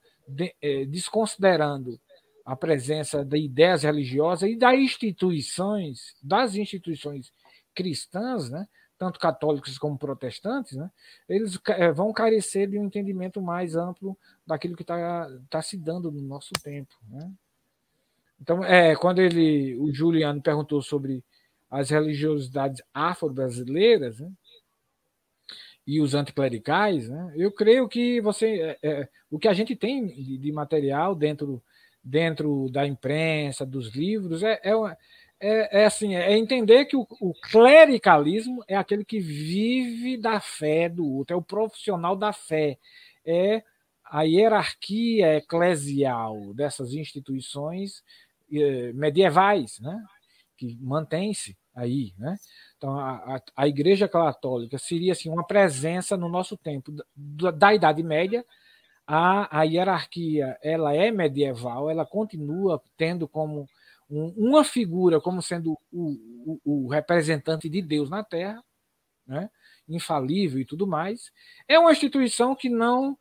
desconsiderando a presença de ideias religiosas e das instituições cristãs, né, tanto católicos como protestantes, né, eles vão carecer de um entendimento mais amplo daquilo que está se dando no nosso tempo, né? Então, quando o Juliano perguntou sobre as religiosidades afro-brasileiras, né, e os anticlericais, né, eu creio que o que a gente tem de material dentro dentro da imprensa, dos livros, é entender que o clericalismo é aquele que vive da fé do outro, é o profissional da fé, é a hierarquia eclesial dessas instituições medievais, né, que mantém-se aí, né? Então, a Igreja Católica seria assim, uma presença no nosso tempo da Idade Média. A hierarquia, ela é medieval, ela continua tendo como uma figura, como sendo o representante de Deus na Terra, né? Infalível e tudo mais. É uma instituição que não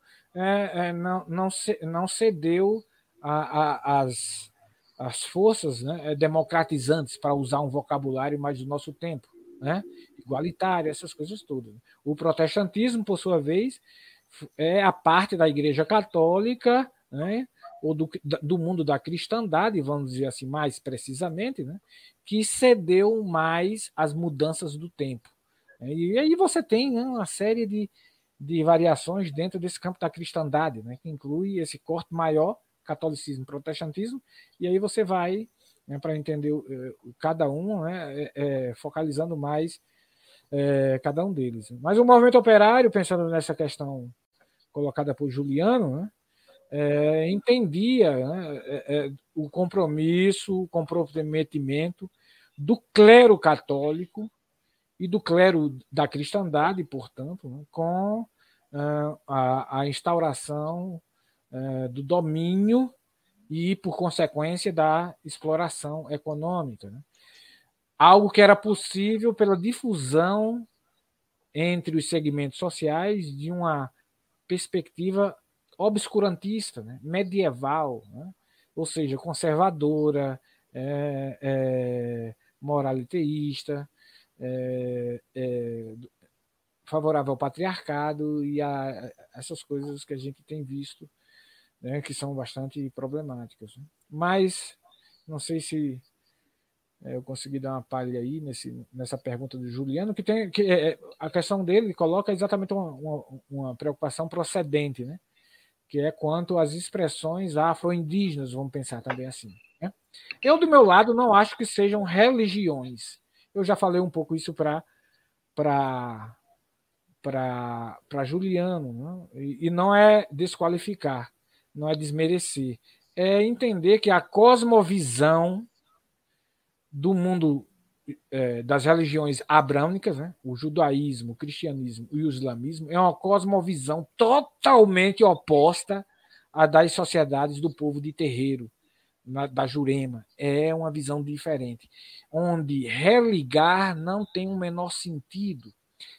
cedeu às forças, né, democratizantes, para usar um vocabulário mais do nosso tempo, né? Igualitário, essas coisas todas. O protestantismo, por sua vez, é a parte da Igreja Católica, né, ou do mundo da cristandade, vamos dizer assim mais precisamente, né, que cedeu mais às mudanças do tempo. E aí você tem, né, uma série de variações dentro desse campo da cristandade, né, que inclui esse corte maior, catolicismo, protestantismo, e aí você vai, né, para entender cada um, né, focalizando mais cada um deles. Mas o movimento operário, pensando nessa questão colocada por Juliano, né, entendia, né, o compromisso, o comprometimento do clero católico e do clero da cristandade, portanto, né, com a instauração do domínio e, por consequência, da exploração econômica, né? Algo que era possível pela difusão entre os segmentos sociais de uma perspectiva obscurantista, né, medieval, né, ou seja, conservadora, moraliteísta, favorável ao patriarcado e a essas coisas que a gente tem visto, né, que são bastante problemáticas. Mas não sei se eu consegui dar uma palha aí nessa pergunta do Juliano, que a questão dele coloca exatamente uma preocupação procedente, né, que é quanto às expressões afro-indígenas, vamos pensar também assim, né? Eu, do meu lado, não acho que sejam religiões. Eu já falei um pouco isso para Juliano, né? E não é desqualificar, não é desmerecer, é entender que a cosmovisão do mundo das religiões abrâmicas, né, o judaísmo, o cristianismo e o islamismo, é uma cosmovisão totalmente oposta à das sociedades do povo de terreiro, da Jurema. É uma visão diferente, onde religar não tem o menor sentido.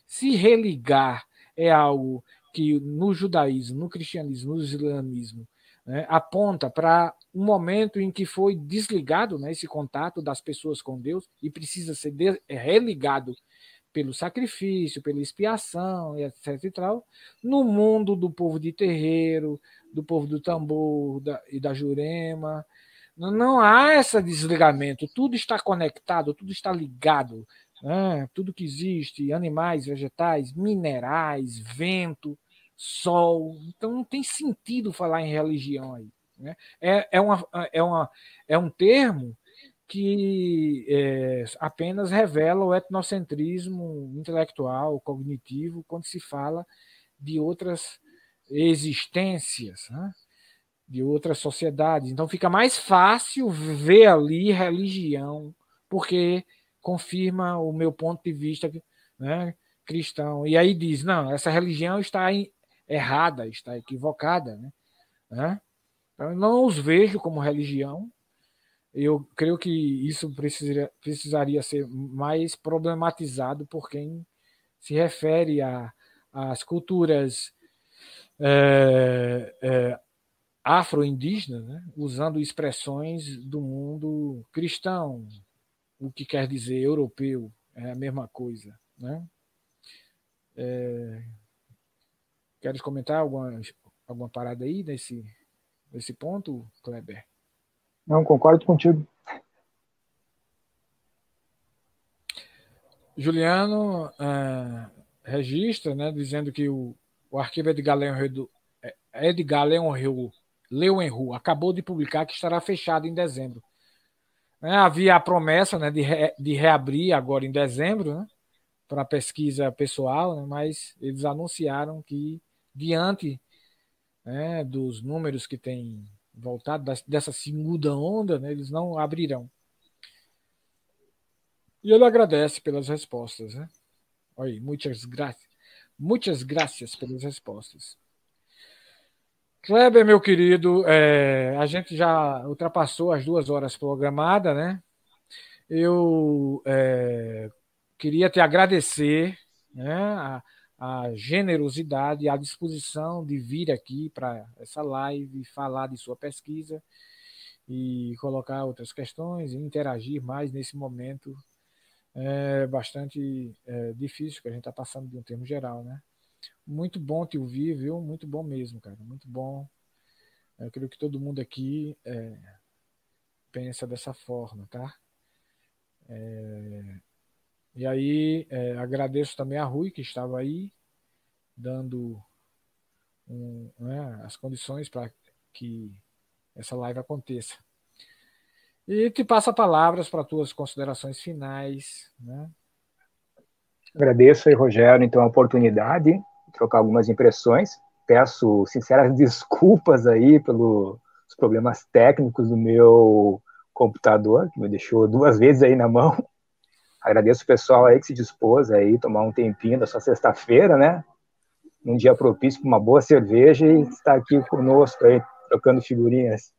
Se religar é algo que no judaísmo, no cristianismo, no islamismo, né, aponta para um momento em que foi desligado, né, esse contato das pessoas com Deus e precisa ser religado pelo sacrifício, pela expiação, etc. e tal. No mundo do povo de terreiro, do povo do tambor e da Jurema, não há esse desligamento. Tudo está conectado, tudo está ligado, né? Tudo que existe, animais, vegetais, minerais, vento, sol. Então não tem sentido falar em religião aí, né? É um termo que apenas revela o etnocentrismo intelectual, cognitivo, quando se fala de outras existências, né, de outras sociedades. Então fica mais fácil ver ali religião, porque confirma o meu ponto de vista, né, cristão. E aí diz, não, essa religião está errada, está equivocada, né? Eu não os vejo como religião. Eu creio que isso precisaria ser mais problematizado por quem se refere às culturas afro-indígenas, né, usando expressões do mundo cristão, o que quer dizer europeu, é a mesma coisa, né? Queres comentar alguma parada aí nesse ponto, Kleber? Não, concordo contigo. Juliano registra, né, dizendo que o arquivo Edgard Leuenroth Leuenroth acabou de publicar, que estará fechado em dezembro. Havia a promessa, né, de reabrir agora em dezembro, né, para pesquisa pessoal, né, mas eles anunciaram que, diante, né, dos números que têm voltado, dessa segunda onda, né, eles não abrirão. E ele agradece pelas respostas. Né? Olha aí, muitas graças pelas respostas. Kleber, meu querido, a gente já ultrapassou as 2 horas programadas, né? Eu queria te agradecer, né, a generosidade, a disposição de vir aqui para essa live, falar de sua pesquisa e colocar outras questões e interagir mais nesse momento bastante difícil, que a gente está passando de um termo geral, né? Muito bom te ouvir, viu? Muito bom mesmo, cara. Muito bom. Eu creio que todo mundo aqui pensa dessa forma, tá? E aí, agradeço também a Rui, que estava aí, dando as condições para que essa live aconteça. E te passo a palavras para tuas considerações finais, né? Agradeço aí, Rogério, então, a oportunidade de trocar algumas impressões. Peço sinceras desculpas aí pelos problemas técnicos do meu computador, que me deixou 2 vezes aí na mão. Agradeço o pessoal aí que se dispôs aí tomar um tempinho da sua sexta-feira, né? Um dia propício para uma boa cerveja e estar aqui conosco aí, trocando figurinhas.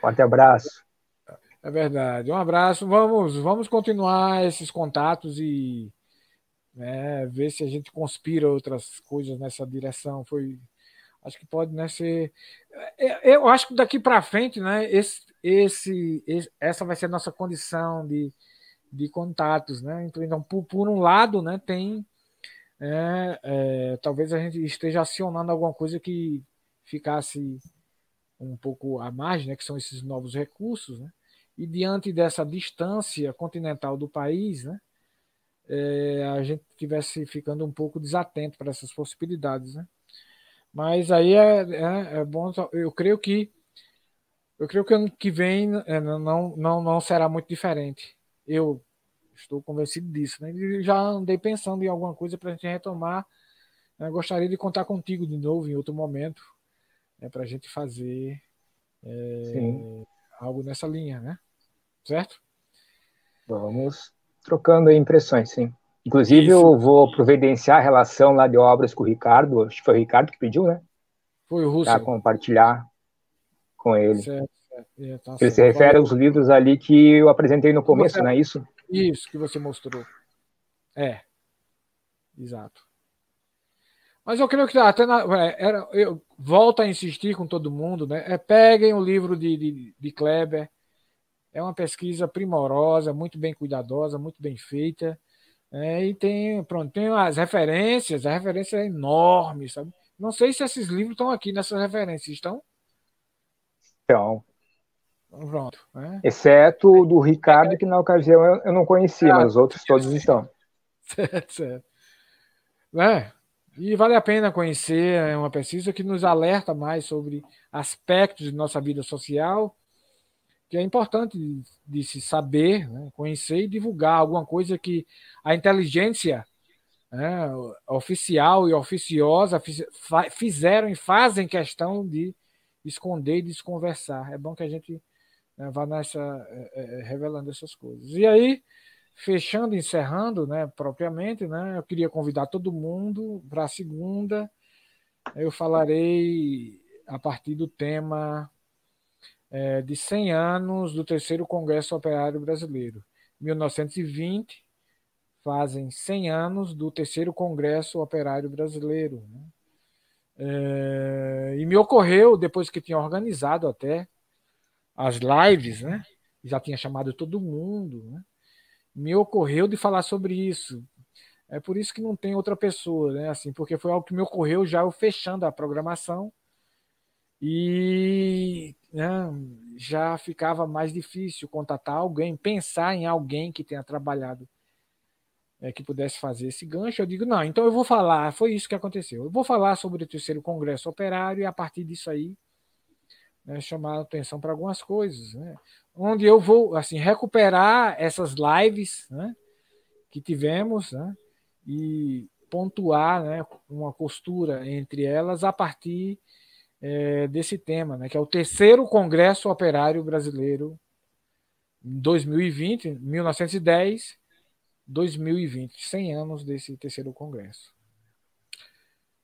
Forte abraço. É verdade. Um abraço. Vamos continuar esses contatos e, né, ver se a gente conspira outras coisas nessa direção. Acho que pode, né, ser... Eu acho que daqui para frente, né, essa vai ser a nossa condição de contatos, né? Então, por um lado, né, tem... talvez a gente esteja acionando alguma coisa que ficasse um pouco à margem, né, que são esses novos recursos, né? E diante dessa distância continental do país, né, a gente estivesse ficando um pouco desatento para essas possibilidades, né? Mas aí é bom. Eu creio que ano que vem não será muito diferente. Eu estou convencido disso, né? Já andei pensando em alguma coisa para a gente retomar. Eu gostaria de contar contigo de novo em outro momento, né, para a gente fazer algo nessa linha, né? Certo? Vamos trocando impressões, sim. Inclusive, isso. Eu vou providenciar a relação lá de obras com o Ricardo, acho que foi o Ricardo que pediu, né? Foi o Russo. Para compartilhar com ele. Certo, certo. Ele se refere aos livros ali que eu apresentei no começo, não é isso? Isso, que você mostrou. Exato. Mas eu creio que até eu volto a insistir com todo mundo, né? Peguem o livro de Kleber. É uma pesquisa primorosa, muito bem cuidadosa, muito bem feita. E tem as referências, a referência é enorme, sabe? Não sei se esses livros estão aqui nessas referências, estão? Então. Pronto. Exceto o do Ricardo, que na ocasião eu não conhecia, mas os outros todos estão. Certo, certo. E vale a pena conhecer, é uma pesquisa que nos alerta mais sobre aspectos de nossa vida social, que é importante de se saber, né, conhecer e divulgar alguma coisa que a inteligência, né, oficial e oficiosa fizeram e fazem questão de esconder e desconversar. É bom que a gente, né, vá revelando essas coisas. E aí, fechando, encerrando, né, propriamente, né, eu queria convidar todo mundo para a segunda. Eu falarei a partir do tema de 100 anos do Terceiro Congresso Operário Brasileiro. 1920, fazem 100 anos do Terceiro Congresso Operário Brasileiro. E me ocorreu, depois que tinha organizado até as lives, né, já tinha chamado todo mundo, né, me ocorreu de falar sobre isso. É por isso que não tem outra pessoa, né? Assim, porque foi algo que me ocorreu já eu fechando a programação e, né, já ficava mais difícil contatar alguém, pensar em alguém que tenha trabalhado que pudesse fazer esse gancho, eu digo, não, então eu vou falar, foi isso que aconteceu, eu vou falar sobre o terceiro Congresso Operário e a partir disso aí, né, chamar a atenção para algumas coisas, né? Onde eu vou assim, recuperar essas lives, né, que tivemos, né, e pontuar, né, uma costura entre elas a partir desse tema, né, que é o terceiro Congresso Operário Brasileiro em 2020, 1910, 2020, 100 anos desse terceiro Congresso.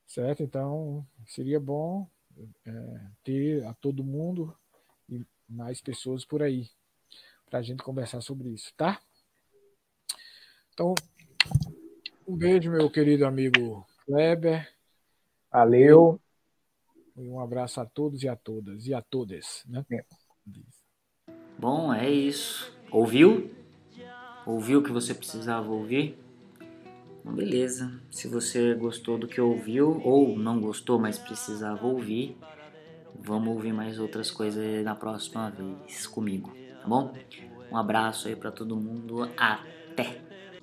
Certo? Então, seria bom ter a todo mundo e mais pessoas por aí para a gente conversar sobre isso, tá? Então, um beijo, meu querido amigo Kleber. Valeu. E um abraço a todos e a todas e a todas, né? Bom, é isso. Ouviu? Ouviu o que você precisava ouvir? Beleza, se você gostou do que ouviu ou não gostou, mas precisava ouvir, vamos ouvir mais outras coisas na próxima vez comigo, tá bom? Um abraço aí pra todo mundo, até!